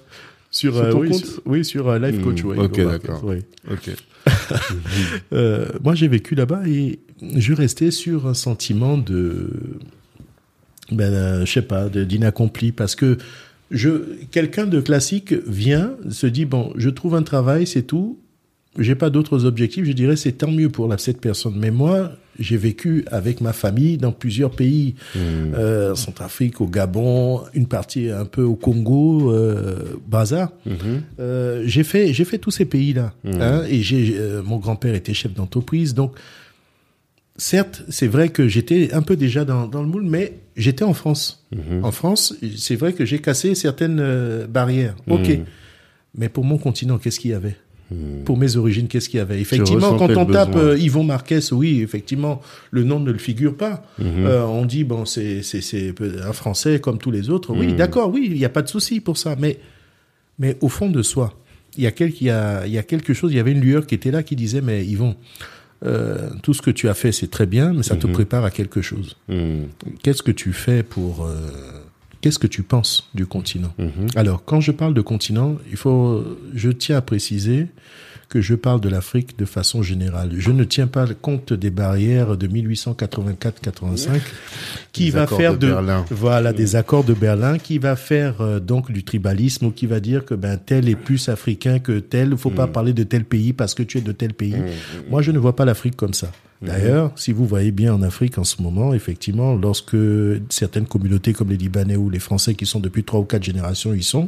Sur, sur ton euh, oui, compte sur, oui, sur euh, Life Coach. Mmh, ouais, ok, d'accord. Ouais. Okay. euh, moi, j'ai vécu là-bas et je restais sur un sentiment de... Ben, euh, je sais pas, de, d'inaccompli. Parce que je, quelqu'un de classique vient, se dit, bon, je trouve un travail, c'est tout. J'ai pas d'autres objectifs. Je dirais, c'est tant mieux pour la, cette personne. Mais moi... J'ai vécu avec ma famille dans plusieurs pays, mmh. euh, Centrafrique, au Gabon, une partie un peu au Congo, euh, Brazza. Mmh. Euh, j'ai fait, j'ai fait tous ces pays-là. Mmh. Hein, et j'ai, euh, mon grand-père était chef d'entreprise, donc certes, c'est vrai que j'étais un peu déjà dans, dans le moule, mais j'étais en France. Mmh. En France, c'est vrai que j'ai cassé certaines euh, barrières. Mmh. Ok, mais pour mon continent, qu'est-ce qu'il y avait ? Pour mes origines, qu'est-ce qu'il y avait ? Effectivement, quand on tape euh, Yvon Marquez, oui, effectivement, le nom ne le figure pas. Mm-hmm. Euh, on dit, bon, c'est, c'est, c'est un Français comme tous les autres. Oui, mm-hmm. d'accord, oui, il n'y a pas de souci pour ça. Mais Mais au fond de soi, il y a quelque, il y a, il y a quelque chose, il y avait une lueur qui était là qui disait, mais Yvon, euh, tout ce que tu as fait, c'est très bien, mais ça mmh. te prépare à quelque chose. Mmh. Qu'est-ce que tu fais pour... Euh, qu'est-ce que tu penses du continent ? Mmh. Alors, quand je parle de continent, il faut, je tiens à préciser que je parle de l'Afrique de façon générale. Je ne tiens pas compte des barrières de mille huit cent quatre-vingt-quatre quatre-vingt-cinq qui des va faire de, de voilà des accords de Berlin qui va faire euh, donc du tribalisme, ou qui va dire que ben tel est plus africain que tel, faut mmh. pas parler de tel pays parce que tu es de tel pays. Mmh. Moi, je ne vois pas l'Afrique comme ça. D'ailleurs, mmh. si vous voyez bien en Afrique en ce moment, effectivement, lorsque certaines communautés comme les Libanais ou les Français qui sont depuis trois ou quatre générations y sont,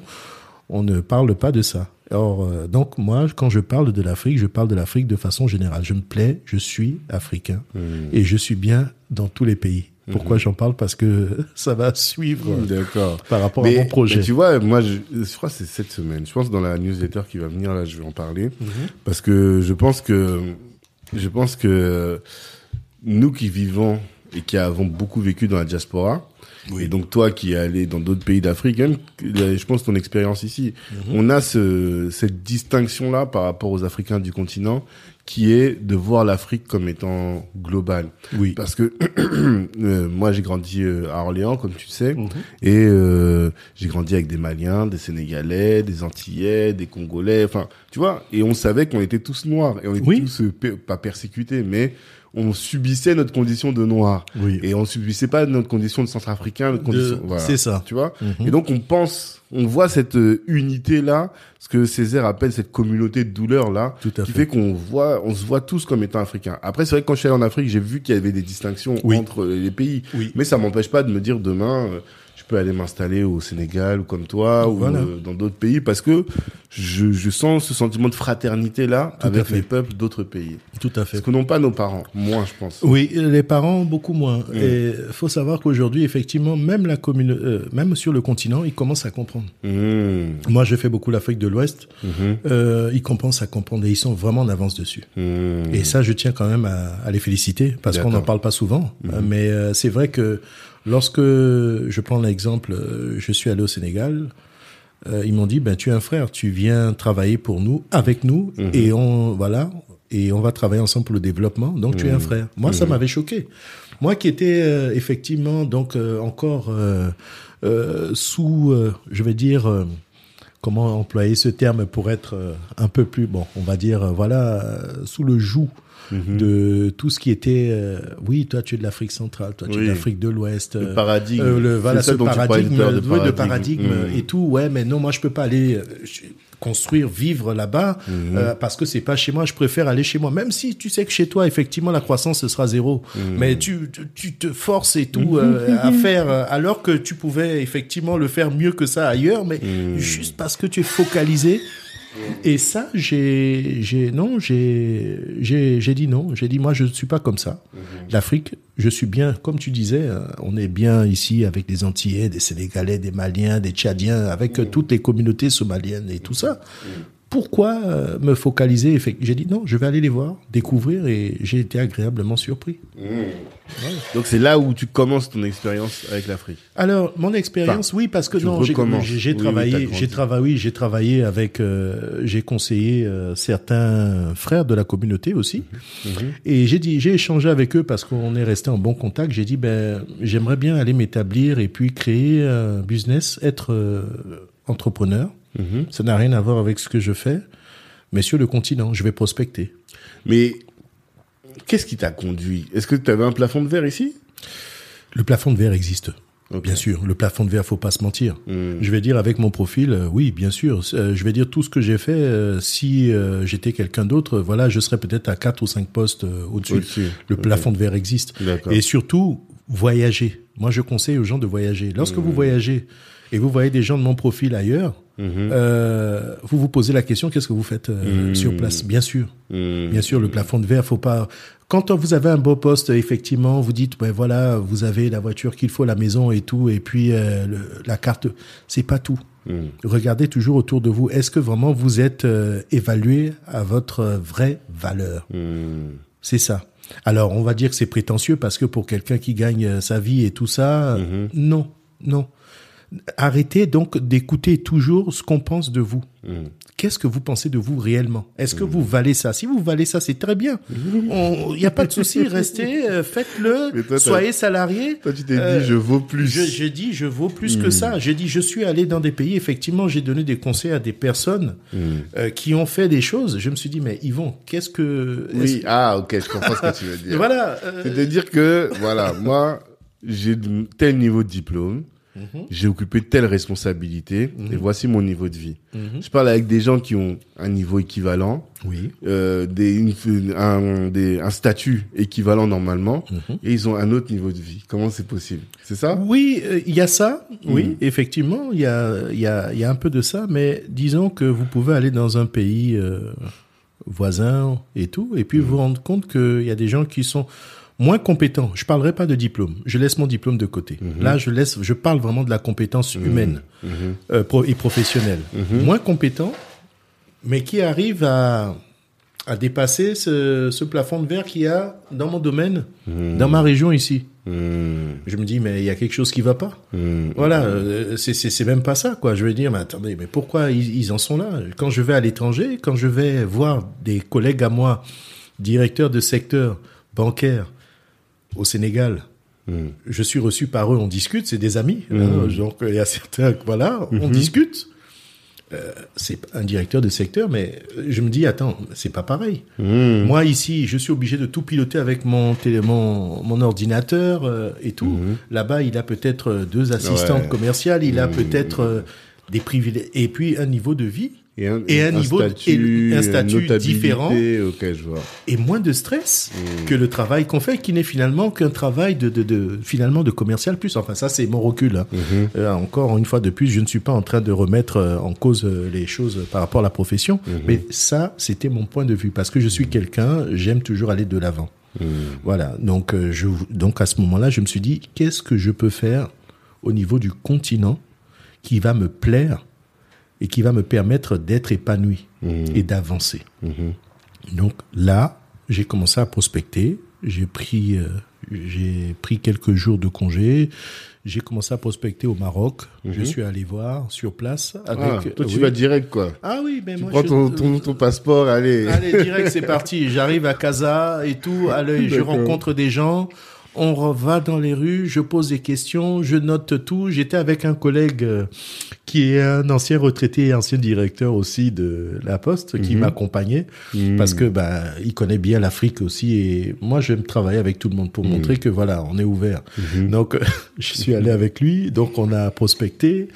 on ne parle pas de ça. Or, euh, donc moi, quand je parle de l'Afrique, je parle de l'Afrique de façon générale. Je me plais, je suis africain mmh. et je suis bien dans tous les pays. Pourquoi mmh. j'en parle ? Parce que ça va suivre mmh, d'accord. par rapport mais, à mon projet. Mais tu vois, moi, je, je crois que c'est cette semaine. Je pense que dans la newsletter qui va venir, là, je vais en parler. Mmh. Parce que je pense que... Je pense que nous qui vivons et qui avons beaucoup vécu dans la diaspora, oui. et donc toi qui es allé dans d'autres pays d'Afrique, même, je pense ton expérience ici, mmh. on a ce, cette distinction-là par rapport aux Africains du continent qui est de voir l'Afrique comme étant globale. Oui. Parce que euh, moi, j'ai grandi à Orléans, comme tu sais, mmh. et euh, j'ai grandi avec des Maliens, des Sénégalais, des Antillais, des Congolais, enfin, tu vois, et on savait qu'on était tous noirs, et on était oui. tous, euh, pas persécutés, mais... on subissait notre condition de noir. Oui. Et on subissait pas notre condition de centrafricain, notre condition, de... voilà. C'est ça. Tu vois? Mm-hmm. Et donc, on pense, on voit cette unité-là, ce que Césaire appelle cette communauté de douleur-là, qui fait. fait qu'on voit, on se voit tous comme étant africains. Après, c'est vrai que quand je suis allé en Afrique, j'ai vu qu'il y avait des distinctions oui. entre les pays. Oui. Mais ça m'empêche pas de me dire demain, euh, je peux aller m'installer au Sénégal ou comme toi, donc, ou voilà. euh, dans d'autres pays, parce que je, je sens ce sentiment de fraternité-là Tout avec les peuples d'autres pays. Tout à fait. Ce que n'ont pas nos parents, moins je pense. Oui, les parents, beaucoup moins. Mmh. Et il faut savoir qu'aujourd'hui, effectivement, même, la commune, euh, même sur le continent, ils commencent à comprendre. Mmh. Moi, je fais beaucoup l'Afrique de l'Ouest. Mmh. Euh, ils commencent à comprendre et ils sont vraiment en avance dessus. Mmh. Et ça, je tiens quand même à, à les féliciter, parce D'accord. qu'on n'en parle pas souvent. Mmh. Mais euh, c'est vrai que lorsque je prends l'exemple, je suis allé au Sénégal, euh, ils m'ont dit ben tu es un frère, tu viens travailler pour nous, avec nous, mmh. et on voilà, et on va travailler ensemble pour le développement. Donc mmh. tu es un frère. Moi mmh. ça m'avait choqué. Moi qui étais euh, effectivement donc euh, encore euh, euh, sous, euh, je vais dire. Euh, Comment employer ce terme pour être un peu plus, bon, on va dire, voilà, sous le joug mm-hmm. de tout ce qui était... Euh, oui, toi, tu es de l'Afrique centrale, toi, tu oui. es de l'Afrique de l'Ouest. Le paradigme. Euh, le, voilà, ce paradigme, de paradigme, de paradigme mm-hmm. et tout. Ouais, mais non, moi, je peux pas aller construire, vivre là-bas mm-hmm. euh, parce que c'est pas chez moi. Je préfère aller chez moi. Même si tu sais que chez toi, effectivement, la croissance, ce sera zéro. Mm-hmm. Mais tu, tu te forces et tout euh, à faire, alors que tu pouvais effectivement le faire mieux que ça ailleurs, mais mm-hmm. juste parce Parce que tu es focalisé. Et ça, j'ai, j'ai, non, j'ai, j'ai, j'ai dit non. J'ai dit, moi, je ne suis pas comme ça. Mmh. L'Afrique, je suis bien, comme tu disais, on est bien ici avec des Antillais, des Sénégalais, des Maliens, des Tchadiens, avec mmh. toutes les communautés somaliennes et tout ça. Mmh. Pourquoi me focaliser ? J'ai dit non, je vais aller les voir, découvrir, et j'ai été agréablement surpris. Mmh. Voilà. Donc c'est là où tu commences ton expérience avec l'Afrique. Alors mon expérience, enfin, oui, parce que non, j'ai, j'ai travaillé, oui, oui, j'ai travaillé, oui, j'ai travaillé avec, euh, j'ai conseillé euh, certains frères de la communauté aussi, mmh. Mmh. et j'ai dit, j'ai échangé avec eux parce qu'on est resté en bon contact. J'ai dit ben j'aimerais bien aller m'établir et puis créer un business, être euh, entrepreneur. Mmh. Ça n'a rien à voir avec ce que je fais, mais sur le continent, je vais prospecter. Mais qu'est-ce qui t'a conduit ? Est-ce que tu avais un plafond de verre ici ? Le plafond de verre existe. Okay. Bien sûr, le plafond de verre, faut pas se mentir. Mmh. Je vais dire avec mon profil, euh, oui, bien sûr. Euh, je vais dire tout ce que j'ai fait. Euh, si euh, j'étais quelqu'un d'autre, voilà, je serais peut-être à quatre ou cinq postes euh, au-dessus. au-dessus. Le okay. plafond de verre existe. D'accord. Et surtout, voyager. Moi, je conseille aux gens de voyager. Lorsque mmh. vous voyagez et vous voyez des gens de mon profil ailleurs, mmh. euh, vous vous posez la question, qu'est-ce que vous faites euh, mmh. sur place ? Bien sûr. Mmh. Bien sûr, le plafond de verre, faut pas... Quand vous avez un beau poste, effectivement, vous dites, ben voilà, vous avez la voiture qu'il faut, la maison et tout, et puis euh, le, la carte, c'est pas tout. Mmh. Regardez toujours autour de vous. Est-ce que vraiment vous êtes euh, évalué à votre vraie valeur ? Mmh. C'est ça. Alors, on va dire que c'est prétentieux parce que pour quelqu'un qui gagne sa vie et tout ça, mmh. non, non. Arrêtez donc d'écouter toujours ce qu'on pense de vous. Mmh. Qu'est-ce que vous pensez de vous réellement? Est-ce que mmh. vous valez ça? Si vous valez ça, c'est très bien. Il n'y a pas de souci. Restez, euh, faites-le. Toi, soyez salarié. Toi, tu t'es euh, dit, je vaux plus. Je, je dis, je vaux plus mmh. que ça. J'ai dit, je suis allé dans des pays. Effectivement, j'ai donné des conseils à des personnes mmh. euh, qui ont fait des choses. Je me suis dit, mais Yvon, qu'est-ce que... Oui, ah, ok, je comprends ce que tu veux dire. Voilà. Euh... C'est-à-dire que, voilà, moi, j'ai tel niveau de diplôme. Mmh. J'ai occupé telle responsabilité mmh. et voici mon niveau de vie. Mmh. Je parle avec des gens qui ont un niveau équivalent, oui. euh, des, une, un, des, un statut équivalent normalement mmh. et ils ont un autre niveau de vie. Comment c'est possible? C'est ça? Oui, il euh, y a ça. Mmh. Oui, effectivement, il y a, y, a, y a un peu de ça, mais disons que vous pouvez aller dans un pays euh, voisin et tout et puis mmh. vous vous rendre compte qu'il y a des gens qui sont... moins compétent. Je parlerai pas de diplôme. Je laisse mon diplôme de côté. Mmh. Là, je laisse, je parle vraiment de la compétence humaine mmh. Mmh. Euh, pro, et professionnelle. Mmh. Moins compétent, mais qui arrive à, à dépasser ce, ce plafond de verre qu'il y a dans mon domaine, mmh. dans ma région ici. Mmh. Je me dis, mais il y a quelque chose qui va pas. Mmh. Voilà, euh, c'est, c'est, c'est même pas ça, quoi. Je veux dire, mais attendez, mais pourquoi ils, ils en sont là? Quand je vais à l'étranger, quand je vais voir des collègues à moi, directeurs de secteur bancaire, au Sénégal, mmh. je suis reçu par eux, on discute, c'est des amis. Mmh. Hein, donc, il y a certains, voilà, mmh. on discute. Euh, c'est un directeur de secteur, mais je me dis, attends, c'est pas pareil. Mmh. Moi, ici, je suis obligé de tout piloter avec mon, télé, mon, mon ordinateur euh, et tout. Mmh. Là-bas, il a peut-être deux assistantes ouais. commerciales, il mmh. a peut-être euh, des privilèges, et puis un niveau de vie. Et un, et un, un niveau, statut, et un statut différent, okay, je vois. Et moins de stress mmh. que le travail qu'on fait, qui n'est finalement qu'un travail de, de, de, finalement de commercial plus. Enfin, ça, c'est mon recul. Hein. Mmh. Euh, encore une fois de plus, je ne suis pas en train de remettre en cause les choses par rapport à la profession, mmh. mais ça, c'était mon point de vue, parce que je suis mmh. quelqu'un, j'aime toujours aller de l'avant. Mmh. Voilà. Donc, je, donc, à ce moment-là, je me suis dit, qu'est-ce que je peux faire au niveau du continent qui va me plaire et qui va me permettre d'être épanoui mmh. et d'avancer. Mmh. Donc là, j'ai commencé à prospecter, j'ai pris, euh, j'ai pris quelques jours de congé, j'ai commencé à prospecter au Maroc, mmh. je suis allé voir sur place. Avec, ah, toi, euh, tu oui. vas direct, quoi. Ah oui, mais tu moi... Tu prends je... ton, ton, ton passeport, allez. Allez, direct, c'est parti. J'arrive à Casa et tout, à l'œil, je rencontre des gens... On va dans les rues, je pose des questions, je note tout. J'étais avec un collègue qui est un ancien retraité et ancien directeur aussi de La Poste qui mmh. m'accompagnait mmh. parce que bah il connaît bien l'Afrique aussi et moi j'aime travailler avec tout le monde pour mmh. montrer que voilà, on est ouvert. Mmh. Donc je suis allé avec lui, donc on a prospecté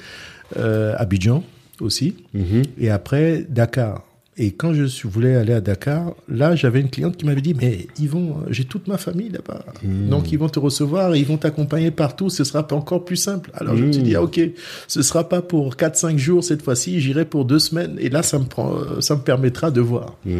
euh, Abidjan aussi mmh. et après Dakar. Et quand je voulais aller à Dakar, là, j'avais une cliente qui m'avait dit « Mais Yvon, j'ai toute ma famille là-bas. Mmh. Donc, ils vont te recevoir et ils vont t'accompagner partout. Ce sera encore plus simple. » Alors, mmh. je me suis dit « Ah, ok, ce sera pas pour quatre cinq jours cette fois-ci. J'irai pour deux semaines. Et là, ça me, prend, ça me permettra de voir. Mmh. »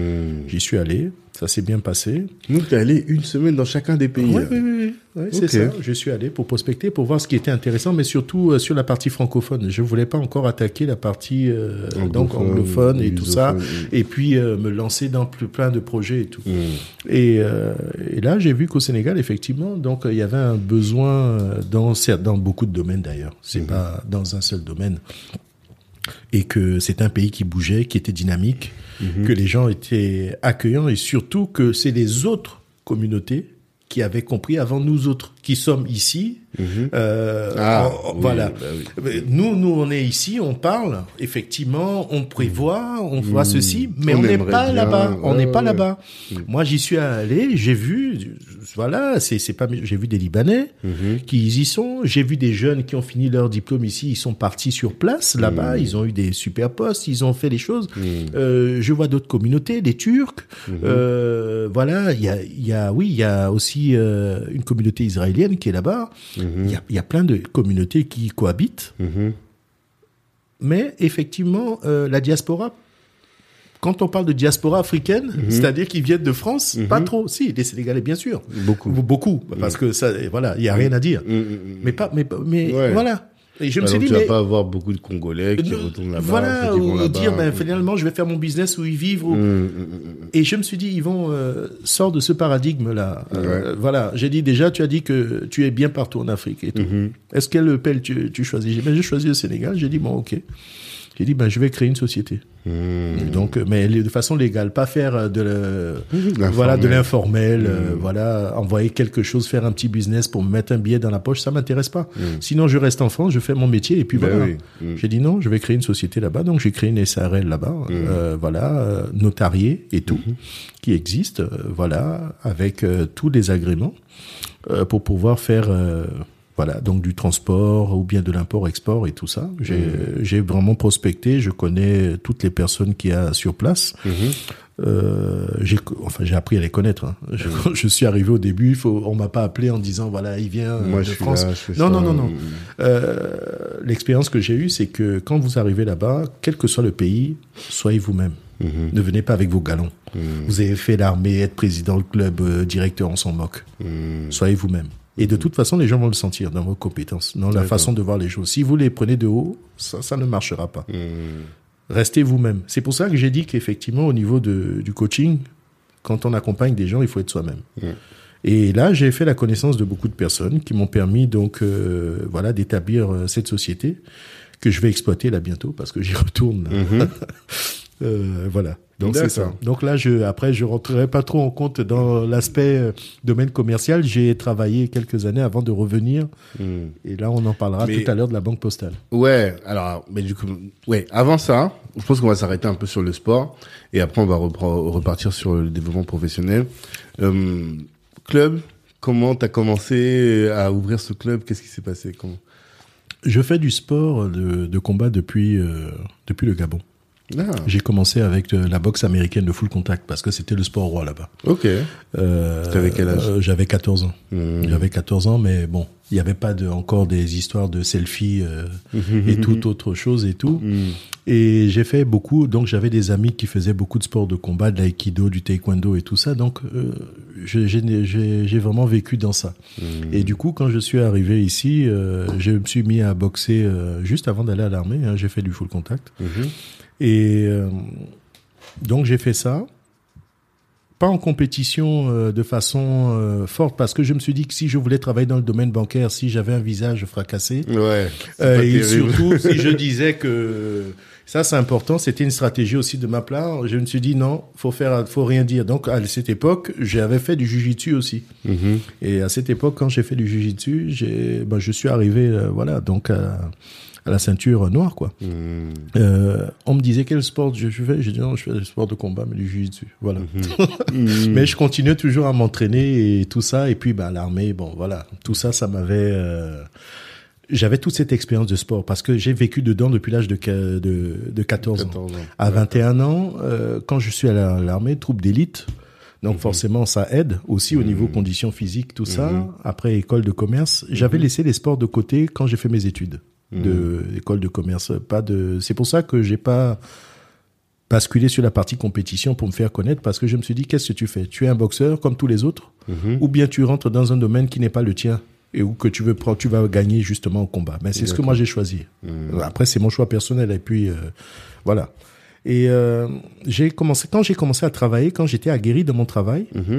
J'y suis allé. Ça s'est bien passé. Donc, tu es allé une semaine dans chacun des pays. Oui, oui, oui. oui c'est okay. ça. Je suis allé pour prospecter, pour voir ce qui était intéressant, mais surtout euh, sur la partie francophone. Je ne voulais pas encore attaquer la partie euh, anglophone, donc anglophone et tout ça, et, et puis euh, me lancer dans plus, plein de projets et tout. Mmh. Et, euh, et là, j'ai vu qu'au Sénégal, effectivement, donc il y avait un besoin dans, dans beaucoup de domaines d'ailleurs. Ce n'est mmh. pas dans un seul domaine. Et que c'est un pays qui bougeait, qui était dynamique, mmh. que les gens étaient accueillants et surtout que c'est les autres communautés qui avaient compris avant nous autres, qui sommes ici. Mmh. Euh, ah, on, oui, voilà. Bah oui. Nous, nous, on est ici, on parle, effectivement, on prévoit, on voit mmh. ceci, mais on n'est pas bien. là-bas. On n'est ouais, pas ouais. là-bas. Mmh. Moi, j'y suis allé, j'ai vu, voilà, c'est, c'est pas, j'ai vu des Libanais mmh. qui y sont, j'ai vu des jeunes qui ont fini leur diplôme ici, ils sont partis sur place, là-bas, mmh. ils ont eu des super postes, ils ont fait des choses. Mmh. Euh, je vois d'autres communautés, des Turcs, mmh. euh, voilà, il y a, il y a, oui, il y a aussi euh, une communauté israélienne qui est là-bas. Il y a, il y a plein de communautés qui cohabitent. Mmh. Mais effectivement, euh, la diaspora, quand on parle de diaspora africaine, mmh. c'est-à-dire qu'ils viennent de France, mmh. pas trop. Si, des Sénégalais, bien sûr. Beaucoup. Beaucoup, parce mmh. que ça, voilà, il n'y a rien à dire. Mmh. Mais, pas, mais, mais ouais. voilà. Et je me suis dit, tu mais... vas pas avoir beaucoup de Congolais qui non, retournent là-bas. Voilà, ou là-bas. Dire, ben, finalement, je vais faire mon business où ils vivent. Où... Mmh, mmh, mmh. Et je me suis dit, Yvon, euh, sors de ce paradigme-là. Ouais. Euh, voilà, j'ai dit, déjà, tu as dit que tu es bien partout en Afrique et tout. Mmh. Est-ce quel pelle tu, tu choisis? Ben, j'ai choisi le Sénégal. J'ai dit, bon, ok. J'ai dit, ben, je vais créer une société. Mmh. Donc, mais de façon légale, pas faire de, le, voilà, de l'informel, mmh. euh, voilà, envoyer quelque chose, faire un petit business pour me mettre un billet dans la poche, ça m'intéresse pas. Mmh. Sinon, je reste en France, je fais mon métier et puis ben voilà. Oui. Mmh. J'ai dit non, je vais créer une société là-bas, donc j'ai créé une S A R L là-bas, mmh. euh, voilà, euh, notarié et tout, mmh. qui existe, euh, voilà, avec euh, tous les agréments euh, pour pouvoir faire. Euh, Voilà, donc du transport ou bien de l'import-export et tout ça. J'ai, mmh. j'ai vraiment prospecté, je connais toutes les personnes qu'il y a sur place. Mmh. Euh, j'ai, enfin, j'ai appris à les connaître. Hein. Je, mmh. je suis arrivé au début, il faut, on m'a pas appelé en disant voilà, il vient Moi, de je France. Suis là, je fais non, ça. non, non, non. Euh, l'expérience que j'ai eue, c'est que quand vous arrivez là-bas, quel que soit le pays, soyez vous-même. Mmh. Ne venez pas avec vos galons. Mmh. Vous avez fait l'armée, être président du club, euh, directeur, on s'en moque. Mmh. Soyez vous-même. Et de toute façon, les gens vont le sentir dans vos compétences, dans la D'accord. façon de voir les choses. Si vous les prenez de haut, ça, ça ne marchera pas. Mmh. Restez vous-même. C'est pour ça que j'ai dit qu'effectivement, au niveau de, du coaching, quand on accompagne des gens, il faut être soi-même. Mmh. Et là, j'ai fait la connaissance de beaucoup de personnes qui m'ont permis donc, euh, voilà, d'établir cette société que je vais exploiter là bientôt parce que j'y retourne. Mmh. euh, voilà. Donc D'accord. c'est ça. Donc là, je, après, je rentrerai pas trop en compte dans l'aspect euh, domaine commercial. J'ai travaillé quelques années avant de revenir. Mmh. Et là, on en parlera mais, tout à l'heure de la banque postale. Ouais. Alors, mais du coup, ouais. Avant ça, je pense qu'on va s'arrêter un peu sur le sport et après, on va repre- repartir sur le développement professionnel. Euh, club. Comment t'as commencé à ouvrir ce club? Qu'est-ce qui s'est passé? Comment... Je fais du sport de, de combat depuis euh, depuis le Gabon. Ah. J'ai commencé avec la boxe américaine de full contact parce que c'était le sport roi là-bas. Ok. Euh, T'avais quel âge? euh, J'avais quatorze ans. Mmh. J'avais quatorze ans, mais bon, il n'y avait pas de, encore des histoires de selfies euh, mmh. et toute autre chose et tout. Mmh. Et j'ai fait beaucoup, donc j'avais des amis qui faisaient beaucoup de sports de combat, de l'aïkido, du taekwondo et tout ça. Donc euh, j'ai, j'ai, j'ai, j'ai vraiment vécu dans ça. Mmh. Et du coup, quand je suis arrivé ici, euh, je me suis mis à boxer euh, juste avant d'aller à l'armée. Hein, j'ai fait du full contact. Mmh. Et euh, donc j'ai fait ça, pas en compétition euh, de façon euh, forte, parce que je me suis dit que si je voulais travailler dans le domaine bancaire, si j'avais un visage fracassé, ouais, euh, et surtout si je disais que ça c'est important, c'était une stratégie aussi de ma part, je me suis dit non, faut faire, faut rien dire. Donc à cette époque, j'avais fait du jiu-jitsu aussi, mm-hmm. et à cette époque quand j'ai fait du jiu-jitsu, j'ai, ben, je suis arrivé, euh, voilà, donc à euh, à la ceinture noire, quoi. Mmh. Euh, on me disait quel sport je, je fais. J'ai dit non, je fais du sport de combat, mais du jiu-jitsu. Voilà. Mmh. Mmh. Mais je continuais toujours à m'entraîner et tout ça. Et puis, bah, l'armée, bon, voilà. Tout ça, ça m'avait... Euh... J'avais toute cette expérience de sport parce que j'ai vécu dedans depuis l'âge de, de, de quatorze ans. À vingt et un ans, euh, quand je suis allé à l'armée, troupe d'élite... Donc, mmh. forcément, ça aide aussi au mmh. niveau conditions physiques, tout mmh. ça. Après, école de commerce. J'avais mmh. laissé les sports de côté quand j'ai fait mes études de mmh. école de commerce. Pas de... C'est pour ça que j'ai pas basculé sur la partie compétition pour me faire connaître parce que je me suis dit, qu'est-ce que tu fais? Tu es un boxeur comme tous les autres mmh. ou bien tu rentres dans un domaine qui n'est pas le tien et où que tu, veux, tu vas gagner justement au combat. Mais c'est D'accord. ce que moi, j'ai choisi. Mmh. Après, c'est mon choix personnel. Et puis, euh, voilà. Et euh, j'ai commencé, quand j'ai commencé à travailler, quand j'étais aguerri dans mon travail, mmh.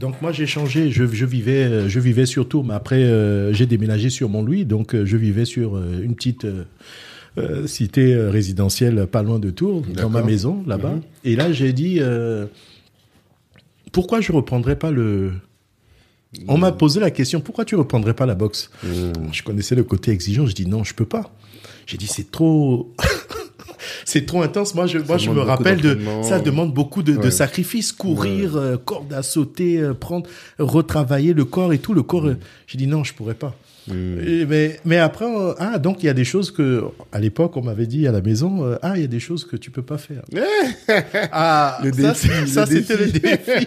donc moi j'ai changé, je, je, vivais, je vivais sur Tours, mais après euh, j'ai déménagé sur Montlouis, donc euh, je vivais sur euh, une petite euh, cité euh, résidentielle pas loin de Tours, D'accord. dans ma maison là-bas. Mmh. Et là j'ai dit, euh, pourquoi je ne reprendrais pas le... On mmh. m'a posé la question, pourquoi tu ne reprendrais pas la boxe? mmh. Je connaissais le côté exigeant, je dis non, je ne peux pas. J'ai dit c'est trop... C'est trop intense. Moi, je, moi, je me rappelle de, ça demande beaucoup de, ouais. de sacrifices, courir, ouais. euh, corde à sauter, euh, prendre, retravailler le corps et tout. Le corps, mmh. euh, j'ai dit non, je pourrais pas. Mmh. Et, mais, mais après, euh, ah, donc il y a des choses que, à l'époque, on m'avait dit à la maison, euh, ah, il y a des choses que tu peux pas faire. ah, le ça, défi, le ça défi. C'était le défi.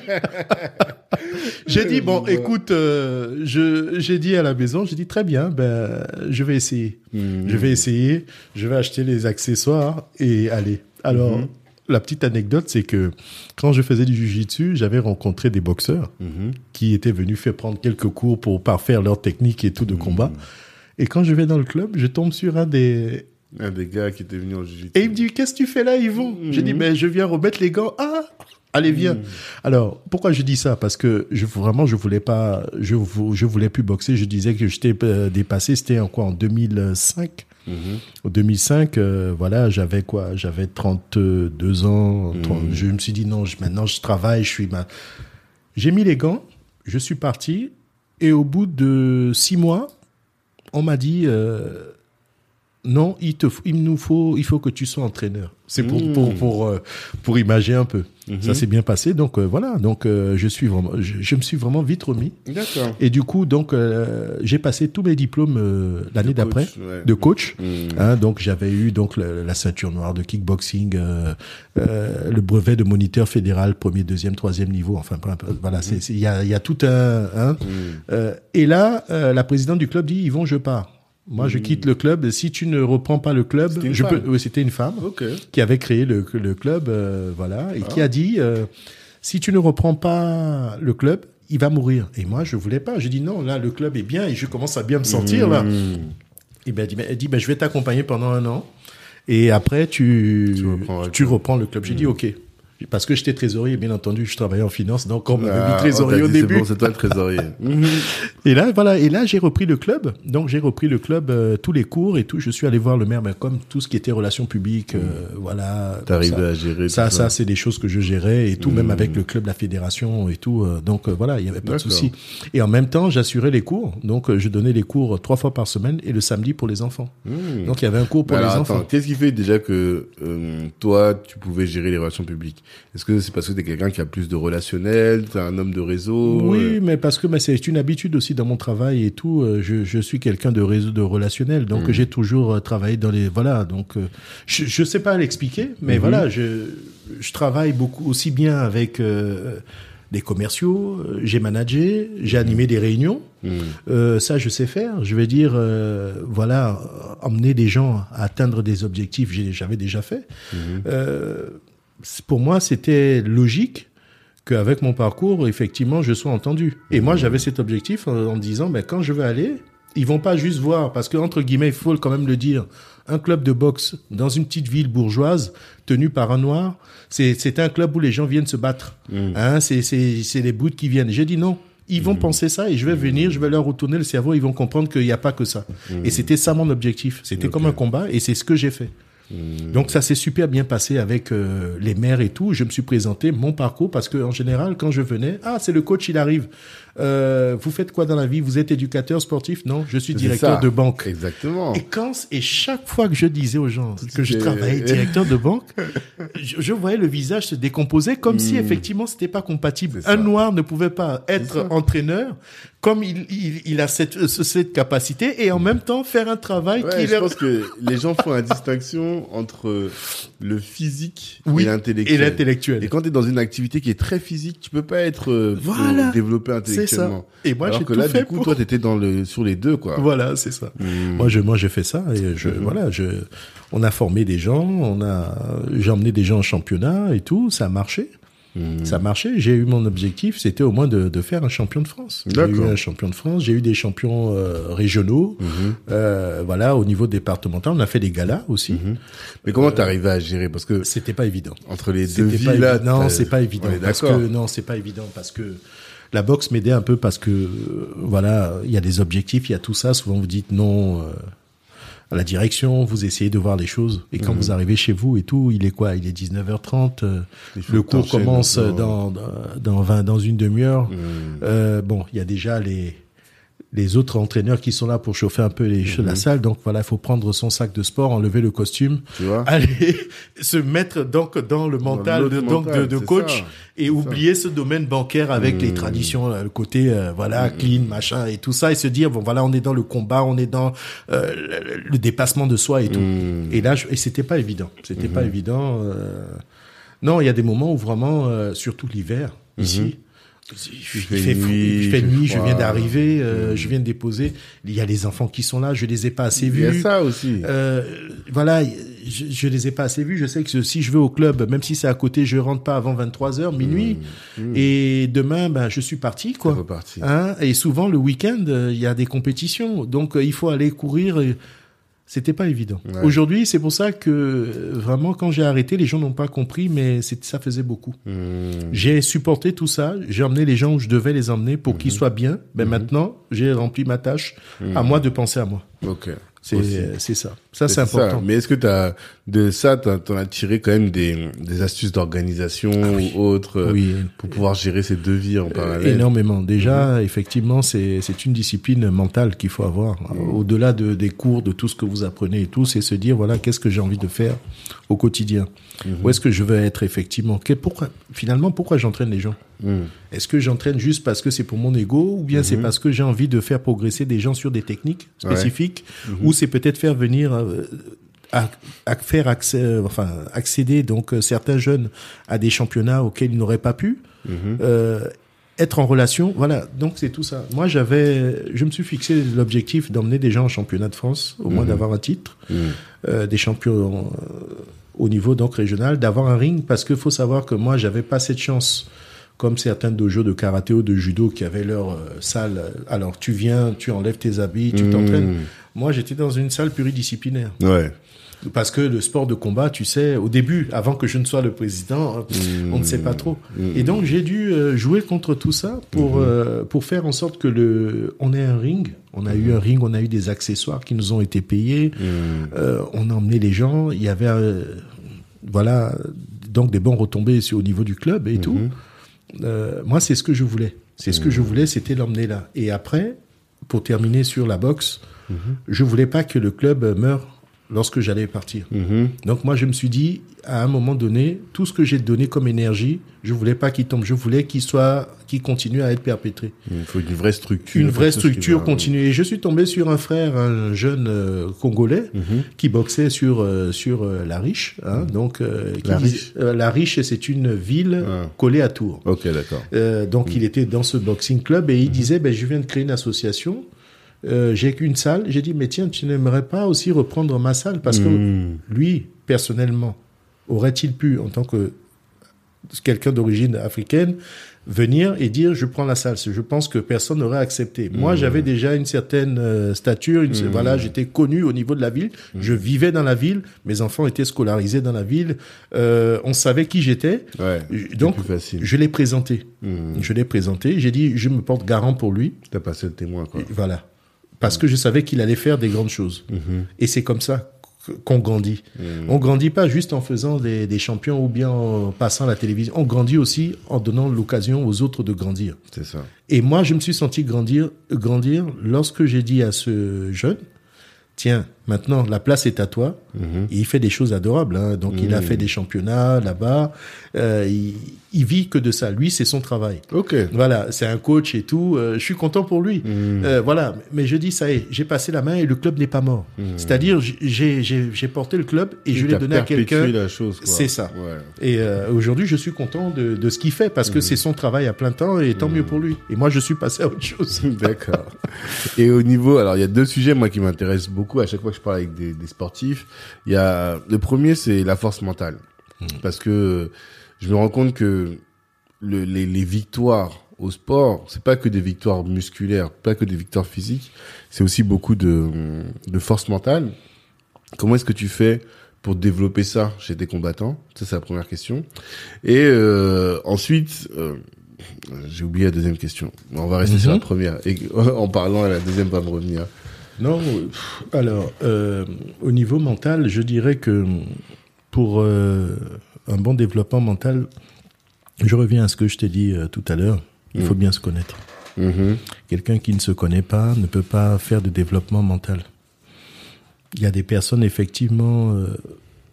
J'ai dit bon, écoute, euh, je, j'ai dit à la maison, j'ai dit très bien, ben, je vais essayer. Mmh. Je vais essayer, je vais acheter les accessoires et aller. Alors, mmh. la petite anecdote, c'est que quand je faisais du jiu-jitsu, j'avais rencontré des boxeurs mmh. qui étaient venus faire prendre quelques cours pour parfaire leur technique et tout de mmh. combat. Et quand je vais dans le club, je tombe sur un des... Un des gars qui était venu en jiu-jitsu. Et il me dit, qu'est-ce que tu fais là, Yvon? Mmh. Je dis, mais je viens remettre les gants. Ah, allez, viens. Mmh. Alors, pourquoi je dis ça? Parce que je, vraiment, je voulais pas, je, je voulais plus boxer. Je disais que j'étais euh, dépassé. C'était en quoi? En deux mille cinq. Mmh. En deux mille cinq, euh, voilà, j'avais quoi? J'avais trente-deux ans. trente, mmh. Je me suis dit, non, je, maintenant, je travaille, je suis ma... J'ai mis les gants, je suis parti. Et au bout de six mois, on m'a dit, euh, non, il, te, il, nous faut, il faut que tu sois entraîneur. C'est pour, mmh. pour, pour, pour, pour imager un peu. Mmh. Ça s'est bien passé. Donc, euh, voilà. Donc, euh, je, suis vraiment, je, je me suis vraiment vite remis. D'accord. Et du coup, donc, euh, j'ai passé tous mes diplômes euh, l'année d'après ouais. de coach. Mmh. Hein, donc, j'avais eu donc, le, la ceinture noire de kickboxing, euh, euh, le brevet de moniteur fédéral, premier, deuxième, troisième niveau. Enfin, voilà. Il y a, y a tout un... Hein. Mmh. Euh, et là, euh, la présidente du club dit, Yvon, je pars. Moi, je quitte le club. Si tu ne reprends pas le club, c'était une je femme. Peux... Oui, c'était une femme okay. qui avait créé le, le club, euh, voilà, et ah. qui a dit euh, si tu ne reprends pas le club, il va mourir. Et moi, je voulais pas. J'ai dit non, là, le club est bien et je commence à bien me sentir mmh. là. Et ben, elle dit ben, je vais t'accompagner pendant un an et après tu tu reprends, tu reprends le club. J'ai mmh. dit ok. Parce que j'étais trésorier, bien entendu, je travaillais en finance, donc on m'a ah, mis trésorier on dit, au début. C'est bon, c'est toi le trésorier. Et là, voilà, et là, j'ai repris le club. Donc, j'ai repris le club, euh, tous les cours et tout. Je suis allé voir le maire, ben, comme tout ce qui était relations publiques, euh, voilà. T'arrivais à gérer tout ça. Ça, ça, c'est des choses que je gérais et tout, mmh. même avec le club, la fédération et tout. Euh, donc, euh, voilà, il n'y avait pas D'accord. de souci. Et en même temps, j'assurais les cours. Donc, euh, je donnais les cours trois fois par semaine et le samedi pour les enfants. Mmh. Donc, il y avait un cours pour ben les alors, enfants. Attends, qu'est-ce qui fait déjà que, euh, toi, tu pouvais gérer les relations publiques? Est-ce que c'est parce que t'es quelqu'un qui a plus de relationnel, t'es un homme de réseau? Oui, mais parce que mais c'est une habitude aussi dans mon travail et tout. Je, je suis quelqu'un de réseau, de relationnel, donc mmh. j'ai toujours travaillé dans les voilà. Donc je, je sais pas l'expliquer, mais mmh. voilà, je, je travaille beaucoup aussi bien avec euh, des commerciaux. J'ai managé, j'ai mmh. animé des réunions. Mmh. Euh, ça, je sais faire. Je vais dire, euh, voilà, emmener des gens à atteindre des objectifs, j'ai, j'avais déjà fait. Mmh. Euh, Pour moi, c'était logique qu'avec mon parcours, effectivement, je sois entendu. Et mmh. moi, j'avais cet objectif en, en me disant, ben, quand je vais aller, ils vont pas juste voir, parce que, entre guillemets, il faut quand même le dire, un club de boxe dans une petite ville bourgeoise, tenu par un noir, c'est, c'est un club où les gens viennent se battre. Mmh. Hein, c'est, c'est, c'est les bouts qui viennent. J'ai dit non. Ils vont mmh. penser ça et je vais mmh. venir, je vais leur retourner le cerveau, ils vont comprendre qu'il n'y a pas que ça. Mmh. Et c'était ça mon objectif. C'était okay. comme un combat et c'est ce que j'ai fait. Donc ça s'est super bien passé avec euh, les maires et tout. Je me suis présenté mon parcours parce que en général quand je venais, ah c'est le coach, il arrive. Euh, vous faites quoi dans la vie? Vous êtes éducateur sportif? Non, je suis directeur de banque. Exactement. Et quand et chaque fois que je disais aux gens que je travaillais directeur de banque, je, je voyais le visage se décomposer comme mmh. si effectivement c'était pas compatible. Un noir ne pouvait pas être entraîneur. Comme il, il, il a cette, cette capacité et en même temps faire un travail ouais, qui... Je leur... pense que les gens font la distinction entre le physique oui, et l'intellectuel. Et l'intellectuel. Et quand t'es dans une activité qui est très physique, tu peux pas être voilà, développé intellectuellement. C'est ça. Et moi, alors j'ai que tout là, fait du coup, pour... toi, t'étais dans le, sur les deux, quoi. Voilà, c'est ça. Mmh. Moi, je, moi, j'ai fait ça et je, mmh. voilà, je, on a formé des gens, on a, j'ai emmené des gens en championnat et tout, ça a marché. Mmh. Ça marchait. J'ai eu mon objectif, c'était au moins de, de faire un champion de France. D'accord. J'ai eu un champion de France. J'ai eu des champions euh, régionaux. Mmh. Euh, voilà, au niveau départemental, on a fait des galas aussi. Mmh. Mais comment euh, t'arrivais à gérer? Parce que c'était pas évident. Entre les deux vies là, non, t'as... c'est pas évident. On est d'accord. Parce que, non, c'est pas évident parce que. La boxe m'aidait un peu parce que euh, voilà, il y a des objectifs, il y a tout ça. Souvent vous dites non. Euh... à la direction, vous essayez de voir les choses. Et quand mmh. vous arrivez chez vous et tout, il est quoi? Il est dix-neuf heures trente. Euh, le cours commence dans, dans, vingt, dans une demi-heure. Mmh. Euh, bon, il y a déjà les, les autres entraîneurs qui sont là pour chauffer un peu les, mmh. la salle. Donc voilà, il faut prendre son sac de sport, enlever le costume, tu vois aller se mettre donc dans le mental, dans de, donc mental, de, de coach ça, et oublier ça. Ce domaine bancaire avec mmh. les traditions, le côté euh, voilà mmh. clean, machin et tout ça et se dire bon voilà on est dans le combat, on est dans euh, le, le dépassement de soi et tout. Mmh. Et là je, et c'était pas évident, c'était mmh. pas évident. Euh... Non, il y a des moments où vraiment, euh, surtout l'hiver mmh. ici. Il fait, il fait nuit, il fait nuit je viens d'arriver, euh, mmh. je viens de déposer. Il y a les enfants qui sont là, je les ai pas assez vus. Il y a ça aussi. Euh, voilà, je, je les ai pas assez vus. Je sais que si je vais au club, même si c'est à côté, je rentre pas avant vingt-trois heures, minuit. Mmh, mmh. Et demain, ben, je suis parti, quoi. Reparti. Hein? Et souvent, le week-end, il y a des compétitions. Donc, il faut aller courir. Et... C'était pas évident. Ouais. Aujourd'hui, c'est pour ça que vraiment, quand j'ai arrêté, les gens n'ont pas compris, mais c'est, ça faisait beaucoup. Mmh. J'ai supporté tout ça. J'ai emmené les gens où je devais les emmener pour mmh. qu'ils soient bien. Ben, mmh. maintenant, j'ai rempli ma tâche. Mmh. À moi de penser à moi. Ok. C'est, c'est ça. Ça, c'est, c'est important. Ça. Mais est-ce que t'as, de ça, t'en, t'en as tiré quand même des, des astuces d'organisation ah oui. ou autres oui. pour pouvoir gérer ces deux vies en parallèle? Énormément. Déjà, mm-hmm. effectivement, c'est, c'est une discipline mentale qu'il faut avoir. Mm-hmm. Au-delà de, des cours, de tout ce que vous apprenez et tout, c'est se dire, voilà, qu'est-ce que j'ai envie de faire au quotidien? Mm-hmm. Où est-ce que je veux être effectivement? Que, pourquoi, finalement, pourquoi j'entraîne les gens? Mm-hmm. Est-ce que j'entraîne juste parce que c'est pour mon ego ou bien mm-hmm. c'est parce que j'ai envie de faire progresser des gens sur des techniques spécifiques ouais. mm-hmm. ou c'est peut-être faire venir, euh, à, à faire accès, enfin, accéder donc euh, certains jeunes à des championnats auxquels ils n'auraient pas pu, mmh. euh, être en relation, voilà. Donc c'est tout ça. Moi j'avais, je me suis fixé l'objectif d'emmener des gens en championnat de France, au mmh. moins d'avoir un titre, mmh. euh, des champions euh, au niveau donc régional, d'avoir un ring, parce que faut savoir que moi j'avais pas cette chance. Comme certains dojos de karaté ou de judo qui avaient leur euh, salle. Alors, tu viens, tu enlèves tes habits, tu mmh. t'entraînes. Moi, j'étais dans une salle pluridisciplinaire. Ouais. Parce que le sport de combat, tu sais, au début, avant que je ne sois le président, mmh. on ne sait pas trop. Mmh. Et donc, j'ai dû euh, jouer contre tout ça pour, mmh. euh, pour faire en sorte que le, on ait un ring. On a mmh. eu un ring, on a eu des accessoires qui nous ont été payés. Mmh. Euh, on a emmené les gens. Il y avait, euh, voilà, donc des bons retombées au niveau du club et mmh. tout. Euh, moi, c'est ce que je voulais. C'est mmh. ce que je voulais, c'était l'emmener là. Et après, pour terminer sur la boxe, mmh. je voulais pas que le club meure lorsque j'allais partir. Mmh. Donc moi, je me suis dit, à un moment donné, tout ce que j'ai donné comme énergie, je voulais pas qu'il tombe. Je voulais qu'il soit, qu'il continue à être perpétré. Il faut une vraie structure. Une vraie structure continue. Et je suis tombé sur un frère, un jeune euh, Congolais, mmh. qui boxait sur euh, sur euh, La Riche. Hein, mmh. Donc euh, qui La Riche. Disait, euh, La Riche, c'est une ville ah. collée à Tours. Ok, d'accord. Euh, donc mmh. il était dans ce boxing club et il mmh. disait, ben je viens de créer une association. Euh, j'ai une salle. J'ai dit, mais tiens, tu n'aimerais pas aussi reprendre ma salle? Parce que mmh. lui, personnellement, aurait-il pu, en tant que quelqu'un d'origine africaine, venir et dire, je prends la salle? Je pense que personne n'aurait accepté. Mmh. Moi, j'avais déjà une certaine euh, stature. Une, mmh. Voilà, j'étais connu au niveau de la ville. Mmh. Je vivais dans la ville. Mes enfants étaient scolarisés dans la ville. Euh, on savait qui j'étais. Ouais, donc, je l'ai présenté. Mmh. Je l'ai présenté. J'ai dit, je me porte garant pour lui. T'as passé le témoin, quoi. Et voilà. Parce que je savais qu'il allait faire des grandes choses. Mmh. Et c'est comme ça qu'on grandit. Mmh. On grandit pas juste en faisant des, des champions ou bien en passant la télévision. On grandit aussi en donnant l'occasion aux autres de grandir. C'est ça. Et moi, je me suis senti grandir, grandir lorsque j'ai dit à ce jeune, tiens, maintenant, la place est à toi. Mmh. Et il fait des choses adorables. Hein. Donc, mmh. il a fait des championnats là-bas. Euh, il, il vit que de ça. Lui, c'est son travail. Ok. Voilà, c'est un coach et tout. Euh, je suis content pour lui. Mmh. Euh, voilà. Mais je dis, ça y est, j'ai passé la main et le club n'est pas mort. Mmh. C'est-à-dire, j'ai, j'ai, j'ai porté le club et, et je l'ai donné à quelqu'un. La chose, quoi. C'est ça. Ouais. Et euh, aujourd'hui, je suis content de, de ce qu'il fait parce que mmh. c'est son travail à plein temps et tant mmh. mieux pour lui. Et moi, je suis passé à autre chose. D'accord. Et au niveau... Alors, il y a deux sujets, moi, qui m'intéressent beaucoup à chaque fois que je parle avec des, des sportifs. Il y a le premier, c'est la force mentale, mmh. parce que je me rends compte que le, les, les victoires au sport, c'est pas que des victoires musculaires, pas que des victoires physiques, c'est aussi beaucoup de, de force mentale. Comment est-ce que tu fais pour développer ça chez tes combattants? Ça, c'est la première question. Et euh, ensuite, euh, j'ai oublié la deuxième question. On va rester mmh. sur la première. Et en parlant, la deuxième va me revenir. Non, alors, euh, au niveau mental, je dirais que pour euh, un bon développement mental, je reviens à ce que je t'ai dit euh, tout à l'heure, il mmh. faut bien se connaître. Mmh. Quelqu'un qui ne se connaît pas ne peut pas faire de développement mental. Il y a des personnes, effectivement, euh,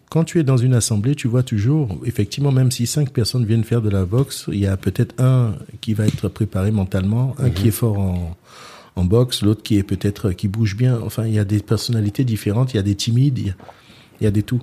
quand tu es dans une assemblée, tu vois toujours, effectivement, même si cinq personnes viennent faire de la boxe, il y a peut-être un qui va être préparé mentalement, un mmh. qui est fort en... en boxe, l'autre qui est peut-être, qui bouge bien. Enfin, il y a des personnalités différentes, il y a des timides, il y a, il y a des tout.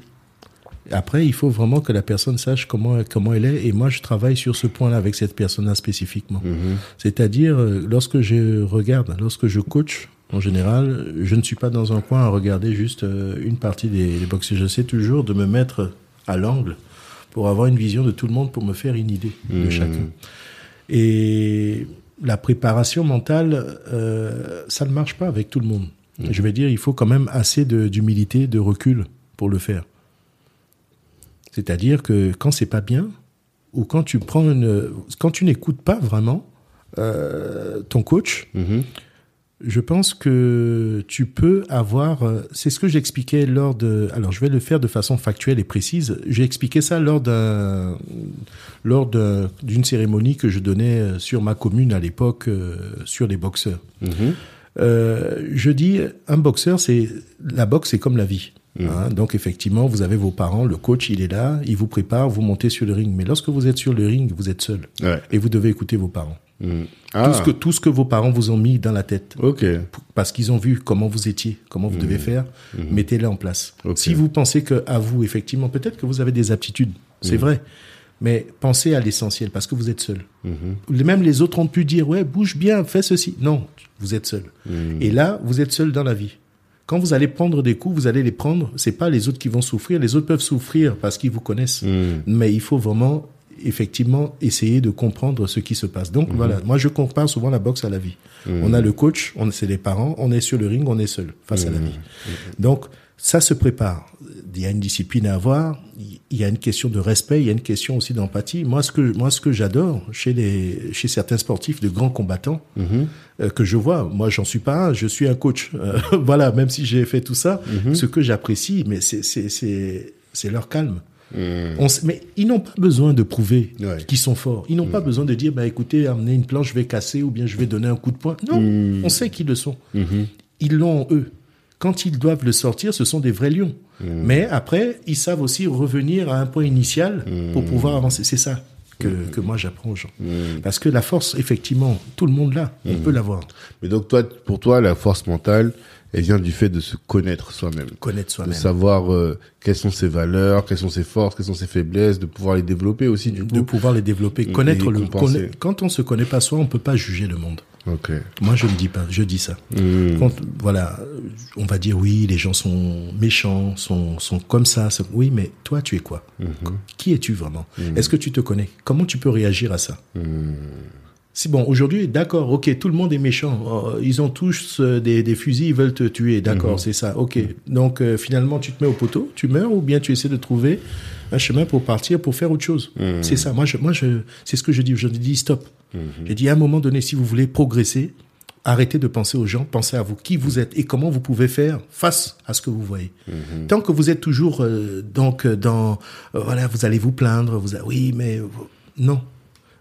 Après, il faut vraiment que la personne sache comment, comment elle est. Et moi, je travaille sur ce point-là avec cette personne-là spécifiquement. Mmh. C'est-à-dire, lorsque je regarde, lorsque je coach, en général, je ne suis pas dans un coin à regarder juste une partie des, des boxes. J'essaie toujours de me mettre à l'angle pour avoir une vision de tout le monde, pour me faire une idée mmh. de chacun. Et la préparation mentale, euh, ça ne marche pas avec tout le monde. Mmh. Je vais dire, il faut quand même assez de, d'humilité, de recul pour le faire. C'est-à-dire que quand c'est pas bien, ou quand tu prends une, quand tu n'écoutes pas vraiment euh, ton coach, mmh. je pense que tu peux avoir... C'est ce que j'expliquais lors de... Alors, je vais le faire de façon factuelle et précise. J'ai expliqué ça lors d'un, lors d'un, d'une cérémonie que je donnais sur ma commune à l'époque, euh, sur les boxeurs. Mmh. Euh, je dis, un boxeur, c'est... La boxe, c'est comme la vie. Mmh. Hein, donc, effectivement, vous avez vos parents, le coach, il est là, il vous prépare, vous montez sur le ring. Mais lorsque vous êtes sur le ring, vous êtes seul. Ouais. Et vous devez écouter vos parents. Mmh. Ah. Tout ce que, tout ce que vos parents vous ont mis dans la tête. Okay. Parce qu'ils ont vu comment vous étiez, comment vous mmh. devez faire, mmh. mettez-les en place. Okay. Si vous pensez qu'à vous, effectivement, peut-être que vous avez des aptitudes, c'est mmh. vrai, mais pensez à l'essentiel parce que vous êtes seul. Mmh. Même les autres ont pu dire, ouais, bouge bien, fais ceci. Non, vous êtes seul. Mmh. Et là, vous êtes seul dans la vie. Quand vous allez prendre des coups, vous allez les prendre, c'est pas les autres qui vont souffrir, les autres peuvent souffrir parce qu'ils vous connaissent, mmh. mais il faut vraiment... effectivement, essayer de comprendre ce qui se passe. Donc mmh. voilà, moi je compare souvent la boxe à la vie. Mmh. On a le coach, on, c'est les parents, on est sur le ring, on est seul face mmh. à la vie. Mmh. Donc ça se prépare. Il y a une discipline à avoir, il y a une question de respect, il y a une question aussi d'empathie. Moi ce que, moi, ce que j'adore chez, les, chez certains sportifs de grands combattants mmh. euh, que je vois, moi j'en suis pas un, je suis un coach. Euh, voilà, même si j'ai fait tout ça, mmh. ce que j'apprécie, mais c'est, c'est, c'est, c'est leur calme. Mmh. On s- mais ils n'ont pas besoin de prouver ouais. qu'ils sont forts. Ils n'ont mmh. pas besoin de dire, bah, écoutez, amenez une planche, je vais casser ou bien je vais donner un coup de poing. Non, mmh. on sait qu'ils le sont. Mmh. Ils l'ont eux. Quand ils doivent le sortir, ce sont des vrais lions. Mmh. Mais après, ils savent aussi revenir à un point initial mmh. pour pouvoir avancer. C'est ça que, mmh. que moi j'apprends aux gens. Mmh. Parce que la force, effectivement, tout le monde l'a. Mmh. On peut l'avoir. Mais donc, toi, pour toi, la force mentale... elle vient du fait de se connaître soi-même. Connaître soi-même. De savoir euh, quelles sont ses valeurs, quelles sont ses forces, quelles sont ses faiblesses, de pouvoir les développer aussi, du coup. De pouvoir les développer, connaître le monde. Quand on se connaît pas soi, on peut pas juger le monde. Ok. Moi, je ne dis pas, je dis ça. Mmh. Quand, voilà, on va dire oui, les gens sont méchants, sont, sont comme ça. Sont... Oui, mais toi, tu es quoi? Mmh. Qui es-tu vraiment? Mmh. Est-ce que tu te connais? Comment tu peux réagir à ça? Mmh. C'est bon, aujourd'hui, d'accord, ok, tout le monde est méchant. Ils ont tous des, des fusils, ils veulent te tuer, d'accord, mmh. c'est ça, ok. Donc, euh, finalement, tu te mets au poteau, tu meurs, ou bien tu essaies de trouver un chemin pour partir, pour faire autre chose. Mmh. C'est ça, moi, je, moi je, c'est ce que je dis, je dis stop. Mmh. J'ai dit, à un moment donné, si vous voulez progresser, arrêtez de penser aux gens, pensez à vous, qui vous êtes et comment vous pouvez faire face à ce que vous voyez. Mmh. Tant que vous êtes toujours euh, donc, dans, euh, voilà, vous allez vous plaindre, vous allez, oui, mais non.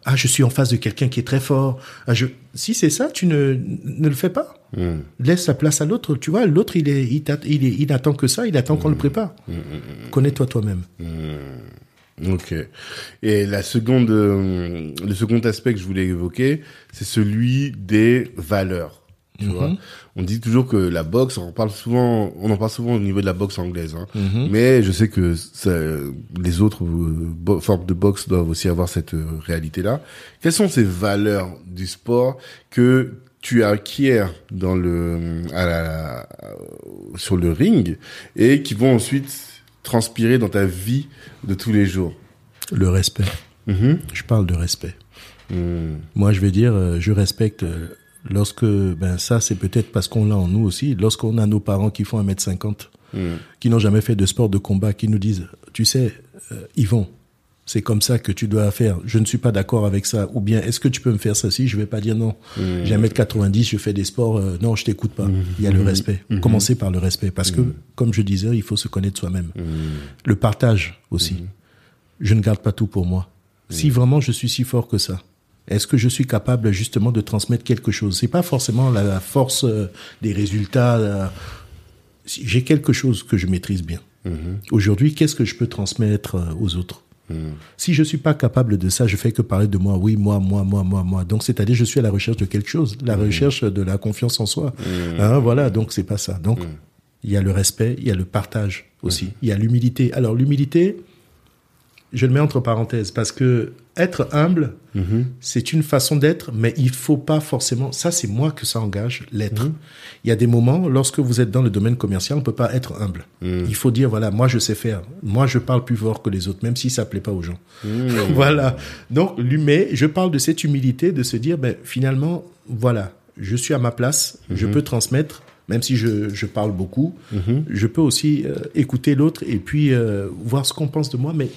Ah, je suis en face de quelqu'un qui est très fort. Ah, je... Si c'est ça, tu ne, ne le fais pas. Mmh. Laisse la place à l'autre. Tu vois, l'autre, il, est, il, il, est, il attend que ça, il attend mmh. qu'on le prépare. Mmh. Connais-toi toi-même. Mmh. Ok. Et la seconde, euh, le second aspect que je voulais évoquer, c'est celui des valeurs. Tu mmh. vois, on dit toujours que la boxe, on parle souvent, on en parle souvent au niveau de la boxe anglaise, hein. Mmh. Mais je sais que ça, les autres bo- formes de boxe doivent aussi avoir cette euh, réalité-là. Quelles sont ces valeurs du sport que tu acquiers dans le, à la, sur le ring et qui vont ensuite transpirer dans ta vie de tous les jours? Le respect. Mmh. Je parle de respect. Mmh. Moi, je vais dire, euh, je respecte. Euh, Lorsque, ben ça c'est peut-être parce qu'on l'a en nous aussi, lorsqu'on a nos parents qui font un mètre cinquante, mmh. qui n'ont jamais fait de sport de combat, qui nous disent, tu sais, euh, Yvon, c'est comme ça que tu dois faire, je ne suis pas d'accord avec ça, ou bien est-ce que tu peux me faire ceci, je vais pas dire non, mmh. j'ai un mètre quatre-vingt-dix, je fais des sports, euh, non je t'écoute pas, mmh. il y a le respect, mmh. commencez par le respect, parce mmh. que comme je disais, il faut se connaître soi-même, mmh. le partage aussi, mmh. je ne garde pas tout pour moi, mmh. si vraiment je suis si fort que ça, est-ce que je suis capable justement de transmettre quelque chose? C'est pas forcément la force euh, des résultats. La... J'ai quelque chose que je maîtrise bien. Mmh. Aujourd'hui, qu'est-ce que je peux transmettre euh, aux autres? Mmh. Si je suis pas capable de ça, je fais que parler de moi. Oui, moi, moi, moi, moi, moi. Donc, c'est-à-dire, je suis à la recherche de quelque chose, la mmh. recherche de la confiance en soi. Mmh. Hein, voilà. Donc, c'est pas ça. Donc, il mmh. y a le respect, il y a le partage aussi, il mmh. y a l'humilité. Alors, l'humilité. je le mets entre parenthèses, parce que être humble, mmh. c'est une façon d'être, mais il faut pas forcément... Ça, c'est moi que ça engage, l'être. Mmh. Il y a des moments, lorsque vous êtes dans le domaine commercial, on peut pas être humble. Mmh. Il faut dire, voilà, moi, je sais faire. Moi, je parle plus fort que les autres, même si ça plaît pas aux gens. Mmh. Voilà. Donc, mais je parle de cette humilité, de se dire, ben, finalement, voilà, je suis à ma place, mmh. je peux transmettre, même si je, je parle beaucoup, mmh. je peux aussi euh, écouter l'autre et puis euh, voir ce qu'on pense de moi, mais...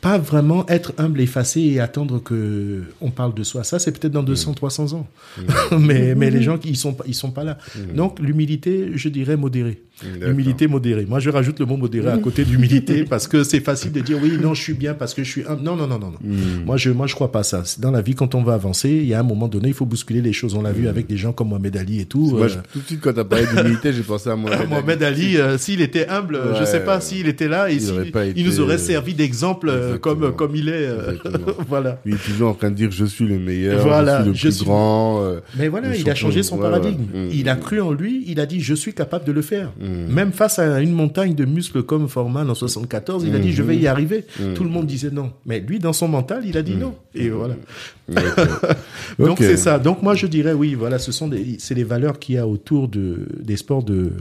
Pas vraiment être humble, effacé et attendre que on parle de soi. Ça, c'est peut-être dans deux cents, mmh. trois cents ans. Mmh. mais, mais les gens, ils sont, ils sont pas là. Mmh. Donc, l'humilité, je dirais modérée. D'accord. L'humilité modérée. Moi, je rajoute le mot modéré à côté d'humilité parce que c'est facile de dire oui, non, je suis bien parce que je suis humble. Non, non, non, non. non. Mmh. Moi, je, moi, je crois pas à ça. Dans la vie, quand on va avancer, il y a un moment donné, il faut bousculer les choses. On l'a mmh. vu avec des gens comme Mohamed Ali et tout. Euh... Moi, je, tout de suite, quand t'as parlé d'humilité, j'ai pensé à Mohamed Ali. Mohamed Ali, euh, s'il était humble, ouais, je sais pas s'il était là et il, si, été... il nous aurait servi d'exemple. Euh, Comme, comme il est. Voilà. Il est toujours en train de dire je suis le meilleur, voilà, je suis le je plus suis... grand. Euh, Mais voilà, il a changé son voilà. paradigme. Mmh. Il a cru en lui, il a dit je suis capable de le faire. Mmh. Même face à une montagne de muscles comme Foreman en soixante-quatorze, il mmh. a dit je vais y arriver. Mmh. Tout le monde disait non. Mais lui, dans son mental, il a dit mmh. non. Et voilà. Mmh. Okay. Donc okay. c'est ça. Donc moi je dirais oui, voilà, ce sont des, c'est les valeurs qu'il y a autour de, des sports de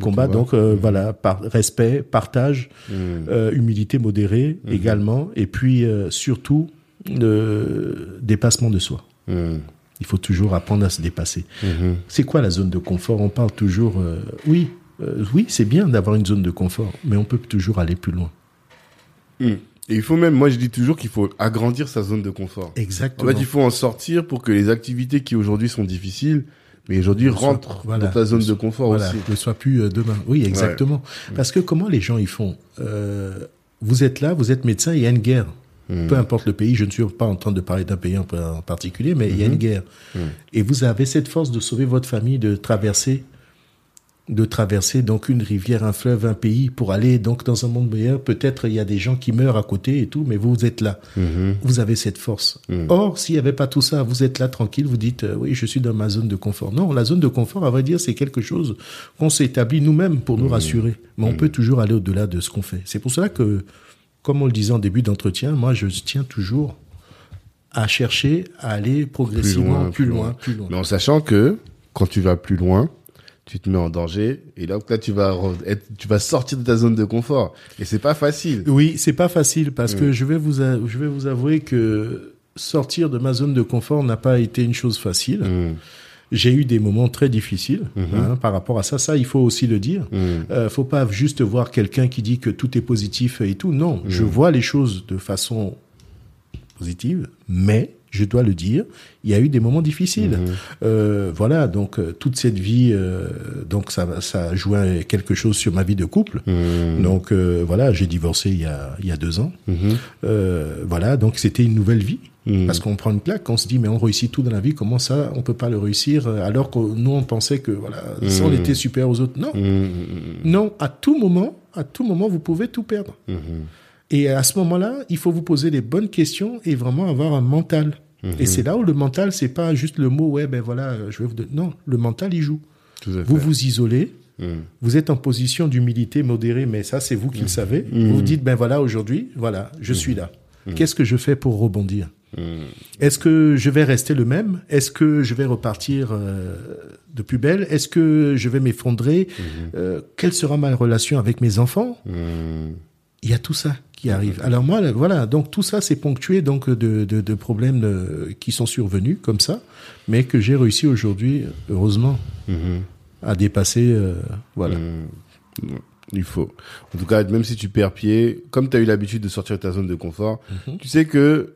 combat. Okay. Donc euh, mmh. voilà, par, respect, partage, mmh. euh, humilité modérée mmh. également. Et puis euh, surtout le dépassement de soi. Mmh. Il faut toujours apprendre à se dépasser. Mmh. C'est quoi la zone de confort? On parle toujours, euh, oui, euh, oui, c'est bien d'avoir une zone de confort, mais on peut toujours aller plus loin. Mmh. Et il faut même, moi je dis toujours qu'il faut agrandir sa zone de confort. Exactement. En fait, il faut en sortir pour que les activités qui aujourd'hui sont difficiles, mais aujourd'hui rentrent voilà. dans ta zone de confort voilà. aussi. Ne soient plus euh, demain. Oui, exactement. Ouais. Parce que comment les gens ils font euh, vous êtes là, vous êtes médecin, il y a une guerre. Mmh. Peu importe le pays, je ne suis pas en train de parler d'un pays en particulier, mais mmh. il y a une guerre. Mmh. Et vous avez cette force de sauver votre famille, de traverser, de traverser donc une rivière, un fleuve, un pays pour aller donc dans un monde meilleur. Peut-être il y a des gens qui meurent à côté et tout, mais vous êtes là. Mmh. Vous avez cette force. Mmh. Or, s'il n'y avait pas tout ça, vous êtes là tranquille, vous dites euh, oui, je suis dans ma zone de confort. Non, la zone de confort, à vrai dire, c'est quelque chose qu'on s'établit nous-mêmes pour nous mmh. rassurer. Mais mmh. on peut toujours aller au-delà de ce qu'on fait. C'est pour cela que, comme on le disait en début d'entretien, moi, je tiens toujours à chercher à aller progressivement plus loin, plus loin, plus loin. Plus loin. Mais en sachant que quand tu vas plus loin, tu te mets en danger et là, là tu vas être, tu vas sortir de ta zone de confort et c'est pas facile. Oui, c'est pas facile parce mmh. que je vais vous je vais vous avouer que sortir de ma zone de confort n'a pas été une chose facile. Mmh. J'ai eu des moments très difficiles mmh. hein, par rapport à ça. Ça, il faut aussi le dire. Mmh. Euh, faut pas juste voir quelqu'un qui dit que tout est positif et tout. Non, mmh. je vois les choses de façon positive, mais je dois le dire, il y a eu des moments difficiles. Mmh. Euh, voilà, donc euh, toute cette vie, euh, donc ça, ça a joué quelque chose sur ma vie de couple. Mmh. Donc euh, voilà, j'ai divorcé il y a, il y a deux ans. Mmh. Euh, voilà, donc c'était une nouvelle vie. Mmh. Parce qu'on prend une claque, on se dit mais on réussit tout dans la vie, comment ça on peut pas le réussir alors que nous on pensait que voilà mmh. ça on était super aux autres. Non, mmh. non, à tout moment, à tout moment vous pouvez tout perdre. Mmh. Et à ce moment-là, il faut vous poser les bonnes questions et vraiment avoir un mental. Mmh. Et c'est là où le mental, c'est pas juste le mot, ouais, ben voilà, je vais vous donner. Non, le mental, il joue. Vous vous isolez. Mmh. Vous êtes en position d'humilité modérée, mais ça, c'est vous qui mmh. le savez. Mmh. Vous vous dites, ben voilà, aujourd'hui, voilà, je mmh. suis là. Mmh. Qu'est-ce que je fais pour rebondir? Mmh. Est-ce que je vais rester le même? Est-ce que je vais repartir euh, de plus belle? Est-ce que je vais m'effondrer? Mmh. euh, Quelle sera ma relation avec mes enfants? Mmh. Il y a tout ça qui arrive. Alors moi, voilà, donc tout ça, c'est ponctué donc de, de, de problèmes de, qui sont survenus comme ça, mais que j'ai réussi aujourd'hui, heureusement, mmh. à dépasser. Euh, voilà. Mmh. Il faut. En tout cas, même si tu perds pied, comme tu as eu l'habitude de sortir de ta zone de confort, mmh. tu sais que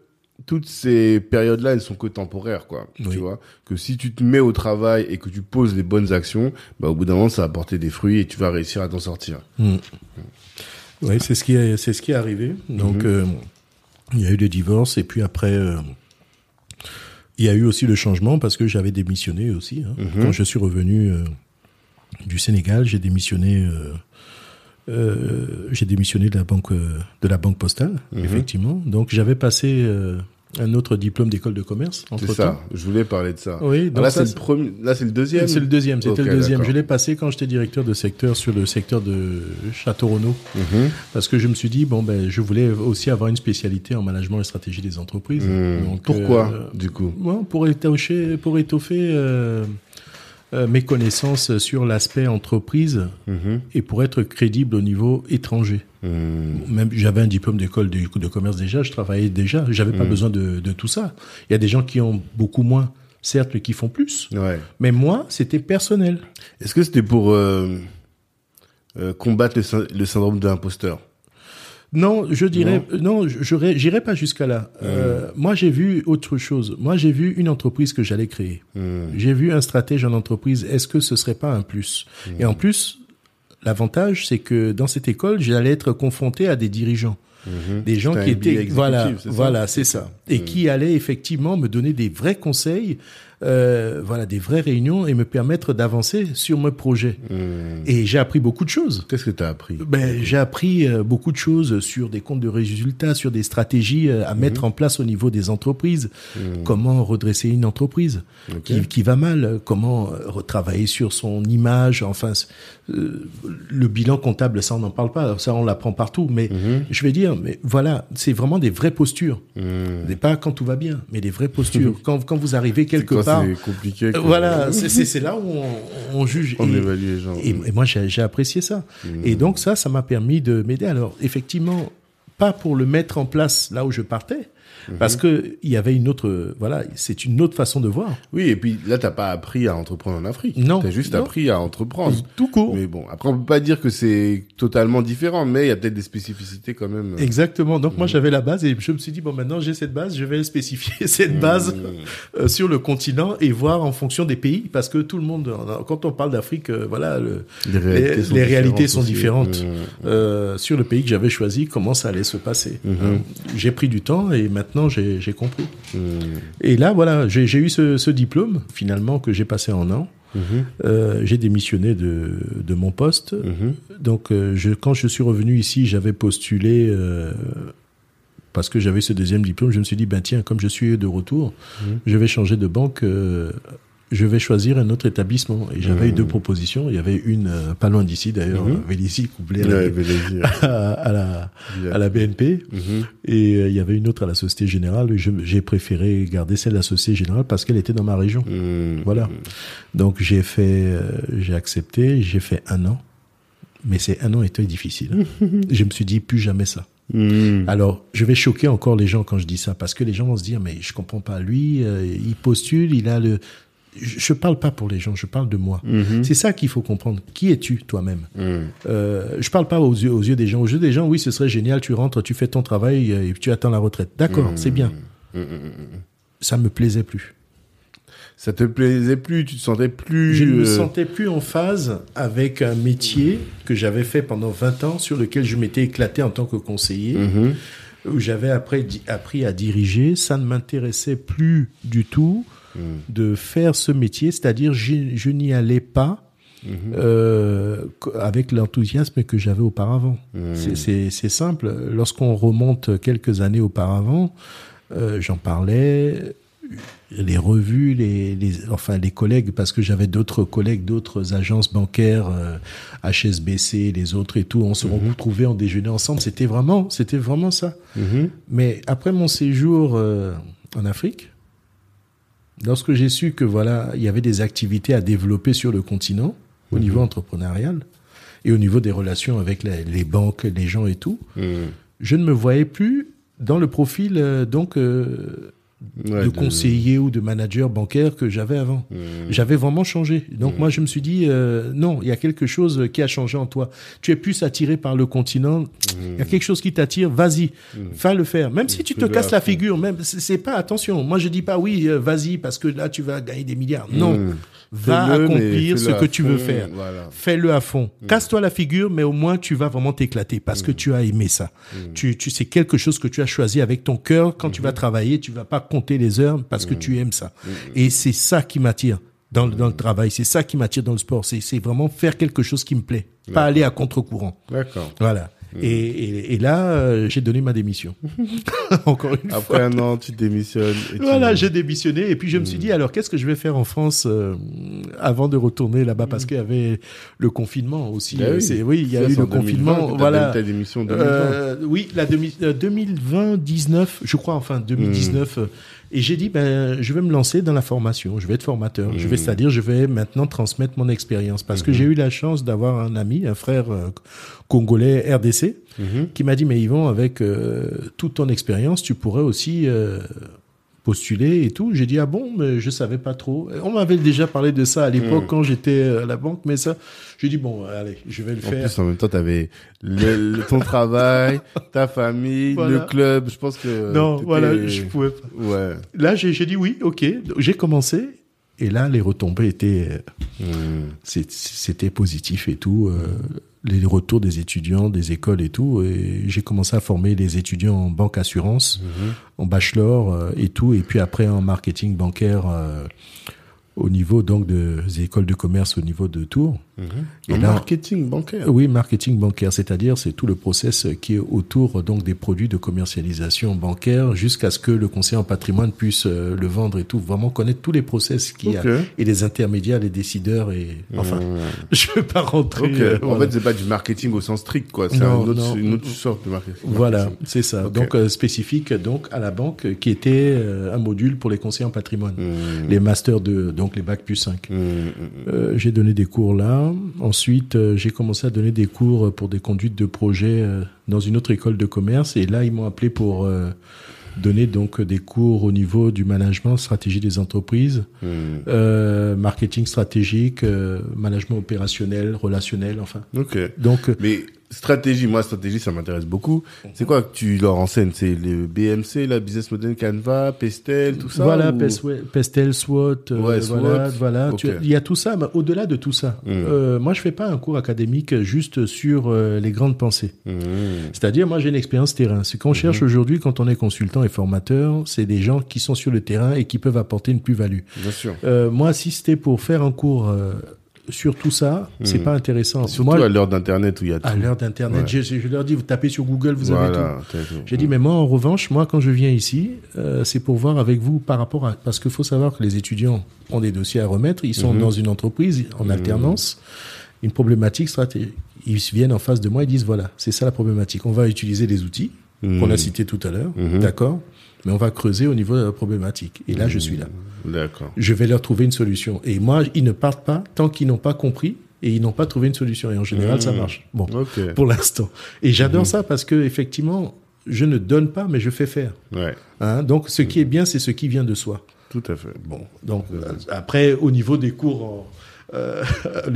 toutes ces périodes-là, elles sont que temporaires, quoi. Oui. Tu vois, que si tu te mets au travail et que tu poses les bonnes actions, bah, au bout d'un moment, ça va porter des fruits et tu vas réussir à t'en sortir. Mmh. Mmh. Oui, c'est ce qui est, c'est ce qui est arrivé. Donc, mmh. euh, il y a eu des divorces et puis après, euh, il y a eu aussi le changement parce que j'avais démissionné aussi. Hein. Mmh. Quand je suis revenu euh, du Sénégal, j'ai démissionné, euh, euh, j'ai démissionné de la banque, euh, de la banque postale, mmh. effectivement. Donc, j'avais passé euh, un autre diplôme d'école de commerce. C'est ça, je voulais parler de ça. Oui, donc là, ça, c'est le premier, là, c'est le deuxième C'est le deuxième, c'était okay, le deuxième. D'accord. Je l'ai passé quand j'étais directeur de secteur sur le secteur de Château-Renaud. Mm-hmm. Parce que je me suis dit, bon, ben, je voulais aussi avoir une spécialité en management et stratégie des entreprises. Mmh. Donc, pourquoi, euh, du coup ouais, pour étoffer, pour étoffer euh, euh, mes connaissances sur l'aspect entreprise mmh. et pour être crédible au niveau étranger. Même, j'avais un diplôme d'école de, de commerce déjà, je travaillais déjà, j'avais mmh. pas besoin de, de tout ça. Il y a des gens qui ont beaucoup moins, certes, mais qui font plus. Ouais. Mais moi, c'était personnel. Est-ce que c'était pour euh, euh, combattre le, le syndrome de l'imposteur ? Non, je dirais, non, non j'irai, j'irai pas jusqu'à là. Mmh. Euh, moi, j'ai vu autre chose. Moi, j'ai vu une entreprise que j'allais créer. Mmh. J'ai vu un stratège en entreprise. Est-ce que ce serait pas un plus ? Mmh. Et en plus, l'avantage, c'est que dans cette école, j'allais être confronté à des dirigeants, mmh. des gens qui étaient, voilà, c'est voilà, c'est ça, et mmh. qui allaient effectivement me donner des vrais conseils, euh, voilà, des vraies réunions et me permettre d'avancer sur mes projets. Mmh. Et j'ai appris beaucoup de choses. Qu'est-ce que t'as appris ? Ben, j'ai appris euh, beaucoup de choses sur des comptes de résultats, sur des stratégies euh, à mmh. mettre en place au niveau des entreprises. Mmh. Comment redresser une entreprise okay. qui, qui va mal ? Comment retravailler sur son image ? Enfin. Euh, le bilan comptable, ça on n'en parle pas, ça on l'apprend partout, mais mmh. je vais dire, mais voilà, c'est vraiment des vraies postures, mmh. pas quand tout va bien, mais des vraies postures. quand quand vous arrivez quelque c'est part, c'est compliqué. Que... Voilà, c'est, c'est c'est là où on, on juge, on et, évalue les gens. Et, mmh. et moi j'ai, j'ai apprécié ça, mmh. et donc ça ça m'a permis de m'aider. Alors effectivement, pas pour le mettre en place là où je partais. Parce mmh. que il y avait une autre, voilà, c'est une autre façon de voir. Oui, et puis là, t'as pas appris à entreprendre en Afrique. Non. T'as juste non. appris à entreprendre. Tout court. Mais bon, après, on peut pas dire que c'est totalement différent, mais il y a peut-être des spécificités quand même. Exactement. Donc, mmh. moi, j'avais la base et je me suis dit, bon, maintenant, j'ai cette base, je vais spécifier cette base mmh. euh, sur le continent et voir en fonction des pays, parce que tout le monde, quand on parle d'Afrique, euh, voilà, le, les réalités les, sont les différentes. Réalités sont différentes. Mmh. Euh, sur le pays que j'avais choisi, comment ça allait se passer. Mmh. Euh, j'ai pris du temps et maintenant, Non, j'ai, j'ai compris. Mmh. Et là, voilà, j'ai, j'ai eu ce, ce diplôme, finalement, que j'ai passé en an. Mmh. Euh, j'ai démissionné de, de mon poste. Mmh. Donc, euh, je, quand je suis revenu ici, j'avais postulé, euh, parce que j'avais ce deuxième diplôme, je me suis dit, ben tiens, comme je suis de retour, mmh. je vais changer de banque, euh, je vais choisir un autre établissement. Et j'avais mmh. eu deux propositions. Il y avait une, euh, pas loin d'ici, d'ailleurs, mmh. Vélizy, couplée à, ouais, à, à, la, à la B N P. Mmh. Et euh, il y avait une autre à la Société Générale. Je, j'ai préféré garder celle de la Société Générale parce qu'elle était dans ma région. Mmh. Voilà. Donc, j'ai fait, euh, j'ai accepté, j'ai fait un an. Mais c'est un an était difficile. Je me suis dit, plus jamais ça. Mmh. Alors, je vais choquer encore les gens quand je dis ça parce que les gens vont se dire, mais je comprends pas. Lui, euh, il postule, il a le, je ne parle pas pour les gens, je parle de moi. Mmh. C'est ça qu'il faut comprendre. Qui es-tu toi-même ? Mmh. euh, Je ne parle pas aux yeux, aux yeux des gens. Aux yeux des gens, oui, ce serait génial, tu rentres, tu fais ton travail et tu attends la retraite. D'accord, mmh. c'est bien. Mmh. Ça ne me plaisait plus. Ça ne te plaisait plus, tu ne te sentais plus... Je ne euh... me sentais plus en phase avec un métier que j'avais fait pendant vingt ans, sur lequel je m'étais éclaté en tant que conseiller. Mmh. Où j'avais après di- appris à diriger, ça ne m'intéressait plus du tout mmh. de faire ce métier, c'est-à-dire je, je n'y allais pas mmh. euh, avec l'enthousiasme que j'avais auparavant. Mmh. C'est, c'est, c'est simple, lorsqu'on remonte quelques années auparavant, euh, j'en parlais, les revues, les, les, enfin les collègues, parce que j'avais d'autres collègues, d'autres agences bancaires, euh, H S B C, les autres et tout, on se mm-hmm. retrouvait, on déjeunait ensemble, c'était vraiment, c'était vraiment ça. Mm-hmm. Mais après mon séjour euh, en Afrique, lorsque j'ai su que voilà, il y avait des activités à développer sur le continent, mm-hmm. au niveau entrepreneurial, et au niveau des relations avec la, les banques, les gens et tout, mm-hmm. je ne me voyais plus dans le profil, euh, donc... Euh, Ouais, de conseiller de... ou de manager bancaire que j'avais avant. Mmh. J'avais vraiment changé. Donc mmh. moi, je me suis dit, euh, non, il y a quelque chose qui a changé en toi. Tu es plus attiré par le continent. Il mmh. y a quelque chose qui t'attire. Vas-y, mmh. va le faire. Même si tu te casses la figure, même, c'est, c'est pas, attention, moi, je dis pas oui, euh, vas-y, parce que là, tu vas gagner des milliards. Mmh. Non. Va fais-le, accomplir ce que fond, tu veux faire. Voilà. Fais-le à fond. Mmh. Casse-toi la figure, mais au moins, tu vas vraiment t'éclater parce mmh. que tu as aimé ça. Mmh. Tu, tu, c'est quelque chose que tu as choisi avec ton cœur. Quand mmh. tu vas travailler, tu vas pas compter les heures parce que mmh. tu aimes ça. Mmh. Et c'est ça qui m'attire dans, dans mmh. le travail. C'est ça qui m'attire dans le sport. C'est, c'est vraiment faire quelque chose qui me plaît. D'accord. Pas aller à contre-courant. D'accord. Voilà. Mmh. Et, et, et là, euh, j'ai donné ma démission. Encore une Après fois. Après un an, tu démissionnes. Et voilà, tu... j'ai démissionné. Et puis, je mmh. me suis dit, alors, qu'est-ce que je vais faire en France euh, avant de retourner là-bas? Parce qu'il y avait le confinement aussi. Là, oui, c'est, oui, il y a eu le confinement. vingt vingt, voilà. Ta démission en euh, oui, la deux mille vingt dix-neuf, je crois, enfin, deux mille dix-neuf. Mmh. Et j'ai dit, ben, je vais me lancer dans la formation. Je vais être formateur. Mmh. Je vais, c'est-à-dire, je vais maintenant transmettre mon expérience. Parce mmh. que j'ai eu la chance d'avoir un ami, un frère euh, congolais R D C, mmh. qui m'a dit, mais Yvon, avec euh, toute ton expérience, tu pourrais aussi euh, postuler et tout. J'ai dit, ah bon, mais je savais pas trop. On m'avait déjà parlé de ça à l'époque mmh. quand j'étais à la banque, mais ça, j'ai dit, bon, allez, je vais le en faire. En plus, en même temps, t'avais le, ton travail, ta famille, voilà. le club, je pense que... Non, voilà, je pouvais pas. Ouais. Là, j'ai, j'ai dit oui, ok. J'ai commencé. Et là, les retombées étaient, mmh. c'est, c'était positif et tout. Euh, les retours des étudiants, des écoles et tout. Et j'ai commencé à former les étudiants en banque assurance, mmh. en bachelor euh, et tout. Et puis après, en marketing bancaire euh, au niveau donc de, des écoles de commerce au niveau de Tours. Mmh. Et en là, marketing bancaire. Oui, marketing bancaire. C'est-à-dire, c'est tout le process qui est autour donc des produits de commercialisation bancaire jusqu'à ce que le conseiller en patrimoine puisse euh, le vendre et tout. Vraiment connaître tous les process qu'il okay. y a et les intermédiaires, les décideurs et enfin, mmh. je veux pas rentrer. Okay. Euh, voilà. En fait, c'est pas du marketing au sens strict, quoi. C'est non, un autre, une autre sorte de marketing. Voilà, marketing. C'est ça. Okay. Donc euh, spécifique donc à la banque qui était euh, un module pour les conseillers en patrimoine, mmh. les masters de donc les bac plus cinq. Mmh. Euh, j'ai donné des cours là. Ensuite, euh, j'ai commencé à donner des cours pour des conduites de projet euh, dans une autre école de commerce. Et là, ils m'ont appelé pour euh, donner donc des cours au niveau du management, stratégie des entreprises, mmh. euh, marketing stratégique, euh, management opérationnel, relationnel, enfin. Ok. Donc, mais stratégie, moi, stratégie, ça m'intéresse beaucoup. C'est quoi que tu leur enseignes? C'est le B M C, la Business Model Canva, Pestel, tout ça? Voilà, ou... Pes- ouais, Pestel, SWOT, ouais, euh, SWOT, voilà, voilà. Okay. Tu, il y a tout ça, mais au-delà de tout ça. Mmh. Euh, moi, je fais pas un cours académique juste sur euh, les grandes pensées. Mmh. C'est-à-dire, moi, j'ai une expérience terrain. Ce qu'on mmh. cherche aujourd'hui, quand on est consultant et formateur, c'est des gens qui sont sur le terrain et qui peuvent apporter une plus-value. Bien sûr. Euh, moi, si c'était pour faire un cours... Euh, sur tout ça, mmh. c'est pas intéressant. Surtout moi, à l'heure d'Internet où il y a tout. À l'heure d'Internet, ouais. je, je leur dis, vous tapez sur Google, vous voilà, avez tout. tout. J'ai mmh. dit, mais moi, en revanche, moi, quand je viens ici, euh, c'est pour voir avec vous par rapport à... Parce qu'il faut savoir que les étudiants ont des dossiers à remettre. Ils sont mmh. dans une entreprise, en mmh. alternance, une problématique stratégique. Ils viennent en face de moi, ils disent, voilà, c'est ça la problématique. On va utiliser les outils mmh. qu'on a cités tout à l'heure, mmh. d'accord ? Mais on va creuser au niveau de la problématique. Et là, mmh. je suis là. D'accord. Je vais leur trouver une solution. Et moi, ils ne partent pas tant qu'ils n'ont pas compris et ils n'ont pas trouvé une solution. Et en général, mmh. ça marche. Bon, okay. pour l'instant. Et j'adore mmh. ça parce que effectivement, je ne donne pas, mais je fais faire. Ouais. Hein? Donc, ce mmh. qui est bien, c'est ce qui vient de soi. Tout à fait. Bon, donc euh, après, au niveau des cours... En... Euh,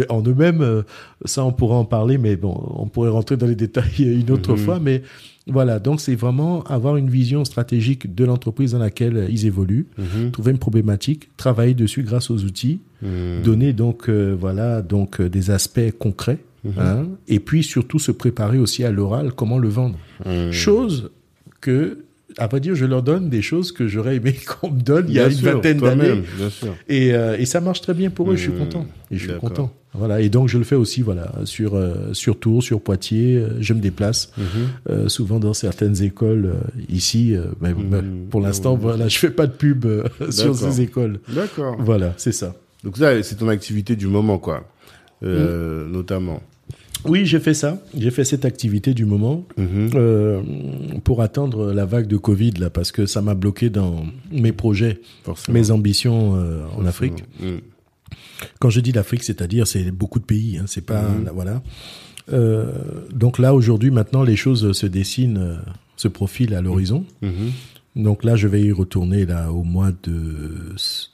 en eux-mêmes, ça on pourra en parler, mais bon, on pourrait rentrer dans les détails une autre mmh. fois, mais voilà, donc c'est vraiment avoir une vision stratégique de l'entreprise dans laquelle ils évoluent, mmh. trouver une problématique, travailler dessus grâce aux outils, mmh. donner donc euh, voilà donc des aspects concrets, mmh. hein, et puis surtout se préparer aussi à l'oral, comment le vendre, mmh. chose que à vrai dire, je leur donne des choses que j'aurais aimé qu'on me donne il y a une vingtaine d'années. Bien sûr. Et, euh, et ça marche très bien pour eux, mmh, je suis content. Et je suis d'accord. content. Voilà. Et donc, je le fais aussi, voilà, sur, euh, sur Tours, sur Poitiers. Euh, je me déplace mmh. euh, souvent dans certaines écoles euh, ici. Euh, mais, mmh, pour l'instant, ouais. voilà, je ne fais pas de pub euh, sur ces écoles. D'accord. Voilà, c'est ça. Donc, ça, c'est ton activité du moment, quoi, euh, mmh. notamment. Oui, j'ai fait ça. J'ai fait cette activité du moment mmh. euh, pour attendre la vague de Covid là, parce que ça m'a bloqué dans mes projets, Forcément. mes ambitions euh, en Afrique. Mmh. Quand je dis l'Afrique, c'est-à-dire c'est beaucoup de pays. Hein, c'est pas mmh. là, voilà. Euh, donc là aujourd'hui, maintenant, les choses se dessinent, euh, se profilent à l'horizon. Mmh. Donc là, je vais y retourner là au mois de,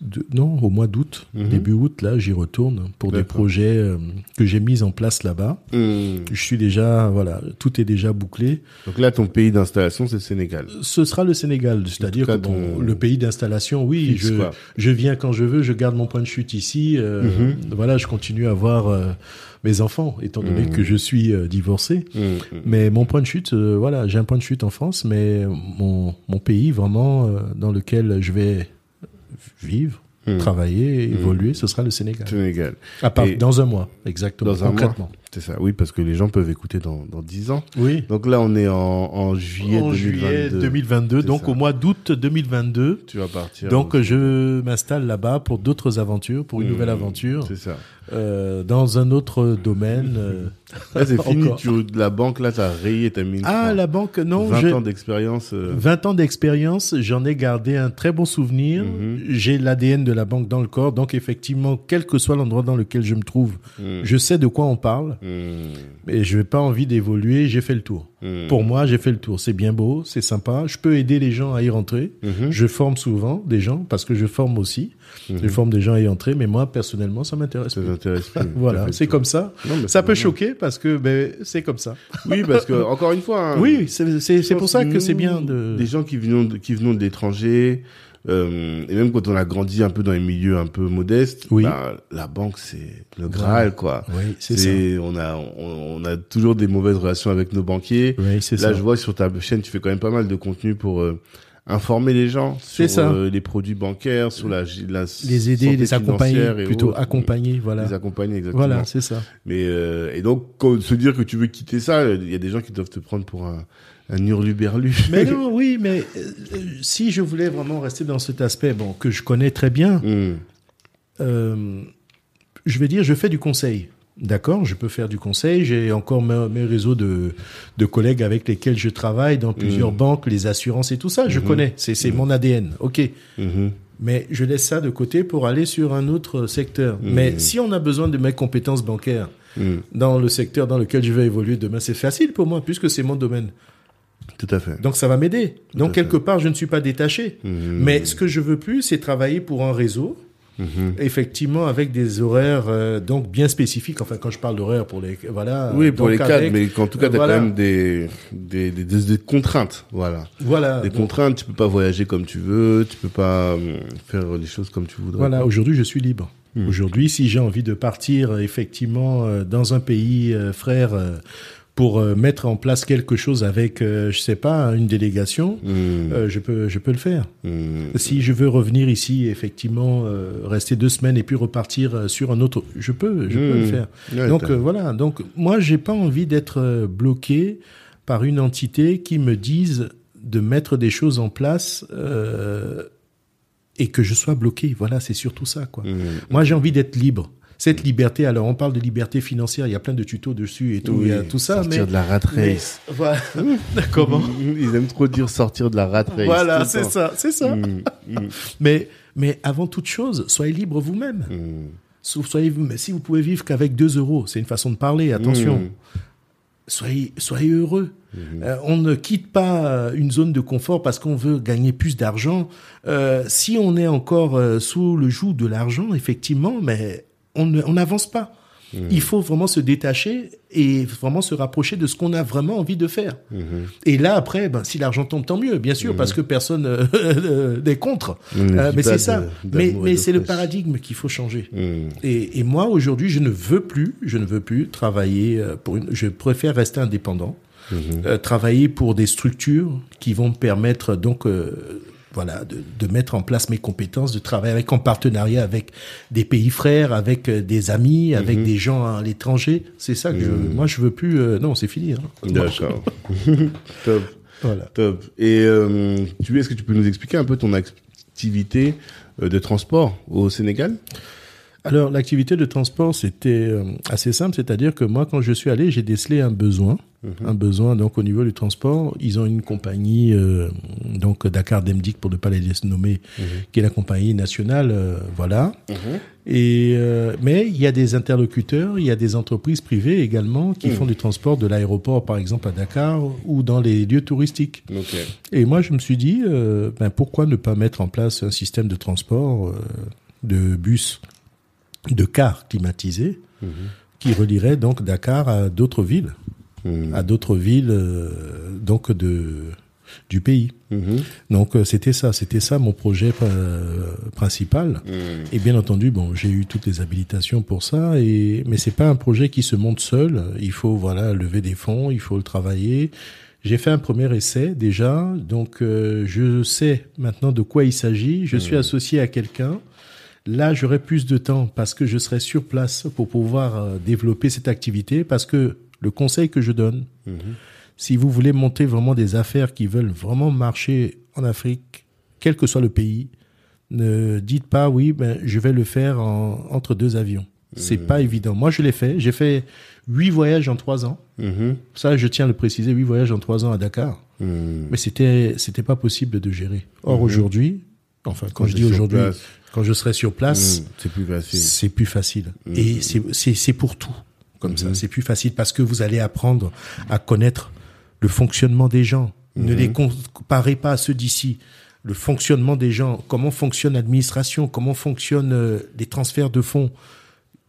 de non au mois d'août, mmh. début août là, j'y retourne pour D'accord. des projets euh, que j'ai mis en place là-bas. Mmh. Je suis déjà voilà, tout est déjà bouclé. Donc là, ton pays d'installation, c'est le Sénégal. Ce sera le Sénégal, c'est-à-dire que bon, ton... le pays d'installation, oui, Fixe, je quoi. je viens quand je veux, je garde mon point de chute ici. Euh, mmh. Voilà, je continue à voir euh, mes enfants, étant donné mmh. que je suis euh, divorcé. Mmh. Mais mon point de chute, euh, voilà, j'ai un point de chute en France, mais mon, mon pays vraiment euh, dans lequel je vais vivre, mmh. travailler, évoluer, mmh. ce sera le Sénégal. Sénégal. À part, et dans un mois, exactement, dans un concrètement. Mois. C'est ça, oui, parce que les gens peuvent écouter dans, dans dix ans. Oui. Donc là, on est en, en juillet en deux mille vingt-deux. Juillet deux mille vingt-deux, donc ça. Au mois d'août deux mille vingt-deux. Tu vas partir. Donc je m'installe là-bas pour d'autres aventures, pour une mmh, nouvelle aventure. C'est ça. Euh, dans un autre domaine. Euh... Là, c'est fini. Tu, la banque, là, t'as rayé, t'as mis. Ah, la banque, non. vingt je... ans d'expérience. Euh... vingt ans d'expérience, j'en ai gardé un très bon souvenir. Mmh. J'ai l'A D N de la banque dans le corps, donc effectivement, quel que soit l'endroit dans lequel je me trouve, mmh. je sais de quoi on parle. Mmh. Mais je n'ai pas envie d'évoluer, j'ai fait le tour. Mmh. Pour moi, j'ai fait le tour. C'est bien beau, c'est sympa. Je peux aider les gens à y rentrer. Mmh. Je forme souvent des gens, parce que je forme aussi. Mmh. Je forme des gens à y entrer, mais moi, personnellement, ça m'intéresse ça plus. Ça m'intéresse plus. Voilà, c'est comme ça. Non, ça peut choquer, parce que ben, c'est comme ça. Oui, parce que, encore une fois... Hein, oui, c'est, c'est, c'est pour ça que nous, c'est bien de... Des gens qui venons de, qui venons de l'étranger... Euh, et même quand on a grandi un peu dans les milieux un peu modestes, oui. bah, la banque c'est le Graal quoi. Oui, c'est c'est, ça. On a on, on a toujours des mauvaises relations avec nos banquiers. Oui, c'est Là, ça. Je vois sur ta chaîne, tu fais quand même pas mal de contenu pour euh, informer les gens c'est sur euh, les produits bancaires, sur la, la les aider, les accompagner, plutôt autres. accompagner, voilà. Les accompagner exactement. Voilà, c'est ça. Mais euh, et donc quand, se dire que tu veux quitter ça, il y a des gens qui doivent te prendre pour un Un hurluberlu. Mais non, oui, mais euh, si je voulais vraiment rester dans cet aspect, bon, que je connais très bien, mm. euh, je vais dire, je fais du conseil. D'accord, je peux faire du conseil. J'ai encore mes, mes réseaux de, de collègues avec lesquels je travaille dans plusieurs mm. banques, les assurances et tout ça, je mm-hmm. connais. C'est, c'est mm. mon A D N. OK. Mm-hmm. Mais je laisse ça de côté pour aller sur un autre secteur. Mmh. Mais si on a besoin de mes compétences bancaires mmh. dans le secteur dans lequel je vais évoluer demain, c'est facile pour moi puisque c'est mon domaine. Tout à fait. Donc ça va m'aider. Tout Donc quelque fait. part, je ne suis pas détaché. Mmh. Mais ce que je veux plus, c'est travailler pour un réseau. Mmh. Effectivement, avec des horaires euh, donc bien spécifiques. Enfin, quand je parle d'horaires pour les voilà. Oui, pour les cadres, avec, mais en tout cas, t'as voilà. quand même des des, des des des contraintes, voilà. Voilà. Des donc, contraintes. Tu peux pas voyager comme tu veux. Tu peux pas euh, faire les choses comme tu voudrais. Voilà. Aujourd'hui, je suis libre. Mmh. Aujourd'hui, si j'ai envie de partir effectivement euh, dans un pays euh, frère. Euh, pour euh, mettre en place quelque chose avec, euh, je sais pas, une délégation, mmh. euh, je peux, je peux le faire. Mmh. Si je veux revenir ici, effectivement, euh, rester deux semaines et puis repartir euh, sur un autre, je peux, je mmh. peux le faire. Ouais, donc euh, voilà. Donc moi, j'ai pas envie d'être euh, bloqué par une entité qui me dise de mettre des choses en place euh, et que je sois bloqué. Voilà, c'est surtout ça, quoi. Mmh. Moi, j'ai envie d'être libre. Cette liberté, alors on parle de liberté financière, il y a plein de tutos dessus et tout, oui, il y a tout ça. Sortir mais, de la rat race. Mais, voilà. Comment ? Ils aiment trop dire sortir de la rat race. Voilà, c'est temps. ça, c'est ça. Mm, mm. mais, mais avant toute chose, soyez libre vous-même. Mm. Soyez, mais si vous pouvez vivre qu'avec deux euros, c'est une façon de parler, attention. Mm. Soyez, soyez heureux. Mmh. Euh, on ne quitte pas une zone de confort parce qu'on veut gagner plus d'argent. Euh, si on est encore euh, sous le joug de l'argent, effectivement, mais on n'avance pas. Mmh. Il faut vraiment se détacher et vraiment se rapprocher de ce qu'on a vraiment envie de faire. Mmh. Et là, après, ben, si l'argent tombe, tant mieux, bien sûr, mmh. parce que personne euh, n'est contre. Euh, mais c'est ça. De, mais mais c'est le paradigme qu'il faut changer. Mmh. Et, et moi, aujourd'hui, je ne veux plus, je ne veux plus travailler pour une... Je préfère rester indépendant, mmh. euh, travailler pour des structures qui vont me permettre donc... Euh, Voilà, de, de mettre en place mes compétences, de travailler avec, en partenariat avec des pays frères, avec des amis, avec mm-hmm. des gens à l'étranger. C'est ça que mm-hmm. je, moi, je veux plus... Euh, non, c'est fini. Hein. D'accord. Top. Voilà. Top. Et euh, tu, est-ce que tu peux nous expliquer un peu ton activité de transport au Sénégal ? Alors, l'activité de transport, c'était assez simple. C'est-à-dire que moi, quand je suis allé, j'ai décelé un besoin. Un besoin, donc, au niveau du transport. Ils ont une compagnie, euh, donc, Dakar Demdic, pour ne pas les laisser nommer, mmh. qui est la compagnie nationale, euh, voilà. Mmh. Et, euh, mais il y a des interlocuteurs, il y a des entreprises privées également qui mmh. font du transport de l'aéroport, par exemple, à Dakar ou dans les lieux touristiques. Okay. Et moi, je me suis dit, euh, ben, pourquoi ne pas mettre en place un système de transport, euh, de bus, de cars climatisés, mmh. qui relierait donc Dakar à d'autres villes. à d'autres villes euh, donc de du pays. Mmh. Donc c'était ça, c'était ça mon projet euh, principal. Mmh. Et bien entendu, bon, j'ai eu toutes les habilitations pour ça et mais c'est pas un projet qui se monte seul, il faut voilà, lever des fonds, il faut le travailler. J'ai fait un premier essai déjà, donc euh, je sais maintenant de quoi il s'agit, je mmh. suis associé à quelqu'un Là, j'aurai plus de temps parce que je serai sur place pour pouvoir développer cette activité. Parce que le conseil que je donne, mmh. si vous voulez monter vraiment des affaires qui veulent vraiment marcher en Afrique, quel que soit le pays, ne dites pas « oui, ben, je vais le faire en, entre deux avions ». C'est mmh. pas évident. Moi, je l'ai fait. J'ai fait huit voyages en trois ans. Mmh. Ça, je tiens à le préciser, huit voyages en trois ans à Dakar. Mmh. Mais c'était, c'était pas possible de gérer. Or, mmh. aujourd'hui, enfin, quand, quand je dis aujourd'hui, place. quand je serai sur place, mmh. c'est plus facile. C'est plus facile. Mmh. Et c'est, c'est, c'est pour tout. Comme mmh. ça, c'est plus facile parce que vous allez apprendre à connaître le fonctionnement des gens. Mmh. Ne les comparez pas à ceux d'ici. Le fonctionnement des gens, comment fonctionne l'administration, comment fonctionnent euh, les transferts de fonds.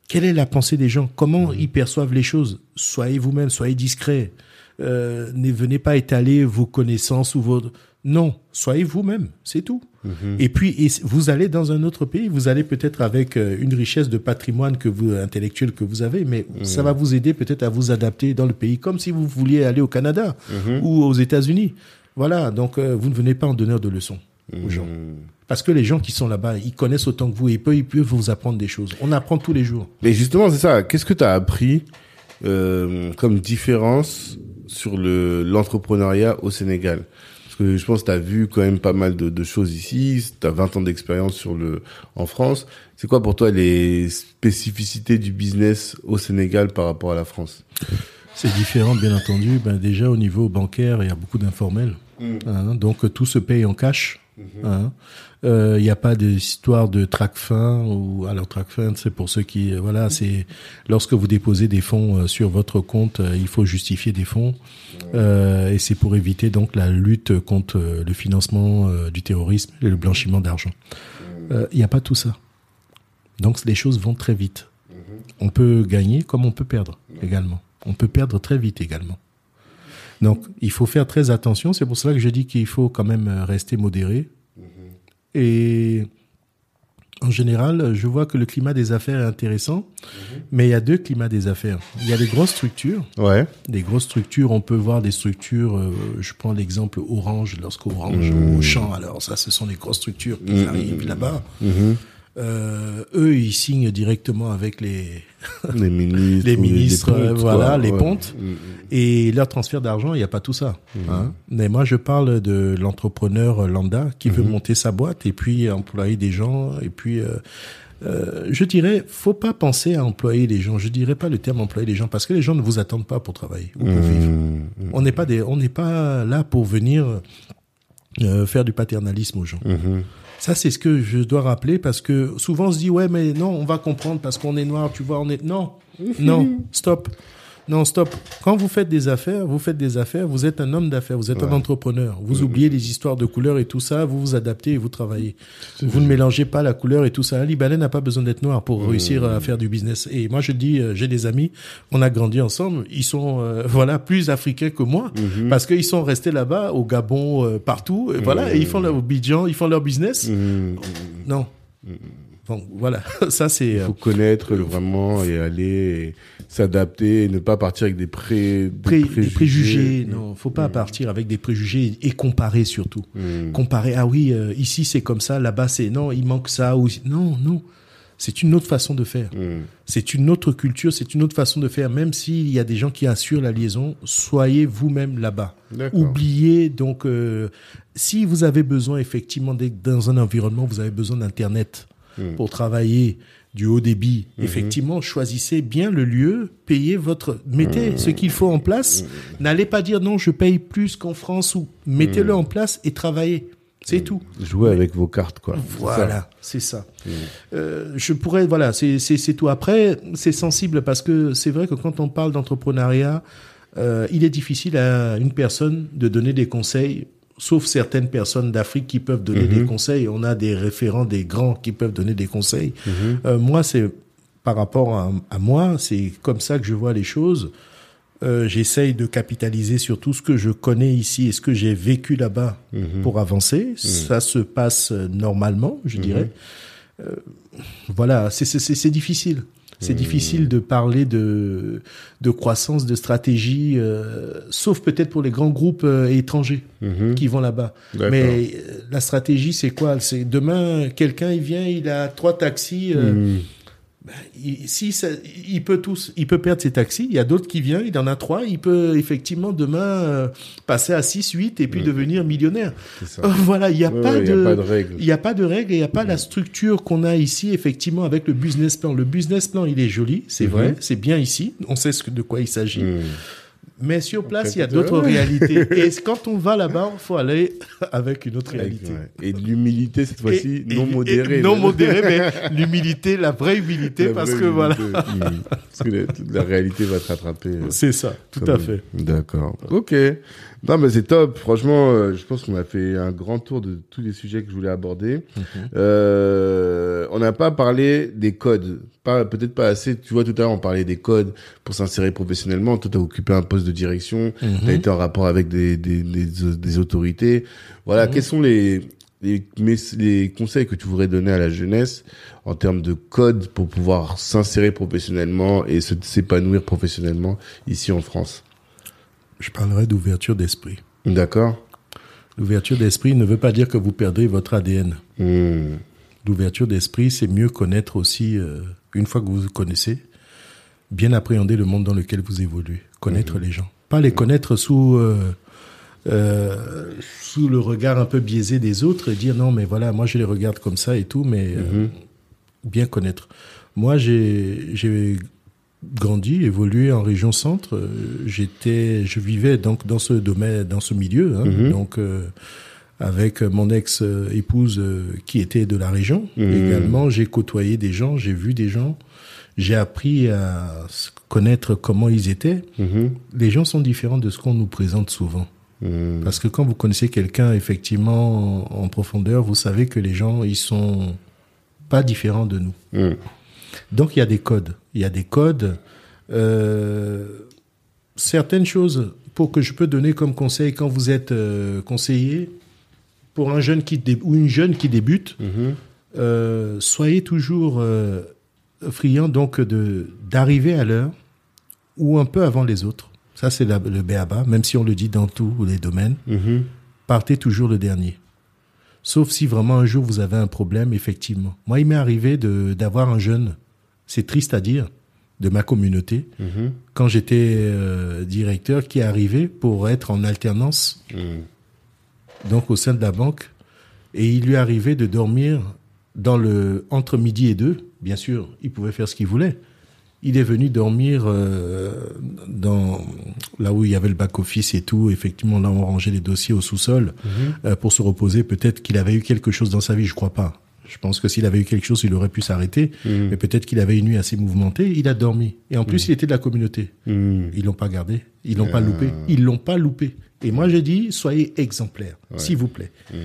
Quelle est la pensée des gens? Comment mmh. ils perçoivent les choses? Soyez vous-même, soyez discret. Euh, ne venez pas étaler vos connaissances ou vos... Non, soyez vous-même, c'est tout. Mmh. Et puis, et vous allez dans un autre pays, vous allez peut-être avec une richesse de patrimoine que vous, intellectuel que vous avez, mais mmh. ça va vous aider peut-être à vous adapter dans le pays, comme si vous vouliez aller au Canada mmh. ou aux États-Unis. Voilà, donc euh, vous ne venez pas en donneur de leçons mmh. aux gens. Parce que les gens qui sont là-bas, ils connaissent autant que vous et ils peuvent, ils peuvent vous apprendre des choses. On apprend tous les jours. Mais justement, c'est ça. Qu'est-ce que tu as appris euh, comme différence sur le, l'entrepreneuriat au Sénégal? Parce que je pense que tu as vu quand même pas mal de, de choses ici. Tu as vingt ans d'expérience sur le, en France. C'est quoi pour toi les spécificités du business au Sénégal par rapport à la France? C'est différent, bien entendu. Ben, déjà, au niveau bancaire, il y a beaucoup d'informels. Mmh. Hein, donc, tout se paye en cash. Il mmh. hein euh, y a pas d'histoire de track-fin ou alors track-fin c'est pour ceux qui euh, voilà c'est lorsque vous déposez des fonds euh, sur votre compte euh, il faut justifier des fonds euh, et c'est pour éviter donc la lutte contre euh, le financement euh, du terrorisme et le blanchiment d'argent. Il euh, y a pas tout ça donc les choses vont très vite. Mmh. On peut gagner comme on peut perdre également. On peut perdre très vite également. Donc, il faut faire très attention. C'est pour cela que je dis qu'il faut quand même rester modéré. Mmh. Et en général, je vois que le climat des affaires est intéressant. Mmh. Mais il y a deux climats des affaires. Il y a des grosses structures. Ouais. Des grosses structures, on peut voir des structures... Euh, je prends l'exemple Orange. Lorsqu'Orange mmh. ou Auchan, alors ça, ce sont les grosses structures qui mmh. arrivent là-bas. Mmh. Euh, eux, ils signent directement avec les, les ministres, les ministres les pontes, voilà, quoi, les ouais. pontes. Mmh. Et leur transfert d'argent, il n'y a pas tout ça. Mmh. Hein. Mais moi, je parle de l'entrepreneur lambda qui mmh. veut monter sa boîte et puis employer des gens. Et puis, euh, euh, je dirais, faut pas penser à employer les gens. Je dirais pas le terme employer les gens parce que les gens ne vous attendent pas pour travailler ou pour mmh. vivre. Mmh. On n'est pas des, on n'est pas là pour venir euh, faire du paternalisme aux gens. Mmh. Ça, c'est ce que je dois rappeler parce que souvent on se dit, ouais, mais non, on va comprendre parce qu'on est noir, tu vois, on est... Non, non, stop. Non, stop. Quand vous faites des affaires, vous faites des affaires, vous êtes un homme d'affaires, vous êtes ouais. un entrepreneur. Vous mmh. oubliez les histoires de couleurs et tout ça, vous vous adaptez et vous travaillez. C'est vous vrai. Ne mélangez pas la couleur et tout ça. Un Libanais n'a pas besoin d'être noir pour mmh. réussir à faire du business. Et moi, je dis, j'ai des amis, on a grandi ensemble, ils sont euh, voilà plus africains que moi mmh. parce qu'ils sont restés là-bas, au Gabon, euh, partout. Et voilà, mmh. et ils font leur Abidjan, ils font leur business. Mmh. Non. Mmh. Donc voilà, ça c'est... Il faut euh, connaître euh, vraiment et aller et s'adapter et ne pas partir avec des, pré, des pré, préjugés. Des préjugés, non, faut pas mmh. partir avec des préjugés et comparer surtout. Mmh. Comparer, ah oui, euh, ici c'est comme ça, là-bas c'est... Non, il manque ça. Ou... Non, non, c'est une autre façon de faire. Mmh. C'est une autre culture, c'est une autre façon de faire. Même s'il y a des gens qui assurent la liaison, soyez vous-même là-bas. D'accord. Oubliez donc... Euh, si vous avez besoin effectivement d'être dans un environnement, vous avez besoin d'Internet... pour travailler du haut débit, mmh. effectivement, choisissez bien le lieu, payez votre... Mettez mmh. ce qu'il faut en place. Mmh. N'allez pas dire non, je paye plus qu'en France. Ou mettez-le mmh. en place et travaillez. C'est mmh. tout. Jouez avec vos cartes, quoi. Voilà, c'est ça. C'est ça. Mmh. Euh, je pourrais... Voilà, c'est, c'est, c'est tout. Après, c'est sensible parce que c'est vrai que quand on parle d'entrepreneuriat, euh, il est difficile à une personne de donner des conseils... Sauf certaines personnes d'Afrique qui peuvent donner mmh. des conseils. On a des référents, des grands qui peuvent donner des conseils. Mmh. Euh, moi, c'est par rapport à, à moi, c'est comme ça que je vois les choses. Euh, j'essaye de capitaliser sur tout ce que je connais ici et ce que j'ai vécu là-bas mmh. pour avancer. Mmh. Ça se passe normalement, je mmh. dirais. Euh, voilà, c'est, c'est, c'est, c'est difficile. C'est mmh. difficile de parler de, de croissance, de stratégie, euh, sauf peut-être pour les grands groupes euh, étrangers mmh. qui vont là-bas. D'accord. Mais euh, la stratégie, c'est quoi? C'est demain, quelqu'un, il vient, il a trois taxis. Euh, mmh. ben, il, si ça, il peut tous, il peut perdre ses taxis. Il y a d'autres qui viennent, il en a trois. Il peut effectivement demain euh, passer à six, huit et puis mmh. devenir millionnaire. Euh, voilà, il n'y a, oui, oui, a pas de règles. Il n'y a pas de règles et il n'y a pas mmh. la structure qu'on a ici, effectivement, avec le business plan. Le business plan, il est joli, c'est mmh. vrai, c'est bien ici. On sait ce que, de quoi il s'agit. Mmh. Mais sur place, il y a d'autres réalités. Et quand on va là-bas, il faut aller avec une autre réalité. Et de l'humilité, cette fois-ci, et, non et, modérée. Et non modérée, mais l'humilité, la vraie humilité, la parce vraie que humilité. Voilà. Mmh. Parce que la, la réalité va te rattraper. C'est ça, tout à fait. D'accord. OK. Non, mais c'est top. Franchement, euh, je pense qu'on a fait un grand tour de tous les sujets que je voulais aborder. Mmh. Euh, on n'a pas parlé des codes. Pas, peut-être pas assez. Tu vois, tout à l'heure, on parlait des codes pour s'insérer professionnellement. Toi, t'as occupé un poste de direction. Mmh. T'as été en rapport avec des, des, des, des autorités. Voilà. Mmh. Quels sont les, les, les conseils que tu voudrais donner à la jeunesse en termes de codes pour pouvoir s'insérer professionnellement et se, s'épanouir professionnellement ici en France? Je parlerai d'ouverture d'esprit. D'accord. L'ouverture d'esprit ne veut pas dire que vous perdrez votre A D N. Mmh. L'ouverture d'esprit, c'est mieux connaître aussi, euh, une fois que vous vous connaissez, bien appréhender le monde dans lequel vous évoluez. Connaître mmh. les gens. Pas les mmh. connaître sous, euh, euh, sous le regard un peu biaisé des autres et dire non, mais voilà, moi je les regarde comme ça et tout, mais mmh. euh, bien connaître. Moi, j'ai... j'ai grandi, évolué en région centre. J'étais, je vivais donc dans ce domaine, dans ce milieu, hein, mmh. donc euh, avec mon ex-épouse euh, qui était de la région. Mmh. Également, j'ai côtoyé des gens, j'ai vu des gens, j'ai appris à connaître comment ils étaient. Mmh. Les gens sont différents de ce qu'on nous présente souvent. Mmh. Parce que quand vous connaissez quelqu'un effectivement en, en profondeur, vous savez que les gens, ils sont pas différents de nous. Mmh. Donc, il y a des codes. Il y a des codes. Euh, certaines choses, pour que je peux donner comme conseil, quand vous êtes euh, conseiller, pour un jeune qui dé- ou une jeune qui débute, mmh. euh, soyez toujours euh, friands donc, de, d'arriver à l'heure ou un peu avant les autres. Ça, c'est la, le béaba, même si on le dit dans tous les domaines. Mmh. Partez toujours le dernier. Sauf si vraiment un jour vous avez un problème, effectivement. Moi, il m'est arrivé de, d'avoir un jeune, c'est triste à dire, de ma communauté, mmh. quand j'étais euh, directeur, qui est arrivé pour être en alternance, mmh. donc au sein de la banque, et il lui arrivait de dormir dans le, entre midi et deux, bien sûr, il pouvait faire ce qu'il voulait. Il est venu dormir euh, dans là où il y avait le back-office et tout. Effectivement, là, on rangeait les dossiers au sous-sol mmh. euh, pour se reposer. Peut-être qu'il avait eu quelque chose dans sa vie, je crois pas. Je pense que s'il avait eu quelque chose, il aurait pu s'arrêter. Mmh. Mais peut-être qu'il avait une nuit assez mouvementée. Il a dormi. Et en plus, mmh. il était de la communauté. Mmh. Ils l'ont pas gardé. Ils l'ont yeah. pas loupé. Ils l'ont pas loupé. Et moi, j'ai dit, soyez exemplaires, ouais. s'il vous plaît. Mmh.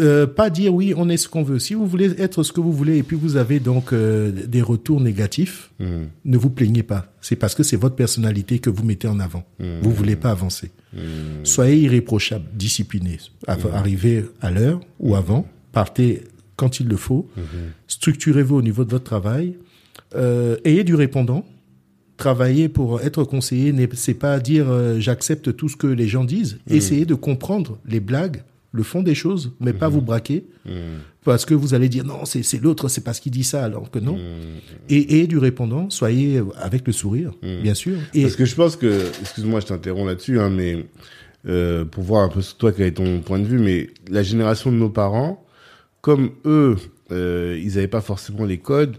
Euh, pas dire oui, on est ce qu'on veut. Si vous voulez être ce que vous voulez et puis vous avez donc euh, des retours négatifs, mmh. ne vous plaignez pas. C'est parce que c'est votre personnalité que vous mettez en avant. Mmh. Vous voulez pas avancer. Mmh. Soyez irréprochable, discipliné. A- mmh. Arrivez à l'heure ou avant. Partez quand il le faut. Mmh. Structurez-vous au niveau de votre travail. Euh, ayez du répondant. Travailler pour être conseiller, c'est pas dire euh, j'accepte tout ce que les gens disent. Mmh. Essayez de comprendre les blagues, le fond des choses, mais mmh. pas vous braquer, mmh. parce que vous allez dire non, c'est, c'est l'autre, c'est parce qu'il dit ça, alors que non. Mmh. Et, et du répondant, soyez avec le sourire, mmh. bien sûr. Et parce que je pense que, excuse-moi, je t'interromps là-dessus, hein, mais euh, pour voir un peu toi quel est ton point de vue, mais la génération de nos parents, comme eux, euh, ils n'avaient pas forcément les codes,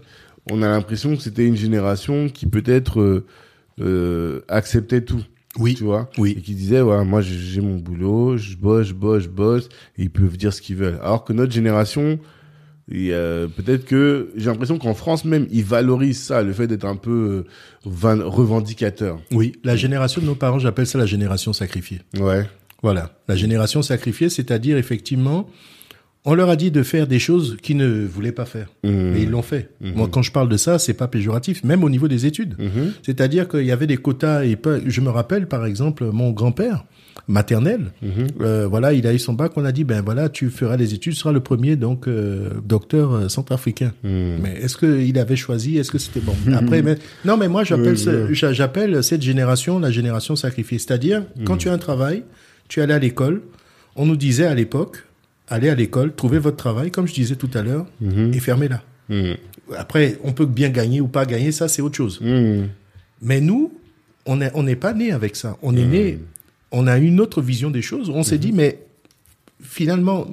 on a l'impression que c'était une génération qui peut-être euh, euh, acceptait tout. Oui. Tu vois? Oui. Et qui disaient, ouais, moi, j'ai mon boulot, je bosse, je bosse, je bosse, et ils peuvent dire ce qu'ils veulent. Alors que notre génération, et euh, peut-être que j'ai l'impression qu'en France même ils valorisent ça, le fait d'être un peu van- revendicateur. Oui, la génération de nos parents, j'appelle ça la génération sacrifiée. Ouais. Voilà, la génération sacrifiée, c'est-à-dire effectivement on leur a dit de faire des choses qu'ils ne voulaient pas faire. Mmh. Et ils l'ont fait. Mmh. Moi, quand je parle de ça, c'est pas péjoratif, même au niveau des études. Mmh. C'est-à-dire qu'il y avait des quotas et pas... je me rappelle, par exemple, mon grand-père, maternelle. Mmh. Euh, voilà, il a eu son bac, on a dit, ben voilà, tu feras les études, tu seras le premier donc euh, docteur centrafricain. Mmh. Mais est-ce qu'il avait choisi, est-ce que c'était bon? Après, mais, non, mais moi, j'appelle, oui, ce, oui. j'appelle cette génération la génération sacrifiée. C'est-à-dire, mmh. quand tu as un travail, tu es allé à l'école, on nous disait à l'époque, allez à l'école, trouvez votre travail, comme je disais tout à l'heure, mmh. et fermez-la. Mmh. Après, on peut bien gagner ou pas gagner, ça, c'est autre chose. Mmh. Mais nous, on n'est on est pas né avec ça. On mmh. est né, on a une autre vision des choses. On mmh. s'est dit, mais finalement,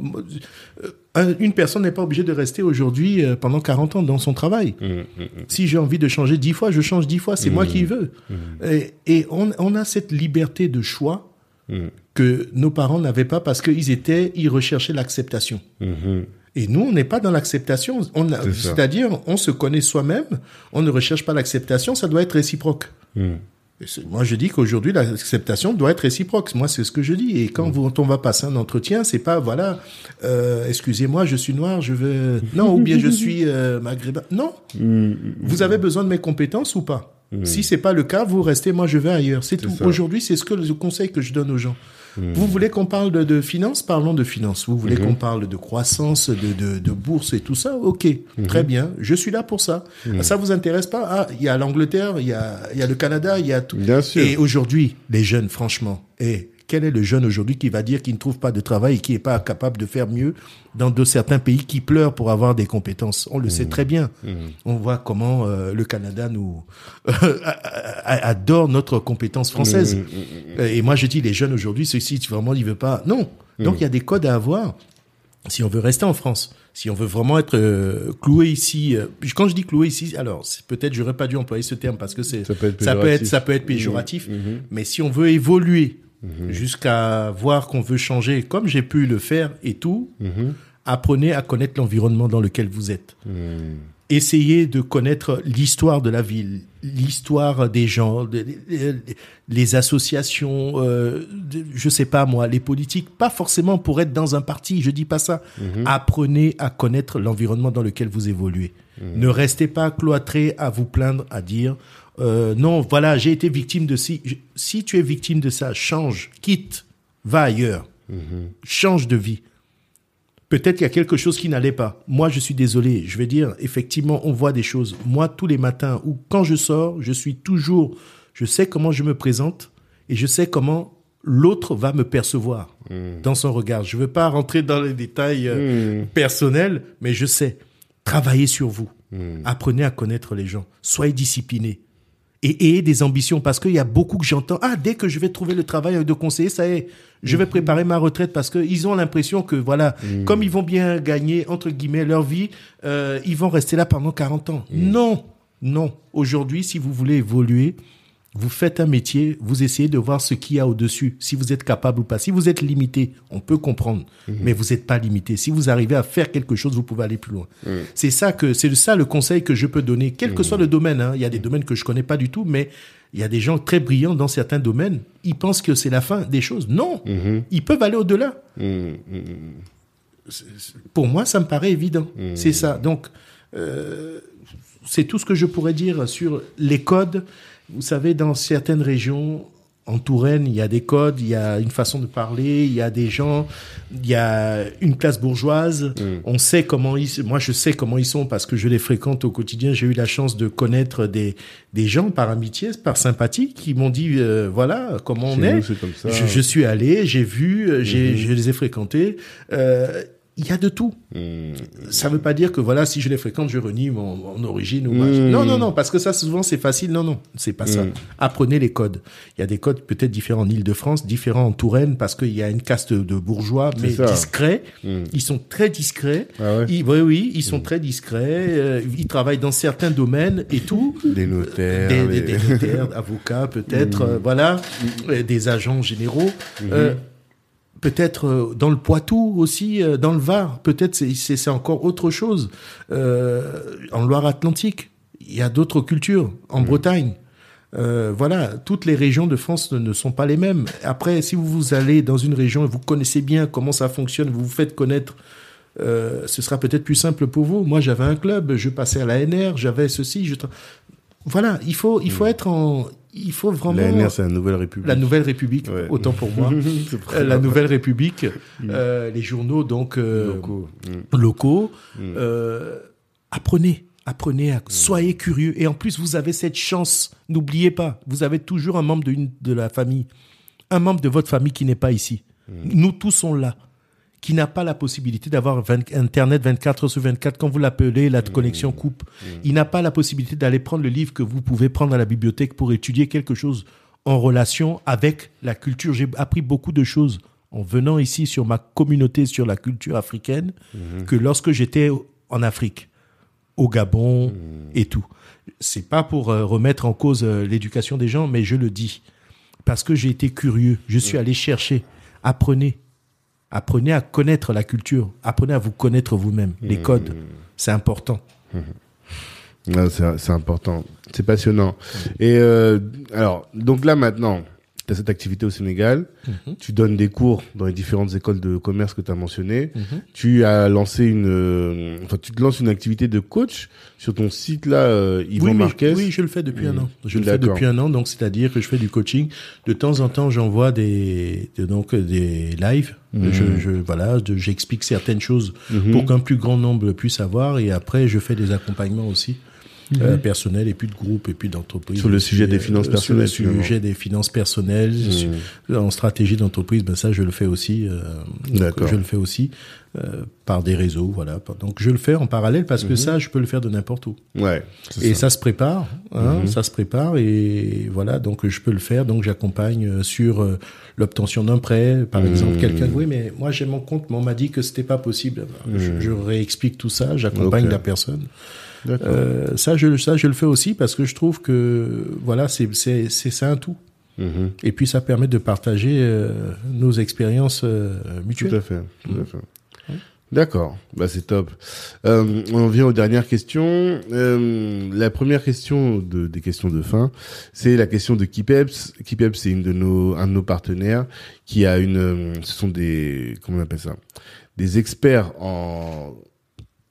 un, une personne n'est pas obligée de rester aujourd'hui euh, pendant quarante ans dans son travail. Mmh. Mmh. Si j'ai envie de changer dix fois, je change dix fois. C'est mmh. moi qui veux. Mmh. Et, et on, on a cette liberté de choix mmh. que nos parents n'avaient pas parce qu'ils étaient, ils recherchaient l'acceptation. Mmh. Et nous, on n'est pas dans l'acceptation. On a, c'est c'est-à-dire, on se connaît soi-même, on ne recherche pas l'acceptation, ça doit être réciproque. Mmh. Moi, je dis qu'aujourd'hui, l'acceptation doit être réciproque. Moi, c'est ce que je dis. Et quand mmh. vous, on va passer un entretien, c'est pas, voilà, euh, excusez-moi, je suis noir, je veux... Non, ou bien je suis euh, maghrébin. Non. Mmh. Vous avez besoin de mes compétences ou pas ? Mmh. Si c'est pas le cas, vous restez, moi je vais ailleurs. C'est, c'est tout. Ça. Aujourd'hui, c'est ce que le conseil que je donne aux gens. Mmh. Vous voulez qu'on parle de, de finances? Parlons de finances. Vous voulez mmh. qu'on parle de croissance, de, de, de bourse et tout ça? Ok, mmh. très bien. Je suis là pour ça. Mmh. Ça vous intéresse pas? Ah, il y a l'Angleterre, il y a, il y a le Canada, il y a tout. Bien sûr. Et aujourd'hui, les jeunes, franchement, eh, quel est le jeune aujourd'hui qui va dire qu'il ne trouve pas de travail et qui est pas capable de faire mieux dans de certains pays qui pleurent pour avoir des compétences? On le mmh. sait très bien. Mmh. On voit comment euh, le Canada nous adore notre compétence française. Mmh. Et moi, je dis, les jeunes aujourd'hui, ceux-ci, vraiment, ils veulent pas. Non. Donc, il mmh. y a des codes à avoir si on veut rester en France. Si on veut vraiment être euh, cloué ici, euh, quand je dis cloué ici, alors c'est, peut-être j'aurais pas dû employer ce terme parce que c'est ça peut être péjoratif. Ça peut être, ça peut être péjoratif mmh. Mmh. Mais si on veut évoluer Mmh. jusqu'à voir qu'on veut changer, comme j'ai pu le faire et tout, mmh. apprenez à connaître l'environnement dans lequel vous êtes. Mmh. Essayez de connaître l'histoire de la ville, l'histoire des gens, de, de, les associations, euh, de, je sais pas moi, les politiques, pas forcément pour être dans un parti, je dis pas ça. Mmh. Apprenez à connaître l'environnement dans lequel vous évoluez. Mmh. Ne restez pas cloîtrés à vous plaindre, à dire... Euh, non, voilà, j'ai été victime de si. Je, si tu es victime de ça, change, quitte, va ailleurs, mmh. change de vie. Peut-être qu'il y a quelque chose qui n'allait pas. Moi, je suis désolé. Je vais dire, effectivement, on voit des choses. Moi, tous les matins ou quand je sors, je suis toujours. Je sais comment je me présente et je sais comment l'autre va me percevoir mmh. dans son regard. Je ne veux pas rentrer dans les détails euh, mmh. personnels, mais je sais. Travaillez sur vous. Mmh. Apprenez à connaître les gens. Soyez disciplinés. Et ayez des ambitions, parce qu'il y a beaucoup que j'entends. Ah, dès que je vais trouver le travail de conseiller, ça y est, je vais préparer ma retraite, parce que ils ont l'impression que voilà, mmh. comme ils vont bien gagner entre guillemets leur vie, euh, ils vont rester là pendant quarante ans. Mmh. Non, non. Aujourd'hui, si vous voulez évoluer, vous faites un métier, vous essayez de voir ce qu'il y a au-dessus, si vous êtes capable ou pas. Si vous êtes limité, on peut comprendre, mmh. mais vous n'êtes pas limité. Si vous arrivez à faire quelque chose, vous pouvez aller plus loin. Mmh. C'est ça que, c'est ça le conseil que je peux donner, quel mmh. que soit le domaine, hein. Il y a des domaines que je connais pas du tout, mais il y a des gens très brillants dans certains domaines. Ils pensent que c'est la fin des choses. Non, mmh. ils peuvent aller au-delà. Mmh. C'est, c'est, pour moi, ça me paraît évident. Mmh. C'est ça. Donc, euh, c'est tout ce que je pourrais dire sur les codes. Vous savez, dans certaines régions, en Touraine, il y a des codes, il y a une façon de parler, il y a des gens, il y a une classe bourgeoise. Mmh. On sait comment ils, moi je sais comment ils sont parce que je les fréquente au quotidien. J'ai eu la chance de connaître des des gens par amitié, par sympathie, qui m'ont dit euh, voilà comment on est. C'est comme ça. Je, je suis allé, j'ai vu, j'ai, mmh. je les ai fréquentés. Euh, Il y a de tout. Mmh. Ça ne veut pas dire que voilà, si je les fréquente, je renie mon, mon origine. Ou mmh. Non, non, non, parce que ça, souvent, c'est facile. Non, non, c'est pas mmh. ça. Apprenez les codes. Il y a des codes peut-être différents en Île-de-France, différents en Touraine, parce qu'il y a une caste de bourgeois, mais discrets. Mmh. Ils sont très discrets. Ah ouais? ils, oui, oui, ils sont mmh. très discrets. Euh, ils travaillent dans certains domaines et tout. Des notaires. Des, les... des, des notaires, avocats, peut-être. Mmh. Euh, voilà. Mmh. Des agents généraux. Mmh. Euh, Peut-être dans le Poitou aussi, dans le Var. Peut-être c'est, c'est, c'est encore autre chose. Euh, en Loire-Atlantique, il y a d'autres cultures. En mmh. Bretagne, euh, voilà, toutes les régions de France ne, ne sont pas les mêmes. Après, si vous allez dans une région et vous connaissez bien comment ça fonctionne, vous vous faites connaître, euh, ce sera peut-être plus simple pour vous. Moi, j'avais un club, je passais à l'A N R, j'avais ceci. Je tra... Voilà, il faut, il faut mmh. être en... il faut vraiment... L'A N R, c'est la Nouvelle République. La Nouvelle République, ouais. Autant pour moi. La Nouvelle République, mm. euh, les journaux donc euh, locaux. Mm. locaux mm. Euh, apprenez, apprenez, à, mm. soyez curieux. Et en plus, vous avez cette chance. N'oubliez pas, vous avez toujours un membre de, une, de la famille, un membre de votre famille qui n'est pas ici. Mm. Nous tous, on l'a. Qui n'a pas la possibilité d'avoir vingt, Internet vingt-quatre sur vingt-quatre, quand vous l'appelez, la mmh, connexion coupe. Mmh. Il n'a pas la possibilité d'aller prendre le livre que vous pouvez prendre à la bibliothèque pour étudier quelque chose en relation avec la culture. J'ai appris beaucoup de choses en venant ici sur ma communauté, sur la culture africaine, mmh. que lorsque j'étais en Afrique, au Gabon mmh. et tout. C'est pas pour euh, remettre en cause euh, l'éducation des gens, mais je le dis. Parce que j'ai été curieux. Je suis mmh. allé chercher. Apprenez. Apprenez à connaître la culture. Apprenez à vous connaître vous-même. Les codes, mmh. c'est important. Mmh. Non, c'est, c'est important. C'est passionnant. Mmh. Et euh, alors, donc là maintenant, tu as cette activité au Sénégal. Mmh. Tu donnes des cours dans les différentes écoles de commerce que tu as mentionnées. Mmh. Tu as lancé une, euh, enfin, tu te lances une activité de coach sur ton site là, euh, Yvon oui, Marquez. Oui, je le fais depuis mmh. un an. Je le D'accord. fais depuis un an. Donc, c'est-à-dire que je fais du coaching. De temps en temps, j'envoie des, de, donc des lives. Mmh. Je, je, voilà, de, j'explique certaines choses mmh. pour qu'un plus grand nombre puisse savoir. Et après, je fais des accompagnements aussi, mmh. euh, personnels, et puis de groupes, et puis d'entreprises. Sur le sujet des finances personnelles. Sur le sujet des finances personnelles, mmh. en stratégie d'entreprise, ben ça, je le fais aussi. Euh, D'accord. Je le fais aussi euh, par des réseaux, voilà. Donc, je le fais en parallèle parce mmh. que ça, je peux le faire de n'importe où. Ouais. Et ça. ça se prépare, hein, mmh. ça se prépare, et voilà. Donc, je peux le faire. Donc, j'accompagne sur euh, l'obtention d'un prêt, par mmh. exemple, quelqu'un. Oui, mais moi, j'ai mon compte, mais on m'a dit que c'était pas possible. Mmh. Je, je réexplique tout ça, j'accompagne okay. la personne. D'accord. Euh, ça, je, ça, je le fais aussi parce que je trouve que, voilà, c'est, c'est, c'est ça un tout. Mmh. Et puis, ça permet de partager euh, nos expériences euh, mutuelles. Tout à fait, tout à fait. Mmh. D'accord, bah, c'est top. Euh, on vient aux dernières questions. Euh, la première question de, des questions de fin, c'est la question de Kipeps. Kipeps, c'est une de nos, un de nos partenaires qui a une, ce sont des, comment on appelle ça, des experts en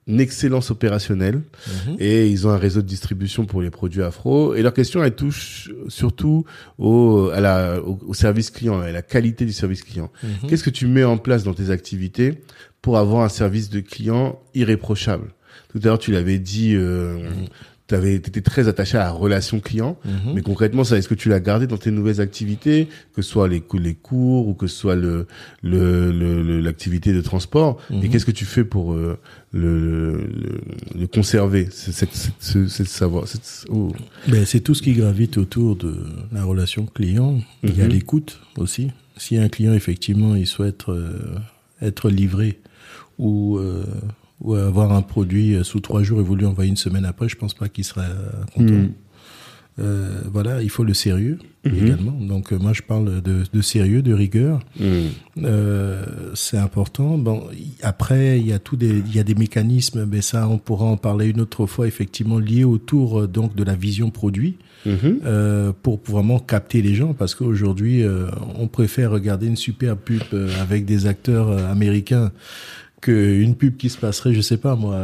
excellence opérationnelle mmh. et ils ont un réseau de distribution pour les produits afro. Et leur question, elle touche surtout au, à la, au, au service client, à la qualité du service client. Mmh. Qu'est-ce que tu mets en place dans tes activités pour avoir un service de client irréprochable? Tout à l'heure, tu l'avais dit, euh, tu étais très attaché à la relation client, mm-hmm. mais concrètement, ça, est-ce que tu l'as gardé dans tes nouvelles activités, que ce soit les, les cours ou que ce soit le, le, le, le, l'activité de transport? Mm-hmm. Et qu'est-ce que tu fais pour euh, le, le, le conserver, c'est, c'est, c'est, c'est, c'est savoir c'est, oh. ben, c'est tout ce qui gravite autour de la relation client. Mm-hmm. Il y a l'écoute aussi. Si un client, effectivement, il souhaite euh, être livré, ou, euh, ou avoir un produit sous trois jours et vous lui envoyer une semaine après, je pense pas qu'il sera content. Mmh. Euh, voilà, il faut le sérieux mmh. également. Donc euh, moi je parle de, de sérieux, de rigueur. Mmh. Euh, c'est important. Bon, y, après il y a tout des il y a des mécanismes, mais ça on pourra en parler une autre fois, effectivement, liés autour euh, donc de la vision produit. Mmh. Euh, pour vraiment capter les gens, parce qu'aujourd'hui euh, on préfère regarder une super pub euh, avec des acteurs euh, américains qu'une pub qui se passerait, je sais pas moi,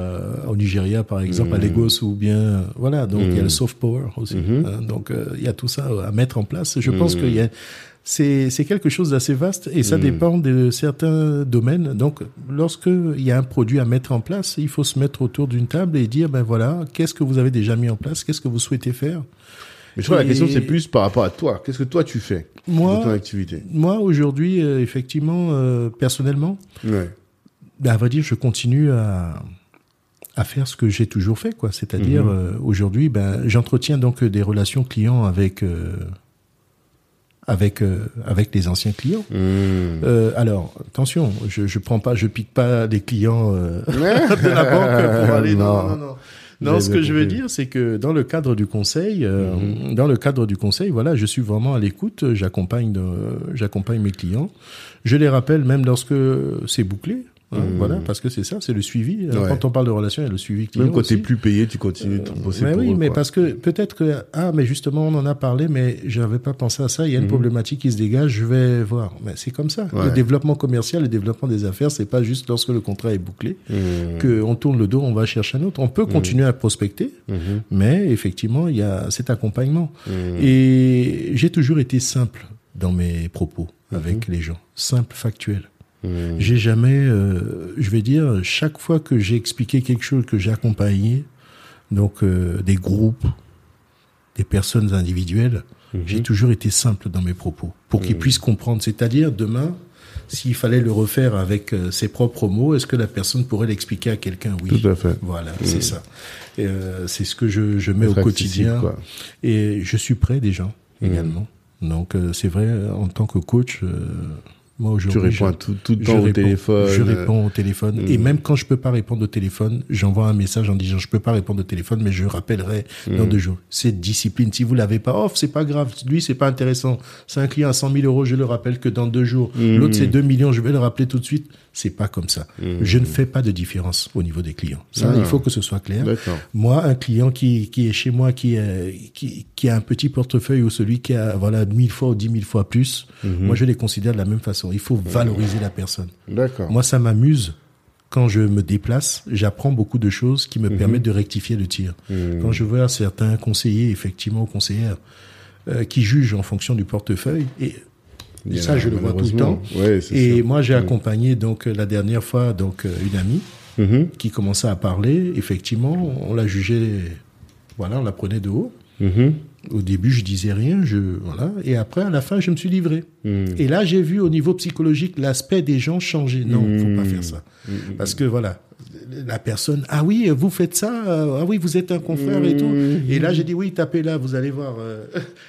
au Nigeria par exemple, mmh. à Lagos, ou bien voilà. Donc il mmh. y a le soft power aussi, mmh. hein, donc il euh, y a tout ça à mettre en place. Je mmh. pense qu'il y a c'est c'est quelque chose d'assez vaste, et ça mmh. dépend de certains domaines. Donc lorsque il y a un produit à mettre en place, il faut se mettre autour d'une table et dire ben voilà, qu'est-ce que vous avez déjà mis en place, qu'est-ce que vous souhaitez faire. Mais je crois que la question, c'est plus par rapport à toi. Qu'est-ce que toi, tu fais moi, de ton activité? Moi, aujourd'hui, euh, effectivement, euh, personnellement, ouais. ben, à vrai dire, je continue à, à faire ce que j'ai toujours fait, quoi. C'est-à-dire, mm-hmm. euh, aujourd'hui, ben, j'entretiens donc des relations clients avec, euh, avec, euh, avec les anciens clients. Mm. Euh, alors, attention, je, je prends pas, je pique pas des clients euh, de la banque pour aller. Non, non, non. non. Non, ce que je veux dire, c'est que dans le cadre du conseil, euh, mm-hmm. dans le cadre du conseil, voilà, je suis vraiment à l'écoute. J'accompagne, de, j'accompagne mes clients. Je les rappelle même lorsque c'est bouclé. Hein, mmh. Voilà, parce que c'est ça, c'est le suivi. Ouais. Quand on parle de relation, il y a le suivi client. Même quand tu n'es plus payé, tu continues de bosser euh, pour oui, eux, mais quoi. Parce que peut-être que... Ah, mais justement, on en a parlé, mais je n'avais pas pensé à ça. Il y a une mmh. problématique qui se dégage, je vais voir. Mais c'est comme ça. Ouais. Le développement commercial, le développement des affaires, ce n'est pas juste lorsque le contrat est bouclé mmh. qu'on tourne le dos, on va chercher un autre. On peut continuer mmh. à prospecter, mmh. mais effectivement, il y a cet accompagnement. Mmh. Et j'ai toujours été simple dans mes propos mmh. avec les gens. Simple, factuel. Mmh. J'ai jamais, euh, je vais dire, chaque fois que j'ai expliqué quelque chose, que j'ai accompagné, donc euh, des groupes, des personnes individuelles, mmh. j'ai toujours été simple dans mes propos, pour mmh. qu'ils puissent comprendre. C'est-à-dire, demain, s'il fallait le refaire avec euh, ses propres mots, est-ce que la personne pourrait l'expliquer à quelqu'un ? Oui. Tout à fait. Voilà, mmh. c'est ça. Et, euh, c'est ce que je, je mets au quotidien. Quoi. Et je suis près des gens, mmh. également. Donc, euh, c'est vrai, en tant que coach... Euh, Moi, tu réponds je, tout, tout le temps au réponds, téléphone. Je réponds au téléphone. Mmh. Et même quand je peux pas répondre au téléphone, j'envoie un message en disant je peux pas répondre au téléphone, mais je rappellerai mmh. dans deux jours. Cette discipline, si vous l'avez pas, off, c'est pas grave. Lui, c'est pas intéressant. C'est un client à cent mille euros, je le rappelle que dans deux jours. Mmh. L'autre, c'est deux millions, je vais le rappeler tout de suite. C'est pas comme ça. Mmh. Je ne fais pas de différence au niveau des clients. Ça, ah. il faut que ce soit clair. D'accord. Moi, un client qui, qui est chez moi, qui, euh, qui, qui a un petit portefeuille ou celui qui a, voilà, mille fois ou dix mille fois plus, mmh. moi, je les considère de la même façon. Il faut valoriser la personne. D'accord. Moi, ça m'amuse. Quand je me déplace, j'apprends beaucoup de choses qui me mmh. permettent de rectifier le tir. Mmh. Quand je vois certains conseillers, effectivement, conseillères, euh, qui jugent en fonction du portefeuille, et et ça, je le vois tout le temps. Ouais, et sûr. Moi, j'ai mmh. accompagné, donc, la dernière fois, donc, une amie mmh. qui commençait à parler. Effectivement, on la jugeait, voilà, on la prenait de haut. Mmh. Au début, je disais rien, je, voilà. Et après, à la fin, je me suis livré. Mmh. Et là, j'ai vu au niveau psychologique l'aspect des gens changer. Non, il mmh. ne faut pas faire ça. Mmh. Parce que voilà, la personne, ah oui, vous faites ça, ah oui, vous êtes un confrère mmh. et tout. Et là, j'ai dit, oui, tapez là, vous allez voir.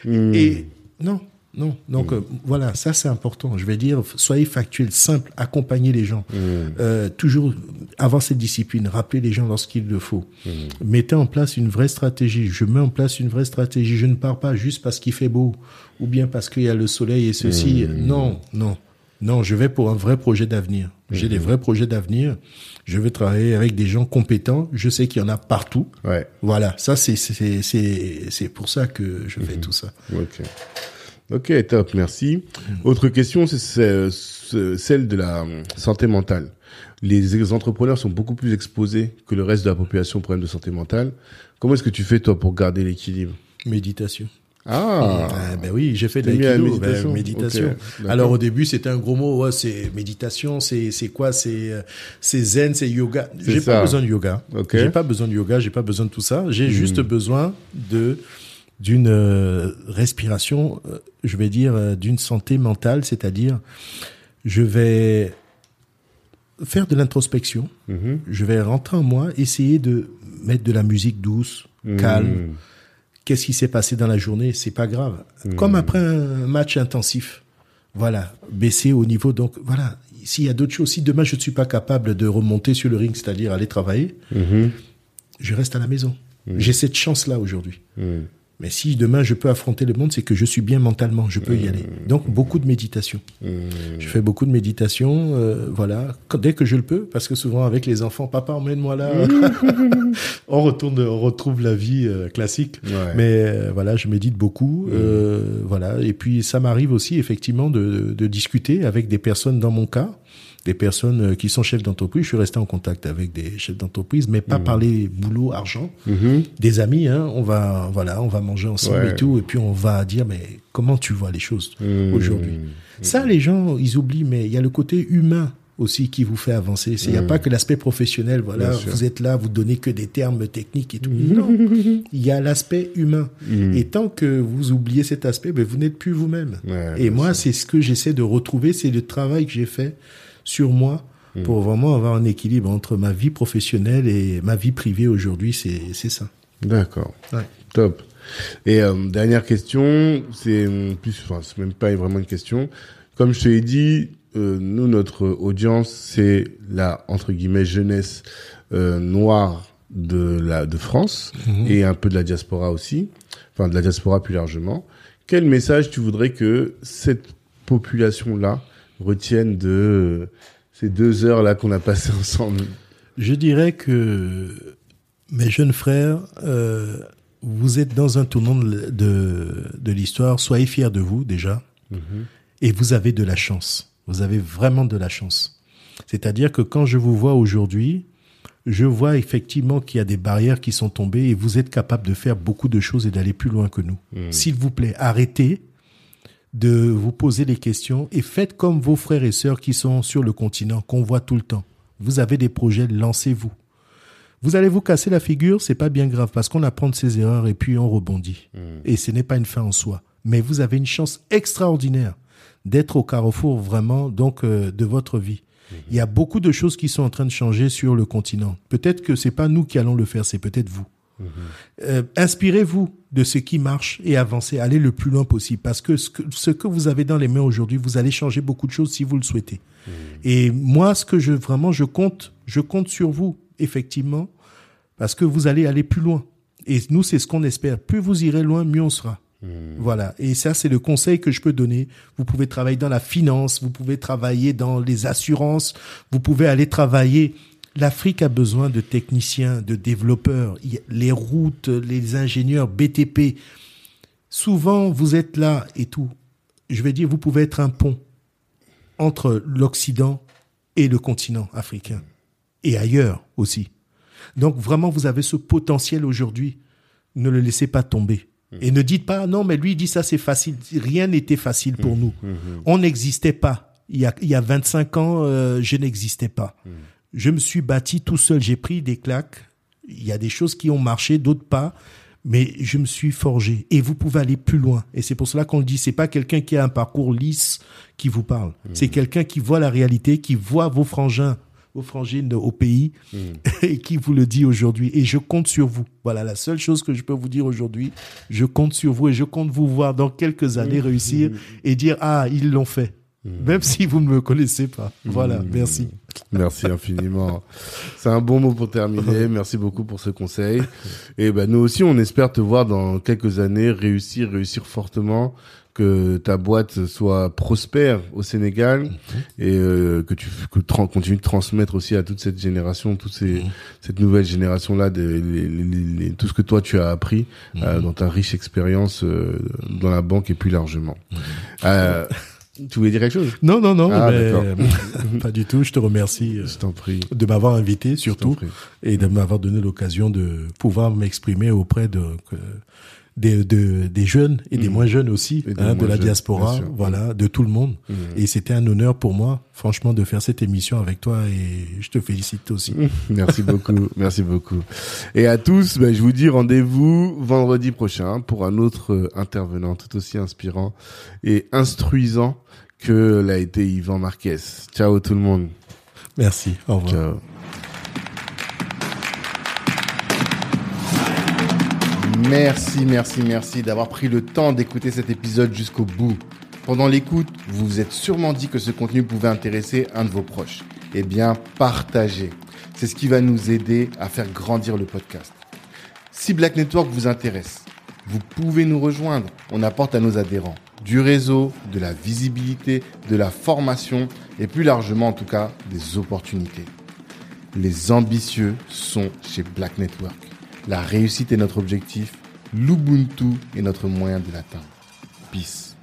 Mmh. Et non, non. Donc mmh. euh, voilà, ça c'est important. Je vais dire, soyez factuel, simple, accompagnez les gens. Mmh. Euh, toujours avoir cette discipline, rappelez les gens lorsqu'il le faut. Mmh. Mettez en place une vraie stratégie. Je mets en place une vraie stratégie. Je ne pars pas juste parce qu'il fait beau ou bien parce qu'il y a le soleil et ceci. Mmh. Non, non, non. Je vais pour un vrai projet d'avenir. J'ai mmh. des vrais projets d'avenir. Je veux travailler avec des gens compétents. Je sais qu'il y en a partout. Ouais. Voilà, ça c'est c'est c'est c'est pour ça que je fais mmh. tout ça. Ok. Ok, top, merci. Autre question, c'est, c'est, c'est celle de la santé mentale. Les entrepreneurs sont beaucoup plus exposés que le reste de la population aux problèmes de santé mentale. Comment est-ce que tu fais, toi, pour garder l'équilibre ? Méditation. Ah, ah ben oui, j'ai fait de l'aïkido, méditation. Ben, méditation. Okay, alors au début, c'était un gros mot, ouais, c'est méditation, c'est c'est quoi, c'est c'est zen, c'est yoga. C'est j'ai ça. pas besoin de yoga. Okay. J'ai pas besoin de yoga, j'ai pas besoin de tout ça, j'ai mmh. juste besoin de d'une euh, respiration, euh, je vais dire, euh, d'une santé mentale, c'est-à-dire, je vais faire de l'introspection, mmh. je vais rentrer en moi, essayer de mettre de la musique douce, mmh. calme. Qu'est-ce qui s'est passé dans la journée ? C'est pas grave. Mmh. Comme après un match intensif, voilà, baisser au niveau, donc voilà, s'il y a d'autres choses, si demain je ne suis pas capable de remonter sur le ring, c'est-à-dire aller travailler, mmh. je reste à la maison. Mmh. J'ai cette chance-là aujourd'hui. Mmh. Mais si demain je peux affronter le monde, c'est que je suis bien mentalement, je peux y aller. Donc beaucoup de méditation. Mmh. Je fais beaucoup de méditation, euh, voilà, dès que je le peux, parce que souvent avec les enfants, papa emmène-moi là, on retourne, on retrouve la vie euh, classique. Ouais. Mais euh, voilà, je médite beaucoup, mmh. euh, voilà. Et puis ça m'arrive aussi effectivement de, de discuter avec des personnes dans mon cas. Des personnes qui sont chefs d'entreprise, je suis resté en contact avec des chefs d'entreprise, mais pas mmh. parler boulot, argent. Mmh. Des amis, hein, on va, voilà, on va manger ensemble ouais. et tout, et puis on va dire, mais comment tu vois les choses mmh. aujourd'hui ? Mmh. Ça, les gens, ils oublient, mais il y a le côté humain aussi qui vous fait avancer. Il n'y a mmh. pas que l'aspect professionnel, voilà, vous êtes là, vous donnez que des termes techniques et tout. Mmh. Non, il y a l'aspect humain. Mmh. Et tant que vous oubliez cet aspect, ben, vous n'êtes plus vous-même. Ouais, et moi, ça. c'est ce que j'essaie de retrouver, c'est le travail que j'ai fait sur moi, mmh. pour vraiment avoir un équilibre entre ma vie professionnelle et ma vie privée aujourd'hui, c'est, c'est ça. D'accord, ouais. Top. Et euh, dernière question, c'est, plus, enfin, c'est même pas vraiment une question. Comme je te l'ai dit, euh, nous, notre audience, c'est la, entre guillemets, jeunesse euh, noire de, la, de France, mmh. et un peu de la diaspora aussi, enfin de la diaspora plus largement. Quel message tu voudrais que cette population-là retiennent de ces deux heures-là qu'on a passées ensemble? Je dirais que, mes jeunes frères, euh, vous êtes dans un tournant de, de, de l'histoire. Soyez fiers de vous, déjà. Mmh. Et vous avez de la chance. Vous avez vraiment de la chance. C'est-à-dire que quand je vous vois aujourd'hui, je vois effectivement qu'il y a des barrières qui sont tombées et vous êtes capable de faire beaucoup de choses et d'aller plus loin que nous. Mmh. S'il vous plaît, arrêtez de vous poser des questions et faites comme vos frères et sœurs qui sont sur le continent, qu'on voit tout le temps. Vous avez des projets, lancez-vous. Vous allez vous casser la figure, c'est pas bien grave parce qu'on apprend de ses erreurs et puis on rebondit. Mmh. Et ce n'est pas une fin en soi. Mais vous avez une chance extraordinaire d'être au carrefour vraiment donc euh, de votre vie. Mmh. Il y a beaucoup de choses qui sont en train de changer sur le continent. Peut-être que c'est pas nous qui allons le faire, c'est peut-être vous. Mmh. Euh, inspirez-vous de ce qui marche et avancez, allez le plus loin possible parce que ce, que ce que vous avez dans les mains aujourd'hui, vous allez changer beaucoup de choses si vous le souhaitez. Mmh. Et moi, ce que je vraiment je compte, je compte sur vous effectivement parce que vous allez aller plus loin. Et nous, c'est ce qu'on espère. Plus vous irez loin, mieux on sera. Mmh. Voilà. Et ça, c'est le conseil que je peux donner. Vous pouvez travailler dans la finance, vous pouvez travailler dans les assurances, vous pouvez aller travailler. L'Afrique a besoin de techniciens, de développeurs, les routes, les ingénieurs, B T P. Souvent, vous êtes là et tout. Je vais dire, vous pouvez être un pont entre l'Occident et le continent africain. Et ailleurs aussi. Donc vraiment, vous avez ce potentiel aujourd'hui. Ne le laissez pas tomber. Et ne dites pas, non, mais lui, il dit ça, c'est facile. Rien n'était facile pour nous. On n'existait pas. Il y a, il y a vingt-cinq ans, euh, je n'existais pas. Je me suis bâti tout seul. J'ai pris des claques. Il y a des choses qui ont marché, d'autres pas. Mais je me suis forgé. Et vous pouvez aller plus loin. Et c'est pour cela qu'on le dit. C'est pas quelqu'un qui a un parcours lisse qui vous parle. Mmh. C'est quelqu'un qui voit la réalité, qui voit vos frangins, vos frangines au pays mmh. et qui vous le dit aujourd'hui. Et je compte sur vous. Voilà la seule chose que je peux vous dire aujourd'hui. Je compte sur vous et je compte vous voir dans quelques années mmh. réussir et dire « Ah, ils l'ont fait ». Même si vous ne me connaissez pas. Voilà, merci. Merci infiniment. C'est un bon mot pour terminer. Merci beaucoup pour ce conseil. Et ben, nous aussi, on espère te voir dans quelques années réussir, réussir fortement, que ta boîte soit prospère au Sénégal et euh, que tu que tra- continues de transmettre aussi à toute cette génération, toute ces, cette nouvelle génération-là, de, les, les, les, tout ce que toi tu as appris euh, dans ta riche expérience euh, dans la banque et plus largement. Euh, Tu voulais dire quelque chose ? Non, non, non. Ah, mais pas du tout. Je te remercie euh, je t'en prie. De m'avoir invité, surtout, et de m'avoir donné l'occasion de pouvoir m'exprimer auprès de, euh, des, de, des jeunes et des mmh. moins jeunes aussi, hein, moins de la jeunes, diaspora, voilà, de tout le monde. Mmh. Et c'était un honneur pour moi, franchement, de faire cette émission avec toi et je te félicite aussi. Merci beaucoup, merci beaucoup. Et à tous, ben, je vous dis rendez-vous vendredi prochain pour un autre intervenant tout aussi inspirant et instruisant que l'a été Yvon Marquez. Ciao tout le monde. Merci, au revoir. Ciao. Merci, merci, merci d'avoir pris le temps d'écouter cet épisode jusqu'au bout. Pendant l'écoute, vous vous êtes sûrement dit que ce contenu pouvait intéresser un de vos proches. Eh bien, partagez. C'est ce qui va nous aider à faire grandir le podcast. Si Black Network vous intéresse, vous pouvez nous rejoindre. On apporte à nos adhérents du réseau, de la visibilité, de la formation et plus largement en tout cas des opportunités. Les ambitieux sont chez Black Network. La réussite est notre objectif, l'Ubuntu est notre moyen de l'atteindre. Peace.